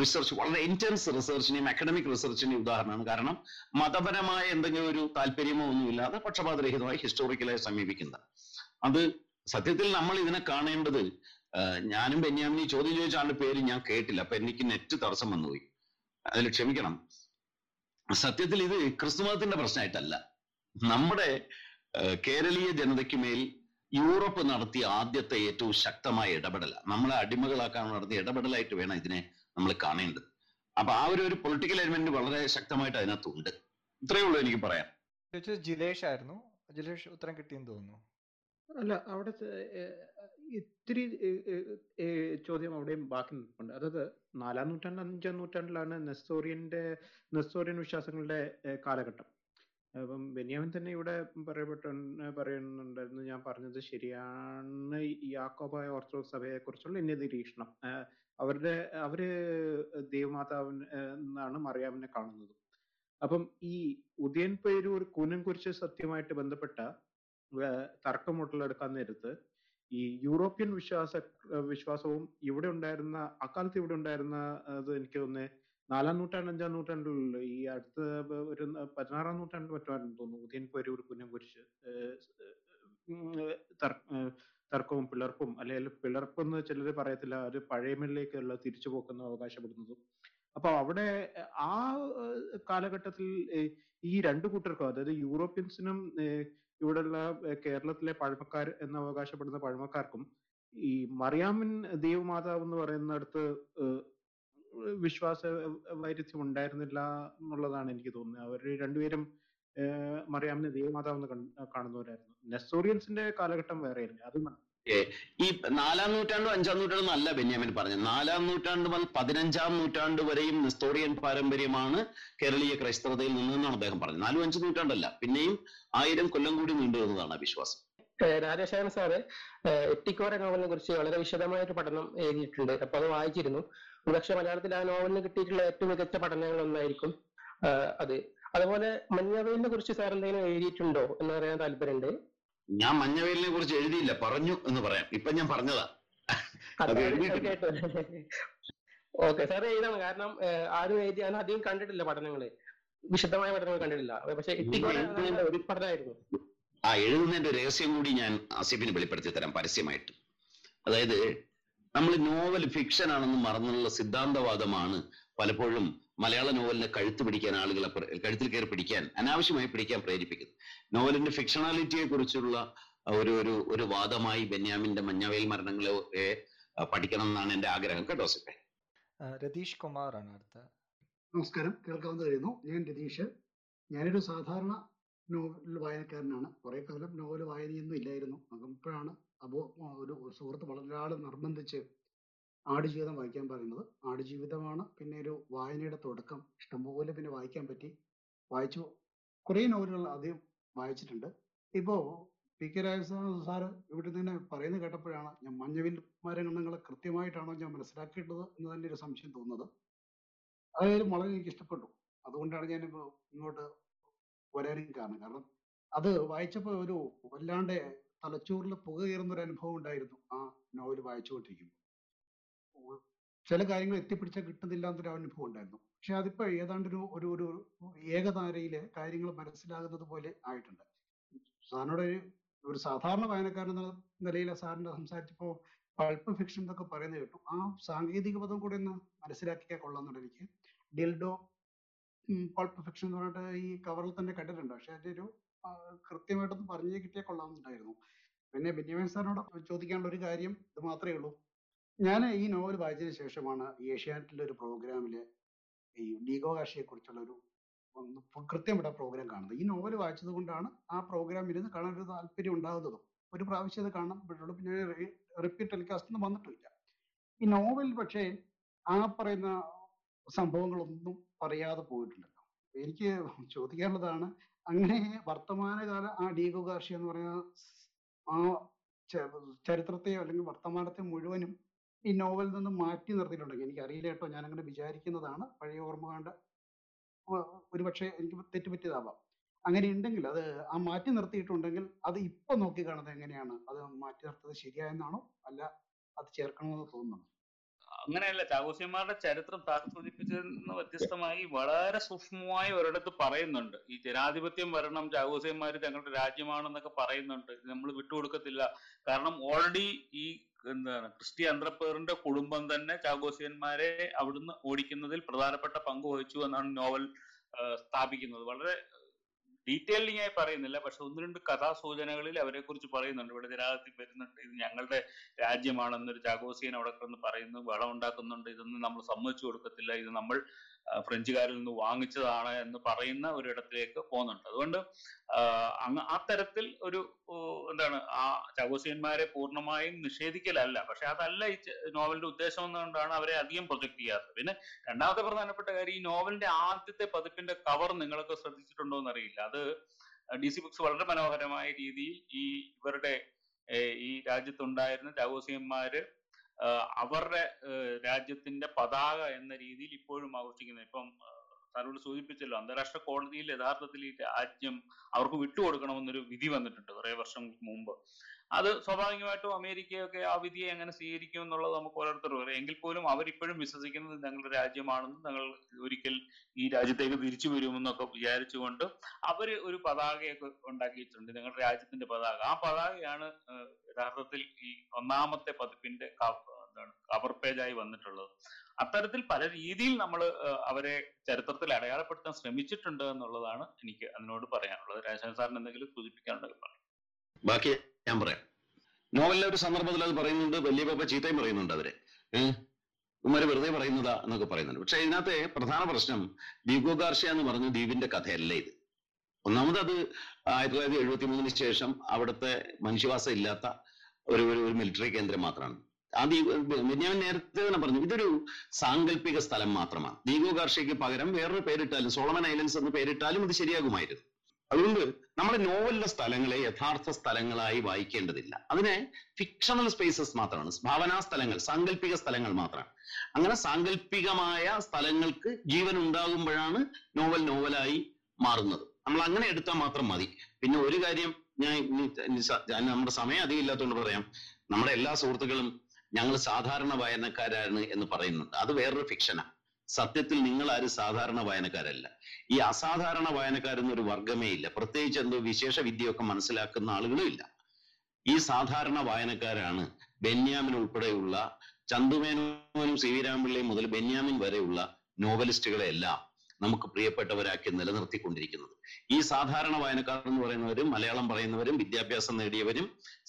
റിസർച്ച് വളരെ ഇന്റൻസ് റിസർച്ചിനെയും അക്കാഡമിക് റിസർച്ചിനെയും ഉദാഹരണമാണ്. കാരണം മതപരമായ എന്തെങ്കിലും ഒരു താല്പര്യമോ ഒന്നുമില്ലാതെ പക്ഷപാതരഹിതമായി ഹിസ്റ്റോറിക്കലായി സമീപിക്കുന്നത്. അത് സത്യത്തിൽ നമ്മൾ ഇതിനെ കാണേണ്ടത്, ഞാനും ബെന്യാമിനെ ചോദ്യം ചോദിച്ച ആളുടെ പേര് ഞാൻ കേട്ടില്ല, അപ്പൊ എനിക്ക് നെറ്റ് തടസ്സം വന്നുപോയി, അതിൽ ക്ഷമിക്കണം. സത്യത്തിൽ ഇത് ക്രിസ്തു മതത്തിന്റെ പ്രശ്നമായിട്ടല്ല, നമ്മുടെ കേരളീയ ജനതയ്ക്ക് മേൽ യൂറോപ്പ് നടത്തിയ ആദ്യത്തെ ഏറ്റവും ശക്തമായ ഇടപെടൽ, നമ്മളെ അടിമകളാക്കാൻ നടത്തിയ ഇടപെടലായിട്ട് വേണം ഇതിനെ നമ്മൾ കാണേണ്ടത്. അപ്പൊ ആ ഒരു പൊളിറ്റിക്കൽ എലിമെന്റ് വളരെ ശക്തമായിട്ട് അതിനകത്തുണ്ട്. ഇത്രയേ ഉള്ളൂ എനിക്ക് പറയാം. ജിലേഷ് ആയിരുന്നു, ജിലേഷ് ഉത്തരം കിട്ടിയെന്ന് തോന്നുന്നു. അല്ല, അവിടെ ഇത്തിരി ചോദ്യം അവിടെയും ബാക്കി നിൽപ്പുണ്ട്. അതായത് 4-ാം നൂറ്റാണ്ട് 5-ാം നൂറ്റാണ്ടിലാണ് നെസ്തോറിയൻ വിശ്വാസങ്ങളുടെ കാലഘട്ടം. അപ്പം ബെന്യാമിൻ തന്നെ ഇവിടെ പറയുന്നുണ്ടായിരുന്നു, ഞാൻ പറഞ്ഞത് ശരിയാണ് യാക്കോബായ ഓർത്തഡോക്സ് സഭയെ കുറിച്ചുള്ള എന്റെ നിരീക്ഷണം. അവര് ദേവമാതാവിന് എന്നാണ് മറിയാമിനെ കാണുന്നത്. അപ്പം ഈ ഉദയംപേരൂർ കൂനംകുരിശ് സത്യമായിട്ട് ബന്ധപ്പെട്ട തർക്കം മുട്ടലെടുക്കാൻ നേരത്ത് ഈ യൂറോപ്യൻ വിശ്വാസവും ഇവിടെ ഉണ്ടായിരുന്ന അക്കാലത്ത് ഇവിടെ ഉണ്ടായിരുന്ന അത് എനിക്ക് തോന്നുന്നത് 4-ാം നൂറ്റാണ്ട് 5-ാം നൂറ്റാണ്ടിലുള്ള ഈ അടുത്ത ഒരു 16-ാം നൂറ്റാണ്ടിൽ മറ്റാണെന്ന് തോന്നുന്നു ഉദയംപേരൂർ കൂനംകുരിശ് തർക്കവും പിളർപ്പും, അല്ലെങ്കിൽ പിളർപ്പെന്ന് ചിലർ പറയത്തില്ല, ഒരു പഴയമയിലേക്കുള്ള തിരിച്ചു പോക്കെന്ന് അവകാശപ്പെടുന്നതും. അപ്പൊ അവിടെ ആ കാലഘട്ടത്തിൽ ഈ 2 കൂട്ടർക്കും, അതായത് യൂറോപ്യൻസിനും ഇവിടെയുള്ള കേരളത്തിലെ പഴമക്കാർ എന്ന് അവകാശപ്പെടുന്ന പഴമക്കാർക്കും ഈ മറിയാമിൻ ദേവമാതാവ് എന്ന് പറയുന്നിടത്ത് വിശ്വാസ വൈരുദ്ധ്യം ഉണ്ടായിരുന്നില്ല എന്നുള്ളതാണ് എനിക്ക് തോന്നുന്നത്. അവർ 2പേരും മറിയാമിനെ ദേവമാതാവെന്ന് കാണുന്നവരായിരുന്നു. നെസ്തോറിയൻസിന്റെ കാലഘട്ടം വേറെയല്ലേ? അത് ഈ 4-ാം നൂറ്റാണ്ടും 5-ാം നൂറ്റാണ്ടും അല്ല ബെന്യാമിൻ പറഞ്ഞത്. 4-ാം നൂറ്റാണ്ട് മുതൽ 15-ാം നൂറ്റാണ്ട് വരെയും നെസ്തോറിയൻ പാരമ്പര്യമാണ് കേരളീയ ക്രൈസ്തവതയിൽ നിന്നെന്നാണ് അദ്ദേഹം പറഞ്ഞത്. 4-5 നൂറ്റാണ്ടല്ല, പിന്നെയും 1000 കൊല്ലം കൂടി നീണ്ടുവരുന്നതാണ് വിശ്വാസം. രാജശേഖരൻ സാറ് എട്ടിക്കോര നോവലിനെ കുറിച്ച് വളരെ വിശദമായൊരു പഠനം എഴുതിയിട്ടുണ്ട്, അപ്പൊ അത് വായിച്ചിരുന്നു. ഒരുപക്ഷെ മലയാളത്തിൽ ആ നോവലിന് കിട്ടിയിട്ടുള്ള ഏറ്റവും മികച്ച പഠനങ്ങളൊന്നായിരിക്കും അത്. അതുപോലെ മഞ്ഞവെയിലിനെ കുറിച്ച് സാർ എന്തെങ്കിലും എഴുതിയിട്ടുണ്ടോ എന്ന് പറയാൻ താല്പര്യമുണ്ട്. ഞാൻ മഞ്ഞവെയിലിനെ കുറിച്ച് എഴുതിയില്ല, പറഞ്ഞു എന്ന് പറയാം. ഇപ്പൊ ഞാൻ പറഞ്ഞതാ കേട്ടോ. ഓക്കെ, സാർ എഴുതാണ്. കാരണം ആരും എഴുതി ഞാൻ അധികം കണ്ടിട്ടില്ല, പഠനങ്ങള് വിശദമായ പഠനങ്ങൾ കണ്ടിട്ടില്ല. പക്ഷെ ഒരു പഠനമായിരുന്നു. എഴുതുന്നതിന്റെ രഹസ്യം കൂടി ഞാൻ ആസിഫിന് വെളിപ്പെടുത്തി തരാം പരസ്യമായിട്ട്. അതായത് നമ്മൾ നോവൽ ഫിക്ഷൻ ആണെന്ന് മറന്നുള്ള സിദ്ധാന്തവാദമാണ് പലപ്പോഴും മലയാള നോവലിനെ കഴുത്ത് പിടിക്കാൻ, ആളുകളെ കഴുത്തിൽ കയറി പിടിക്കാൻ, അനാവശ്യമായി പിടിക്കാൻ പ്രേരിപ്പിക്കുന്നത്. നോവലിന്റെ ഫിക്ഷണാലിറ്റിയെ കുറിച്ചുള്ള ഒരു ഒരു ഒരു വാദമായി ബെന്യാമിന്റെ മഞ്ഞവെയിൽ മരണങ്ങളെ പഠിക്കണം എന്നാണ് എന്റെ ആഗ്രഹം. കേട്ടോ സിഫെ. രതീഷ് കുമാറാണ് അടുത്ത. നമസ്കാരം, കേൾക്കാവുന്ന കഴിയുന്നു. ഞാൻ രതീഷ്. ഞാനൊരു സാധാരണ നോവൽ വായനക്കാരനാണ്. കുറെ കാലം നോവൽ വായനയൊന്നും ഇല്ലായിരുന്നു. അപ്പോഴാണ് ഒരു സുഹൃത്ത് വളരെ നിർബന്ധിച്ച് ആടുജീവിതം വായിക്കാൻ പറയുന്നത്. ആടുജീവിതമാണ് പിന്നെ ഒരു വായനയുടെ തുടക്കം. ഇഷ്ടംപോലെ പിന്നെ വായിക്കാൻ പറ്റി, വായിച്ചു. കുറേ നോവലുകൾ ആദ്യം വായിച്ചിട്ടുണ്ട്. ഇപ്പോൾ പി.കെ. രാജശേഖരൻ സാർ ഇവിടെ നിന്ന് പറയുന്നത് കേട്ടപ്പോഴാണ് ഞാൻ മഞ്ഞവിൽ മരണങ്ങളെ കൃത്യമായിട്ടാണോ ഞാൻ മനസ്സിലാക്കിയിട്ടുള്ളത് എന്ന് തന്നെ ഒരു സംശയം തോന്നുന്നത്. അതായത് വളരെ എനിക്ക് ഇഷ്ടപ്പെട്ടു. അതുകൊണ്ടാണ് ഞാൻ ഇങ്ങോട്ട് വരാനും കാരണം. കാരണം അത് വായിച്ചപ്പോൾ ഒരു വല്ലാണ്ട് തലച്ചോറിൽ പുകയേറുന്നൊരു അനുഭവം ഉണ്ടായിരുന്നു. ആ നോവൽ വായിച്ചുകൊണ്ടിരിക്കുമ്പോൾ ചില കാര്യങ്ങൾ എത്തിപ്പിടിച്ചാൽ കിട്ടുന്നില്ല എന്നൊരു അനുഭവം ഉണ്ടായിരുന്നു. പക്ഷെ അതിപ്പോൾ ഏതാണ്ടൊരു ഒരു ഒരു ഏകധാരയിൽ കാര്യങ്ങൾ മനസ്സിലാകുന്നത് പോലെ ആയിട്ടുണ്ട്. സാറിനോട് ഒരു സാധാരണ വായനക്കാരൻ എന്ന നിലയിൽ സാറിൻ്റെ സംസാരിച്ചപ്പോൾ പൾപ്പ് ഫിക്ഷൻ എന്നൊക്കെ പറയുന്നത് കേട്ടു. ആ സാങ്കേതിക പദം കൂടെ ഒന്ന് മനസ്സിലാക്കിയാൽ കൊള്ളാമെന്നുണ്ട് എനിക്ക്. ഡിൽഡോ പൾപ്പ് ഫിക്ഷൻ എന്ന് പറഞ്ഞിട്ട് ഈ കവറിൽ തന്നെ കണ്ടിട്ടുണ്ട്, പക്ഷെ അതിൻ്റെ ഒരു കൃത്യമായിട്ടൊന്ന് പറഞ്ഞു കിട്ടിയാൽ കൊള്ളാമെന്നുണ്ടായിരുന്നു. പിന്നെ ബെന്യാമിൻ സാറിനോട് ചോദിക്കാനുള്ള ഒരു കാര്യം ഇത് മാത്രമേ ഉള്ളൂ. ഞാൻ ഈ നോവൽ വായിച്ചതിന് ശേഷമാണ് ഏഷ്യാനെറ്റിലെ ഒരു പ്രോഗ്രാമിൽ ഈ ഡീഗോ ഗാർഷ്യെ കുറിച്ചുള്ള ഒരു കൃത്യമായിട്ട് ആ പ്രോഗ്രാം കാണുന്നത്. ഈ നോവൽ വായിച്ചത് കൊണ്ടാണ് ആ പ്രോഗ്രാം ഇരുന്ന് കാണാൻ ഒരു താല്പര്യം ഉണ്ടാകുന്നതും. ഒരു പ്രാവശ്യം അത് കാണാൻ പറ്റുള്ളൂ, പിന്നെ റിപ്പീറ്റ് ടെലികാസ്റ്റ് വന്നിട്ടില്ല ഈ നോവൽ. പക്ഷേ ആ പറയുന്ന സംഭവങ്ങളൊന്നും പറയാതെ പോയിട്ടുണ്ടല്ലോ. എനിക്ക് ചോദിക്കാനുള്ളതാണ്, അങ്ങനെ വർത്തമാനകാല ആ ഡീഗോ ഗാർഷ്യ എന്ന് പറയുന്ന ആ ചരിത്രത്തെയോ അല്ലെങ്കിൽ വർത്തമാനത്തെ മുഴുവനും ഈ നോവലിൽ നിന്ന് മാറ്റി നിർത്തിയിട്ടുണ്ടെങ്കിൽ, എനിക്കറിയില്ല കേട്ടോ, ഞാനങ്ങനെ വിചാരിക്കുന്നതാണ്, പഴയ ഓർമ്മ കണ്ട ഒരു പക്ഷേ എനിക്ക് തെറ്റുപറ്റിയതാവാം. അങ്ങനെ ഉണ്ടെങ്കിൽ അത് ആ മാറ്റി നിർത്തിയിട്ടുണ്ടെങ്കിൽ അത് ഇപ്പം നോക്കി കാണുന്നത് എങ്ങനെയാണ്? അത് മാറ്റി നിർത്തത് ശരിയായെന്നാണോ അല്ല അത് ചേർക്കണമെന്ന് തോന്നുന്നു? അങ്ങനെയല്ല, ചാഗോസിമാരുടെ ചരിത്രം താൻ സൂചിപ്പിച്ചതിൽ നിന്ന് വ്യത്യസ്തമായി വളരെ സൂക്ഷ്മമായി ഒരിടത്ത് പറയുന്നുണ്ട്. ഈ ജനാധിപത്യം വരണം, ചാഗോസിമാർ തങ്ങളുടെ രാജ്യമാണെന്നൊക്കെ പറയുന്നുണ്ട്, നമ്മൾ വിട്ടുകൊടുക്കത്തില്ല. കാരണം ഓൾറെഡി ഈ ക്രിസ്റ്റി അന്ത്രപ്പേറിന്റെ കുടുംബം തന്നെ ചാഗോസിയന്മാരെ അവിടുന്ന് ഓടിക്കുന്നതിൽ പ്രധാനപ്പെട്ട പങ്ക് വഹിച്ചു എന്നാണ് നോവൽ സ്ഥാപിക്കുന്നത്. വളരെ ഡീറ്റെയിലിംഗ് ആയി പറയുന്നില്ല, പക്ഷെ ഒന്ന് രണ്ട് കഥാസൂചനകളിൽ അവരെ കുറിച്ച് പറയുന്നുണ്ട്. ഇവിടെ ജനാധിപത്യം വരുന്നുണ്ട്, ഇത് ഞങ്ങളുടെ രാജ്യമാണെന്നൊരു ചാഗോസിയൻ അവിടെ കിടന്ന് പറയുന്നു, വളം ഉണ്ടാക്കുന്നുണ്ട്, ഇതൊന്നും നമ്മൾ സമ്മതിച്ചു കൊടുക്കത്തില്ല, ഇത് നമ്മൾ ഫ്രഞ്ചുകാരിൽ നിന്ന് വാങ്ങിച്ചതാണ് എന്ന് പറയുന്ന ഒരിടത്തിലേക്ക് പോകുന്നുണ്ട്. അതുകൊണ്ട് ആ തരത്തിൽ ഒരു എന്താണ് ആ ചാഗോസിയന്മാരെ പൂർണ്ണമായും നിഷേധിക്കലല്ല, പക്ഷെ അതല്ല ഈ നോവലിന്റെ ഉദ്ദേശം എന്നുകൊണ്ടാണ് അവരെ അധികം പ്രൊജക്ട് ചെയ്യാത്തത്. പിന്നെ രണ്ടാമത്തെ പ്രധാനപ്പെട്ട കാര്യം, ഈ നോവലിന്റെ ആദ്യത്തെ പതിപ്പിന്റെ കവർ നിങ്ങളൊക്കെ ശ്രദ്ധിച്ചിട്ടുണ്ടോ എന്നറിയില്ല. അത് DC ബുക്സ് വളരെ മനോഹരമായ രീതിയിൽ ഈ ഇവരുടെ ഈ രാജ്യത്തുണ്ടായിരുന്ന ചാഗോസിയന്മാര് അവരുടെ രാജ്യത്തിന്റെ പതാക എന്ന രീതിയിൽ ഇപ്പോഴും ആഘോഷിക്കുന്നത്. ഇപ്പം സാറോട് സൂചിപ്പിച്ചല്ലോ, അന്താരാഷ്ട്ര കോടതിയിൽ യഥാർത്ഥത്തിൽ ഈ രാജ്യം അവർക്ക് വിട്ടുകൊടുക്കണമെന്നൊരു വിധി വന്നിട്ടുണ്ട് കുറേ വർഷം മുമ്പ്. അത് സ്വാഭാവികമായിട്ടും അമേരിക്കയൊക്കെ ആ വിധിയെ എങ്ങനെ സ്വീകരിക്കും എന്നുള്ളത് നമുക്ക് ഓരോരുത്തരും അറിയാം. എങ്കിൽ പോലും അവരിപ്പോഴും വിശ്വസിക്കുന്നത് ഞങ്ങളുടെ രാജ്യമാണെന്നും ഞങ്ങൾ ഒരിക്കൽ ഈ രാജ്യത്തേക്ക് തിരിച്ചു വരുമെന്നൊക്കെ വിചാരിച്ചുകൊണ്ട് അവർ ഒരു പതാകയൊക്കെ ഉണ്ടാക്കിയിട്ടുണ്ട്, ഞങ്ങളുടെ രാജ്യത്തിന്റെ പതാക. ആ പതാകയാണ് യഥാർത്ഥത്തിൽ ഈ ഒന്നാമത്തെ പതിപ്പിന്റെ കവർ പേജായി വന്നിട്ടുള്ളത്. അത്തരത്തിൽ പല രീതിയിൽ നമ്മൾ അവരെ ചരിത്രത്തിൽ അടയാളപ്പെടുത്താൻ ശ്രമിച്ചിട്ടുണ്ട് എന്നുള്ളതാണ് എനിക്ക് അതിനോട് പറയാനുള്ളത്. രാജശേഖരൻ സാറിന് എന്തെങ്കിലും സൂചിപ്പിക്കാനുണ്ടെങ്കിൽ പറയാം. ബാക്കി ഞാൻ പറയാം. നോവലിലെ ഒരു സന്ദർഭത്തിൽ അത് പറയുന്നുണ്ട്, വലിയ പാപ്പ ചീത്തയും പറയുന്നുണ്ട്, അവരെ ഉമ്മര് വെറുതെ പറയുന്നതാ എന്നൊക്കെ പറയുന്നുണ്ട്. പക്ഷെ ഇതിനകത്തെ പ്രധാന പ്രശ്നം ഡീഗോ ഗാർഷ്യ എന്ന് പറഞ്ഞ ദ്വീപിന്റെ കഥയല്ല ഇത്. ഒന്നാമത് അത് 1973 ശേഷം അവിടുത്തെ മനുഷ്യവാസം ഇല്ലാത്ത ഒരു ഒരു മിലിറ്ററി കേന്ദ്രം മാത്രമാണ്. ആ ബെന്യാമിൻ നേരത്തെ തന്നെ പറഞ്ഞു, ഇതൊരു സാങ്കല്പിക സ്ഥലം മാത്രമാണ്. ഡീഗോ ഗാർഷ്യയ്ക്ക് പകരം വേറൊരു പേരിട്ടാലും, സോളമൻ ഐലൻഡ്സ് എന്ന് പേരിട്ടാലും ഇത് ശരിയാകുമായിരുന്നു. അതുകൊണ്ട് നമ്മുടെ നോവലിലെ സ്ഥലങ്ങളെ യഥാർത്ഥ സ്ഥലങ്ങളായി വായിക്കേണ്ടതില്ല, അതിനെ ഫിക്ഷണൽ സ്പേസസ് മാത്രമാണ്, ഭാവനാ സ്ഥലങ്ങൾ, സാങ്കല്പിക സ്ഥലങ്ങൾ മാത്രമാണ്. അങ്ങനെ സാങ്കല്പികമായ സ്ഥലങ്ങൾക്ക് ജീവൻ ഉണ്ടാകുമ്പോഴാണ് നോവൽ നോവലായി മാറുന്നത്. നമ്മൾ അങ്ങനെ എടുത്താൽ മാത്രം മതി. പിന്നെ ഒരു കാര്യം ഞാൻ നമ്മുടെ സമയം അധികം ഇല്ലാത്തതുകൊണ്ട് പറയാം, നമ്മുടെ എല്ലാ സുഹൃത്തുക്കളും ഞങ്ങൾ സാധാരണ വായനക്കാരാണ് എന്ന് പറയുന്നുണ്ട്. അത് വേറൊരു ഫിക്ഷനാണ്. സത്യത്തിൽ നിങ്ങൾ ആരും സാധാരണ വായനക്കാരല്ല. ഈ അസാധാരണ വായനക്കാരെന്നൊരു വർഗമേ ഇല്ല, പ്രത്യേകിച്ച് എന്തോ വിശേഷ വിദ്യയൊക്കെ മനസ്സിലാക്കുന്ന ആളുകളും ഇല്ല. ഈ സാധാരണ വായനക്കാരാണ് ബെന്യാമിൻ ഉൾപ്പെടെയുള്ള ചന്തുമേനോനും സി വി രാമൻപിള്ളി മുതൽ ബെന്യാമിൻ വരെയുള്ള നോവലിസ്റ്റുകളെ എല്ലാം നമുക്ക് പ്രിയപ്പെട്ടവരാക്കി നിലനിർത്തിക്കൊണ്ടിരിക്കുന്നത്. ഈ സാധാരണ വായനക്കാർ എന്ന് പറയുന്നവരും മലയാളം പറയുന്നവരും വിദ്യാഭ്യാസം നേടിയവരും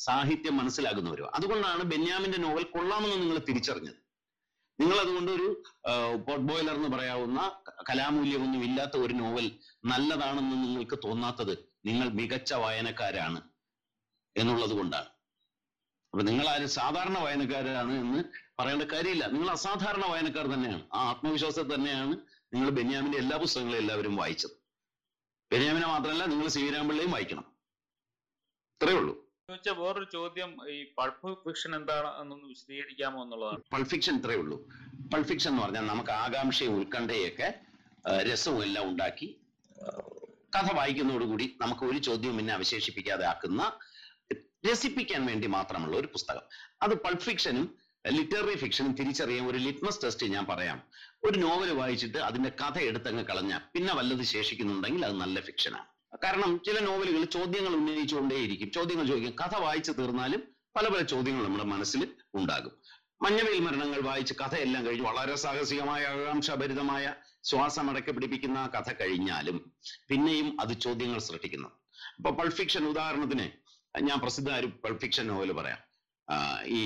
സാഹിത്യം മനസ്സിലാകുന്നവരും. അതുകൊണ്ടാണ് ബെന്യാമിന്റെ നോവൽ കൊള്ളാമെന്ന് നിങ്ങൾ തിരിച്ചറിഞ്ഞത്. നിങ്ങൾ അതുകൊണ്ട് ഒരു പോട്ട് ബോയിലർ എന്ന് പറയാവുന്ന കലാമൂല്യമൊന്നും ഇല്ലാത്ത ഒരു നോവൽ നല്ലതാണെന്ന് നിങ്ങൾക്ക് തോന്നാത്തത് നിങ്ങൾ മികച്ച വായനക്കാരാണ് എന്നുള്ളത് കൊണ്ടാണ്. അപ്പൊ നിങ്ങൾ ആരും സാധാരണ വായനക്കാരാണ് എന്ന് പറയേണ്ട കാര്യമില്ല. നിങ്ങൾ അസാധാരണ വായനക്കാർ തന്നെയാണ്. ആ ആത്മവിശ്വാസം തന്നെയാണ് നിങ്ങൾ ബെന്യാമിന്റെ എല്ലാ പുസ്തകങ്ങളും എല്ലാവരും വായിച്ചത്. ബെന്യാമിനെ മാത്രമല്ല, നിങ്ങൾ സി വി രാമൻപിള്ളിയും വായിക്കണം. ഇത്രയേ ഉള്ളൂ. വേറൊരു ചോദ്യം, ഈ പൾപ്പ് ഫിക്ഷൻ എന്താണ് എന്നൊന്ന് വിശദീകരിക്കാമോ എന്നുള്ളതാണ്. പൾപ്പ് ഫിക്ഷൻ ഇത്രയേ ഉള്ളൂ. പൾപ്പ് ഫിക്ഷൻ എന്ന് പറഞ്ഞാൽ നമുക്ക് ആകാംക്ഷയും ഉത്കണ്ഠയൊക്കെ രസവും എല്ലാം ഉണ്ടാക്കി കഥ വായിക്കുന്നതോടുകൂടി നമുക്ക് ഒരു ചോദ്യവും പിന്നെ അവശേഷിപ്പിക്കാതെ ആക്കുന്ന, രസിപ്പിക്കാൻ വേണ്ടി മാത്രമുള്ള ഒരു പുസ്തകം. അത് പൾപ്പ് ഫിക്ഷനും ലിറ്റററി ഫിക്ഷനും തിരിച്ചറിയാൻ ഒരു ലിറ്റ്മസ് ടെസ്റ്റ് ഞാൻ പറയാം. ഒരു നോവല് വായിച്ചിട്ട് അതിന്റെ കഥ എടുത്തങ്ങ് കളഞ്ഞാൽ പിന്നെ വല്ലത് ശേഷിക്കുന്നുണ്ടെങ്കിൽ അത് നല്ല ഫിക്ഷനാണ്. കാരണം ചില നോവലുകൾ ചോദ്യങ്ങൾ ഉന്നയിച്ചുകൊണ്ടേയിരിക്കും, ചോദ്യങ്ങൾ ചോദിക്കും. കഥ വായിച്ചു തീർന്നാലും പല പല ചോദ്യങ്ങൾ നമ്മുടെ മനസ്സിൽ ഉണ്ടാകും. മഞ്ഞവെയിൽ മരണങ്ങൾ വായിച്ച് കഥയെല്ലാം കഴിഞ്ഞ് വളരെ സാഹസികമായ ആകാംക്ഷാഭരിതമായ ശ്വാസമടക്കി പിടിപ്പിക്കുന്ന കഥ കഴിഞ്ഞാലും പിന്നെയും അത് ചോദ്യങ്ങൾ സൃഷ്ടിക്കുന്നു. അപ്പൊ പൾപ്പ് ഫിക്ഷൻ ഉദാഹരണത്തിന് ഞാൻ പ്രസിദ്ധ ഒരു പൾപ്പ് ഫിക്ഷൻ നോവല് പറയാം. ഈ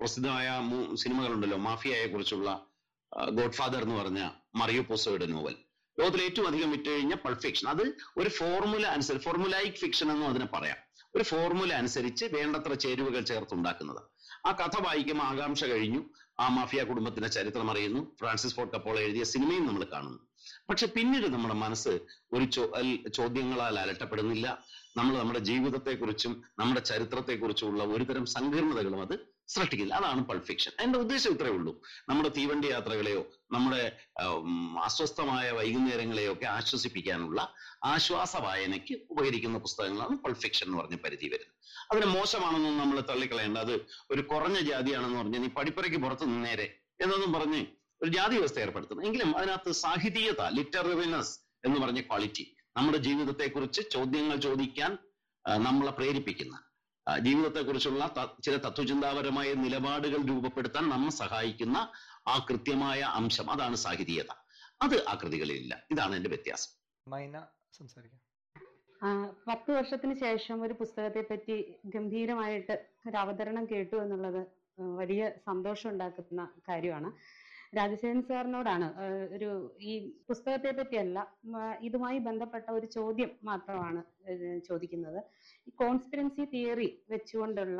പ്രസിദ്ധമായ സിനിമകളുണ്ടല്ലോ, മാഫിയയെ കുറിച്ചുള്ള ഗോഡ് ഫാദർ എന്ന് പറഞ്ഞ മറിയോ പോസോയുടെ നോവൽ ലോകത്തിൽ ഏറ്റവും അധികം വിറ്റ് കഴിഞ്ഞ പൾപ്പ് ഫിക്ഷൻ. അത് ഒരു ഫോർമുല അനുസരിച്ച്, ഫോർമുലൈക് ഫിക്ഷൻ എന്നും അതിനെ പറയാം, ഒരു ഫോർമുല അനുസരിച്ച് വേണ്ടത്ര ചേരുവകൾ ചേർത്തുണ്ടാക്കുന്നത്. ആ കഥ വായിക്കുമ്പോൾ ആകാംക്ഷ കഴിഞ്ഞു, ആ മാഫിയ കുടുംബത്തിന്റെ ചരിത്രം അറിയുന്നു, ഫ്രാൻസിസ് ഫോർഡ് കപ്പോള എഴുതിയ സിനിമയും നമ്മൾ കാണുന്നു. പക്ഷെ പിന്നീട് നമ്മുടെ മനസ്സ് ഒരു ചോദ്യങ്ങളാൽ അലട്ടപ്പെടുന്നില്ല. നമ്മൾ നമ്മുടെ ജീവിതത്തെക്കുറിച്ചും നമ്മുടെ ചരിത്രത്തെക്കുറിച്ചുമുള്ള ഒരുതരം സങ്കീർണതകളും അത് സൃഷ്ടിക്കില്ല. അതാണ് പൾപ്പ് ഫിക്ഷൻ. എന്റെ ഉദ്ദേശം ഇത്രയേ ഉള്ളൂ. നമ്മുടെ തീവണ്ടി യാത്രകളെയോ നമ്മുടെ അസ്വസ്ഥമായ വൈകുന്നേരങ്ങളെയോ ഒക്കെ ആശ്വസിപ്പിക്കാനുള്ള ആശ്വാസ വായനയ്ക്ക് ഉപകരിക്കുന്ന പുസ്തകങ്ങളാണ് പൾപ്പ് ഫിക്ഷൻ എന്ന് പറഞ്ഞ പരിധി വരുന്നത്. അതിന് മോശമാണെന്നും നമ്മൾ തള്ളിക്കളയേണ്ട. അത് ഒരു കുറഞ്ഞ ജാതിയാണെന്ന് പറഞ്ഞ് നീ പടിപ്പുരയ്ക്ക് പുറത്ത് നിന്നേരെ എന്നൊന്നും പറഞ്ഞ് ഒരു ജാതി വ്യവസ്ഥ ഏർപ്പെടുത്തുന്നു. എങ്കിലും അതിനകത്ത് സാഹിതീയത, ലിറ്റററിനെസ് എന്ന് പറഞ്ഞ ക്വാളിറ്റി, നമ്മുടെ ജീവിതത്തെക്കുറിച്ച് ചോദ്യങ്ങൾ ചോദിക്കാൻ നമ്മളെ പ്രേരിപ്പിക്കുന്ന, ജീവിതത്തെക്കുറിച്ചുള്ള ചില തത്വചിന്താപരമായ നിലപാടുകൾ രൂപപ്പെടുത്താൻ നമ്മെ സഹായിക്കുന്ന ആ കൃത്യമായ അംശം, അതാണ് സാഹിതീയത. അത് ആ കൃതികളിലില്ല. ഇതാണ് എന്റെ വ്യത്യാസം. സംസാരിക്കാം. 10 വർഷത്തിന് ശേഷം ഒരു പുസ്തകത്തെ പറ്റി ഗംഭീരമായിട്ട് ഒരു അവതരണം കേട്ടു എന്നുള്ളത് വലിയ സന്തോഷം ഉണ്ടാക്കുന്ന കാര്യമാണ്. രാജശേഖരൻ സാറിനോടാണ് ഒരു ഈ പുസ്തകത്തെ പറ്റിയല്ല, ഇതുമായി ബന്ധപ്പെട്ട ഒരു ചോദ്യം മാത്രമാണ് ചോദിക്കുന്നത്. ഈ കോൺസ്പിറൻസി തിയറി വെച്ചുകൊണ്ടുള്ള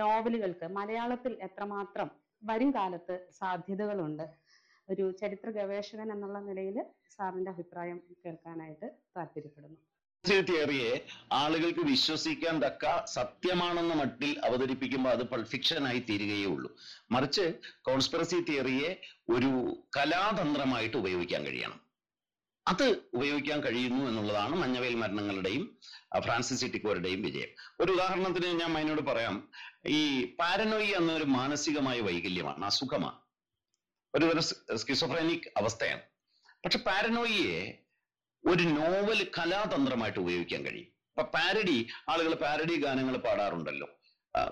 നോവലുകൾക്ക് മലയാളത്തിൽ എത്രമാത്രം വരും കാലത്ത് സാധ്യതകളുണ്ട്? ഒരു ചരിത്ര ഗവേഷകൻ എന്നുള്ള നിലയിൽ സാറിന്റെ അഭിപ്രായം കേൾക്കാനായിട്ട് താല്പര്യപ്പെടുന്നു. തിയറിയെ ആളുകൾക്ക് വിശ്വസിക്കാൻ തക്ക സത്യമാണെന്ന മട്ടിൽ അവതരിപ്പിക്കുമ്പോൾ അത് പൾപ്പ് ഫിക്ഷനായി തീരുകയേ ഉള്ളൂ. മറിച്ച് കോൺസ്പിറസി തിയറിയെ ഒരു കലാതന്ത്രമായിട്ട് ഉപയോഗിക്കാൻ കഴിയണം. അത് ഉപയോഗിക്കാൻ കഴിയുന്നു എന്നുള്ളതാണ് മഞ്ഞവേൽ മരണങ്ങളുടെയും ഫ്രാൻസിസ് ഇട്ടിക്കോരുടെയും വിജയം. ഒരു ഉദാഹരണത്തിന് ഞാൻ അതിനോട് പറയാം. ഈ പാരനോയി എന്നൊരു മാനസികമായ വൈകല്യമാണ്, അസുഖമാണ്, ഒരു സ്കിസോഫ്രനിക് അവസ്ഥയാണ്. പക്ഷെ പാരനോയിയെ ഒരു നോവൽ കലാതന്ത്രമായിട്ട് ഉപയോഗിക്കാൻ കഴിയും. ഇപ്പൊ പാരഡി, ആളുകൾ പാരഡി ഗാനങ്ങൾ പാടാറുണ്ടല്ലോ,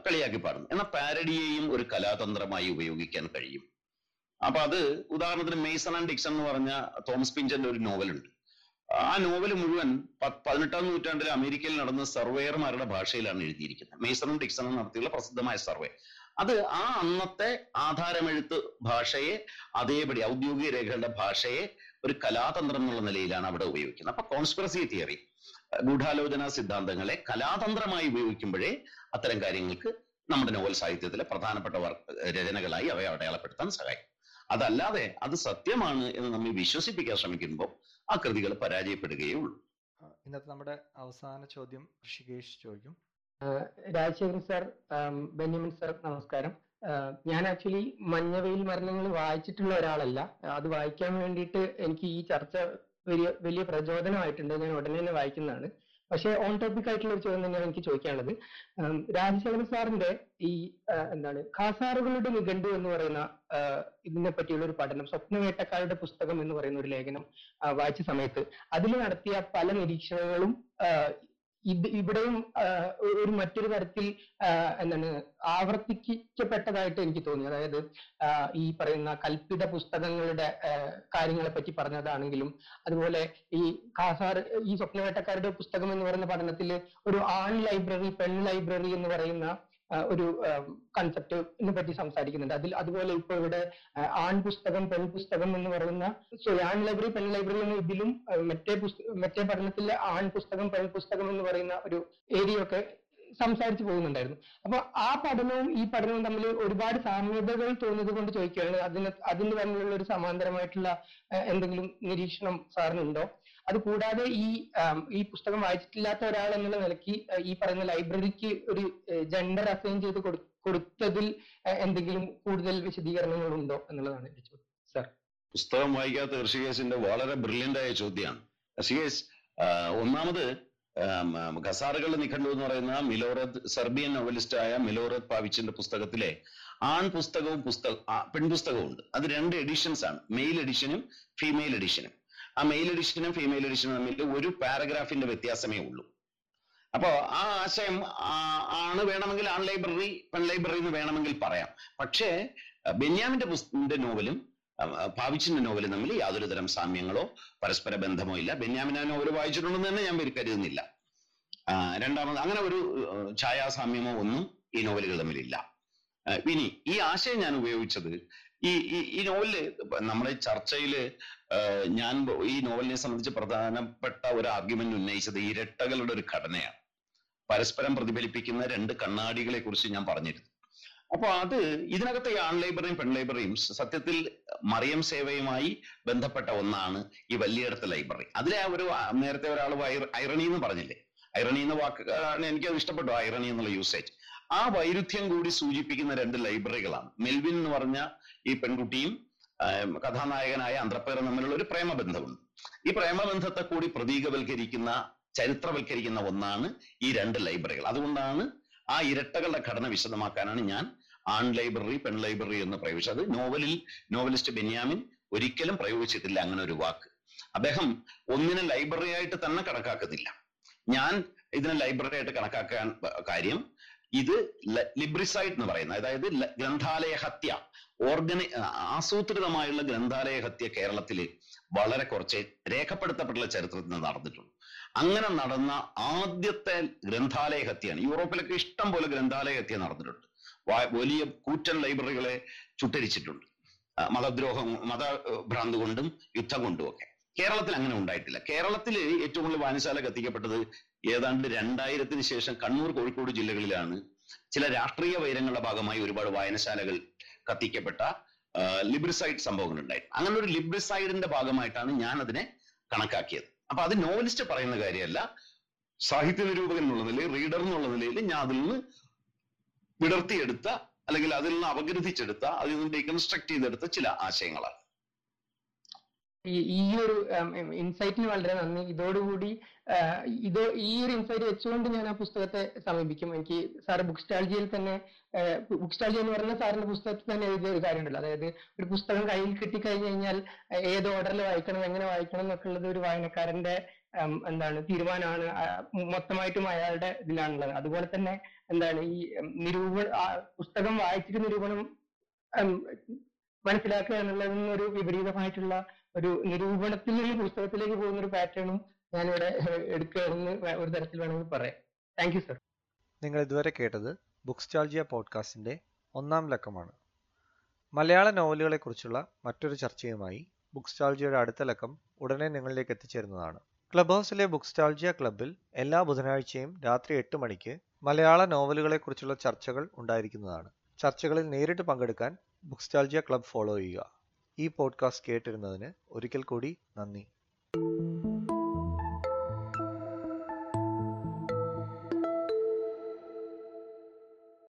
കളിയാക്കി പാടുന്നു. എന്നാൽ പാരഡിയെയും ഒരു കലാതന്ത്രമായി ഉപയോഗിക്കാൻ കഴിയും. അപ്പൊ അത് ഉദാഹരണത്തിന് മെയ്സൺ ആൻഡ് ഡിക്സൺ എന്ന് പറഞ്ഞ തോമസ് പിഞ്ചന്റെ ഒരു നോവലുണ്ട്. ആ നോവല് മുഴുവൻ 18-ാം നൂറ്റാണ്ടിൽ അമേരിക്കയിൽ നടന്ന സർവേയർമാരുടെ ഭാഷയിലാണ് എഴുതിയിരിക്കുന്നത്. മെയ്സണും ഡിക്സണും നടത്തിയുള്ള പ്രസിദ്ധമായ സർവേ. അത് ആ അന്നത്തെ ആധാരമെഴുത്ത് ഭാഷയെ, അതേപടി ഔദ്യോഗിക രേഖകളുടെ ഭാഷയെ ഒരു കലാതന്ത്രം എന്നുള്ള നിലയിലാണ് അവിടെ ഉപയോഗിക്കുന്നത്. അപ്പൊ കോൺസ്പിറസി തിയറി ഗൂഢാലോചനാ സിദ്ധാന്തങ്ങളെ കലാതന്ത്രമായി ഉപയോഗിക്കുമ്പോഴേ അത്തരം കാര്യങ്ങൾക്ക് നമ്മുടെ നോവൽ സാഹിത്യത്തിലെ പ്രധാനപ്പെട്ട രചനകളായി അവയെ അടയാളപ്പെടുത്താൻ സഹായിക്കും. അതല്ലാതെ അത് സത്യമാണ് എന്ന് നമ്മൾ വിശ്വസിപ്പിക്കാൻ ശ്രമിക്കുമ്പോൾ ആ കൃതികൾ പരാജയപ്പെടുകയേ ഉള്ളൂ. ഇന്നത്തെ നമ്മുടെ അവസാന ചോദ്യം ഋഷികേഷ് ചോദിക്കും. രാജശേഖരൻ സാർ, ബെന്യാമിൻ സാർ, നമസ്കാരം. ഞാൻ ആക്ച്വലി മഞ്ഞവെയിൽ മരണങ്ങൾ വായിച്ചിട്ടുള്ള ഒരാളല്ല. അത് വായിക്കാൻ വേണ്ടിയിട്ട് എനിക്ക് ഈ ചർച്ച വലിയ പ്രചോദനമായിട്ടുണ്ട്. ഞാൻ ഉടനെ തന്നെ വായിക്കുന്നതാണ്. പക്ഷെ ഓൺ ടോപ്പിക് ആയിട്ടുള്ള ഒരു ചോദ്യം തന്നെയാണ് എനിക്ക് ചോദിക്കാനുള്ളത്. രാജശേഖരൻ സാറിന്റെ ഈ ഖാസാറുകളുടെ നിഘണ്ടു എന്ന് പറയുന്ന ഇതിനെ പറ്റിയുള്ള ഒരു പഠനം, സ്വപ്നവേട്ടക്കാരുടെ പുസ്തകം എന്ന് പറയുന്ന ഒരു ലേഖനം വായിച്ച സമയത്ത് അതിൽ നടത്തിയ പല നിരീക്ഷണങ്ങളും ഇവിടെയും ഒരു മറ്റൊരു തരത്തിൽ ആവർത്തിക്കപ്പെട്ടതായിട്ട് എനിക്ക് തോന്നി. അതായത് ഈ പറയുന്ന കൽപ്പിത പുസ്തകങ്ങളുടെ കാര്യങ്ങളെ പറ്റി പറഞ്ഞതാണെങ്കിലും അതുപോലെ ഈ ഈ സ്വപ്നവേട്ടക്കാരുടെ പുസ്തകം എന്ന് പറയുന്ന പഠനത്തിൽ ഒരു ആൺ ലൈബ്രറി, പെൺ ലൈബ്രറി എന്ന് പറയുന്ന ഒരു കൺസെപ്റ്റിനെ പറ്റി സംസാരിക്കുന്നുണ്ട്. അതുപോലെ ഇപ്പൊ ഇവിടെ ആൺ പുസ്തകം, പെൺ പുസ്തകം എന്ന് പറയുന്ന, സോറി, ആൺ ലൈബ്രറി, പെൺ ലൈബ്രറി എന്ന ഇതിലും മറ്റേ പഠനത്തിലെ ആൺ പുസ്തകം, പെൺ പുസ്തകം എന്ന് പറയുന്ന ഒരു ഏരിയ ഒക്കെ സംസാരിച്ചു പോകുന്നുണ്ടായിരുന്നു. അപ്പൊ ആ പഠനവും ഈ പഠനവും തമ്മിൽ ഒരുപാട് സാമ്യതകൾ തോന്നിയത് കൊണ്ട് ചോദിക്കുകയാണ്, അതിന് തമ്മിലുള്ള ഒരു സമാന്തരമായിട്ടുള്ള എന്തെങ്കിലും നിരീക്ഷണം സാറിനുണ്ടോ? അതുകൂടാതെ ഈ പുസ്തകം വായിച്ചിട്ടില്ലാത്ത ഒരാൾ എന്നുള്ള നിലയ്ക്ക് ഈ പറയുന്ന ലൈബ്രറിക്ക് ഒരു ജെൻഡർ അസൈൻ ചെയ്ത് കൊടുത്തതിൽ എന്തെങ്കിലും കൂടുതൽ വിശദീകരണങ്ങളുണ്ടോ എന്നുള്ളതാണ് എന്റെ ചോദ്യം, സാർ. പുസ്തകം വായിക്കാത്ത ഋഷികേശിന്റെ വളരെ ബ്രില്യന്റ് ആയ ചോദ്യമാണ്. ഋഷികേശ്, ഒന്നാമത് ഖസാറുകളുടെ നിഘണ്ടു എന്ന് പറയുന്ന മിലോറത്, സെർബിയൻ നോവലിസ്റ്റായ മിലോറത് പാവിച്ചിന്റെ പുസ്തകത്തിലെ ആൺപുസ്തകവും പെൺപുസ്തകവും ഉണ്ട്. അത് രണ്ട് എഡിഷൻസ് ആണ്, മെയിൽ എഡിഷനും ഫീമെയിൽ എഡിഷനും. ആ മെയിൽ എഡിഷനും ഫീമെയിൽ എഡിഷനും തമ്മിൽ ഒരു പാരഗ്രാഫിന്റെ വ്യത്യാസമേ ഉള്ളൂ. അപ്പോ ആ ആശയം ആണ്, വേണമെങ്കിൽ ആൺ ലൈബ്രറി പെൺ ലൈബ്രറി എന്ന് വേണമെങ്കിൽ പറയാം. പക്ഷേ ബെന്യാമിന്റെ നോവലും ഭാവിച്ചിന്റെ നോവലും തമ്മിൽ യാതൊരു തരം സാമ്യങ്ങളോ പരസ്പര ബന്ധമോ ഇല്ല. ബെന്യാമിൻ ആ നോവൽ വായിച്ചിട്ടുണ്ടെന്ന് തന്നെ ഞാൻ കരുതുന്നില്ല. രണ്ടാമത് അങ്ങനെ ഒരു ഛായാസാമ്യമോ ഒന്നും ഈ നോവലുകൾ തമ്മിലില്ല. ഇനി ഈ ആശയം ഞാൻ ഉപയോഗിച്ചത് ഈ നോവലില് നമ്മുടെ ചർച്ചയില് ഞാൻ ഈ നോവലിനെ സംബന്ധിച്ച് പ്രധാനപ്പെട്ട ഒരു ആർഗ്യുമെന്റ് ഉന്നയിച്ചത് ഇരട്ടകളുടെ ഒരു ഘടനയാണ്. പരസ്പരം പ്രതിഫലിപ്പിക്കുന്ന രണ്ട് കണ്ണാടികളെ കുറിച്ച് ഞാൻ പറഞ്ഞിരുന്നു. അപ്പൊ അത് ഇതിനകത്തെ ഈ ആൺ ലൈബ്രറിയും പെൺ ലൈബ്രറിയും സത്യത്തിൽ മറിയം സേവയുമായി ബന്ധപ്പെട്ട ഒന്നാണ് ഈ വലിയയിടത്ത് ലൈബ്രറി. അതിലെ ഒരു നേരത്തെ ഒരാൾ ഐറണി എന്ന് പറഞ്ഞില്ലേ, ഐറണി എന്ന വാക്കാണ് എനിക്കത് ഇഷ്ടപ്പെട്ടു, ഐറണി എന്നുള്ള യൂസേജ്. ആ വൈരുദ്ധ്യം കൂടി സൂചിപ്പിക്കുന്ന രണ്ട് ലൈബ്രറികളാണ്. മെൽവിൻ എന്ന് പറഞ്ഞ ഈ പെൺകുട്ടിയും കഥാനായകനായ അന്ത്രപ്പേറും തമ്മിലുള്ള ഒരു പ്രേമബന്ധമുണ്ട്. ഈ പ്രേമബന്ധത്തെ കൂടി പ്രതീകവൽക്കരിക്കുന്ന, ചരിത്രവൽക്കരിക്കുന്ന ഒന്നാണ് ഈ രണ്ട് ലൈബ്രറികൾ. അതുകൊണ്ടാണ് ആ ഇരട്ടകളുടെ ഘടന വിശദമാക്കാനാണ് ഞാൻ ആൺ ലൈബ്രറി പെൺ ലൈബ്രറി എന്ന് പ്രയോഗിച്ചത്. നോവലിൽ നോവലിസ്റ്റ് ബെന്യാമിൻ ഒരിക്കലും പ്രയോഗിച്ചിട്ടില്ല അങ്ങനെ ഒരു വാക്ക്. അദ്ദേഹം ഒന്നിനെ ലൈബ്രറി ആയിട്ട് തന്നെ കണക്കാക്കുന്നില്ല. ഞാൻ ഇതിനെ ലൈബ്രറി ആയിട്ട് കണക്കാക്കാൻ കാര്യം ഇത് ലിബ്രിസൈഡ് എന്ന് പറയുന്ന, അതായത് ഗ്രന്ഥാലയ ഹത്യ, ആസൂത്രിതമായുള്ള ഗ്രന്ഥാലയ ഹത്യ കേരളത്തിൽ വളരെ കുറച്ച് രേഖപ്പെടുത്തപ്പെട്ടുള്ള ചരിത്രത്തിൽ നടന്നിട്ടുള്ളൂ. അങ്ങനെ നടന്ന ആദ്യത്തെ ഗ്രന്ഥാലയ ഹത്യയാണ്. യൂറോപ്പിലൊക്കെ ഇഷ്ടം പോലെ ഗ്രന്ഥാലയ ഹത്യ നടന്നിട്ടുണ്ട്. വലിയ കൂറ്റൻ ലൈബ്രറികളെ ചുട്ടരിച്ചിട്ടുണ്ട് മതഭ്രാന്ത് കൊണ്ടും യുദ്ധം കൊണ്ടും ഒക്കെ. കേരളത്തിൽ അങ്ങനെ ഉണ്ടായിട്ടില്ല. കേരളത്തിൽ ഏറ്റവും കൂടുതൽ വായനശാല കത്തിക്കപ്പെട്ടത് ഏതാണ്ട് 2000 ശേഷം കണ്ണൂർ, കോഴിക്കോട് ജില്ലകളിലാണ്. ചില രാഷ്ട്രീയ വൈരങ്ങളുടെ ഭാഗമായി ഒരുപാട് വായനശാലകൾ കത്തിക്കപ്പെട്ട ലിബ്രിസൈഡ് സംഭവങ്ങൾ ഉണ്ടായിരുന്നു. അങ്ങനെ ഒരു ലിബ്രിസൈഡിന്റെ ഭാഗമായിട്ടാണ് ഞാൻ അതിനെ കണക്കാക്കിയത്. അപ്പൊ അത് നോവലിസ്റ്റ് പറയുന്ന കാര്യമല്ല. സാഹിത്യ നിരൂപകൻ എന്നുള്ള നിലയിൽ, റീഡർ എന്നുള്ള നിലയിൽ ഞാൻ അതിൽ നിന്ന് വിടർത്തിയെടുത്ത, അല്ലെങ്കിൽ അതിൽ നിന്ന് അവഗ്രഥിച്ചെടുത്ത, അതിൽ നിന്ന് ഡീകൺസ്ട്രക്ട് ചെയ്തെടുത്ത ചില ആശയങ്ങളാണ്. ഈ ഒരു ഇൻസൈറ്റിന് വളരെ നന്ദി. ഇതോടുകൂടി ഈ ഒരു ഇൻസൈറ്റ് വെച്ചുകൊണ്ട് ഞാൻ ആ പുസ്തകത്തെ സമീപിക്കും. എനിക്ക് സാറ് ബുക്ക് സ്റ്റാൾജിയയിൽ തന്നെ, ബുക്ക് സ്റ്റാൾജിയ എന്ന് പറഞ്ഞ സാറിന്റെ പുസ്തകത്തിൽ തന്നെ എഴുതിയ ഒരു കാര്യമുണ്ടല്ലോ, അതായത് ഒരു പുസ്തകം കയ്യിൽ കിട്ടിക്കഴിഞ്ഞു കഴിഞ്ഞാൽ ഏത് ഓർഡറിൽ വായിക്കണം, എങ്ങനെ വായിക്കണം എന്നൊക്കെ ഉള്ളത് ഒരു വായനക്കാരന്റെ എന്താണ് തീരുമാനമാണ്, മൊത്തമായിട്ടും അയാളുടെ ഇതിലാണുള്ളത്. അതുപോലെ തന്നെ എന്താണ് ഈ പുസ്തകം വായിച്ചിട്ട് നിരൂപണം മനസ്സിലാക്കുക എന്നുള്ളതെന്ന് ഒരു വിപരീതമായിട്ടുള്ള ഒരു നിരൂപണത്തിൽ നിന്ന് പുസ്തകത്തിലേക്ക് പോകുന്ന ഒരു പാറ്റേണും ഞാനിവിടെ എടുക്കുകയാണെന്ന് ഒരു തരത്തിൽ വേണമെങ്കിൽ പറയാം. Thank you sir. നിങ്ങൾ ഇതുവരെ കേട്ടത് ബുക്ക് സ്റ്റാൾജിയ പോഡ്കാസ്റ്റിന്റെ 1-ാം ലക്കമാണ്. മലയാള നോവലുകളെ കുറിച്ചുള്ള മറ്റൊരു ചർച്ചയുമായി ബുക്ക് സ്റ്റാൾജിയയുടെ അടുത്ത ലക്കം ഉടനെ നിങ്ങളിലേക്ക് എത്തിച്ചേരുന്നതാണ്. ക്ലബ് ഹൗസിലെ ബുക്ക് സ്റ്റാൾജിയ ക്ലബിൽ എല്ലാ ബുധനാഴ്ചയും രാത്രി 8 മണിക്ക് മലയാള നോവലുകളെ കുറിച്ചുള്ള ചർച്ചകൾ ഉണ്ടായിരിക്കുന്നതാണ്. ചർച്ചകളിൽ നേരിട്ട് പങ്കെടുക്കാൻ ബുക്ക് സ്റ്റാൾജിയ ക്ലബ് ഫോളോ ചെയ്യുക. ഈ പോഡ്കാസ്റ്റ് കേട്ടിരുന്നതിന് ഒരിക്കൽ കൂടി നന്ദി.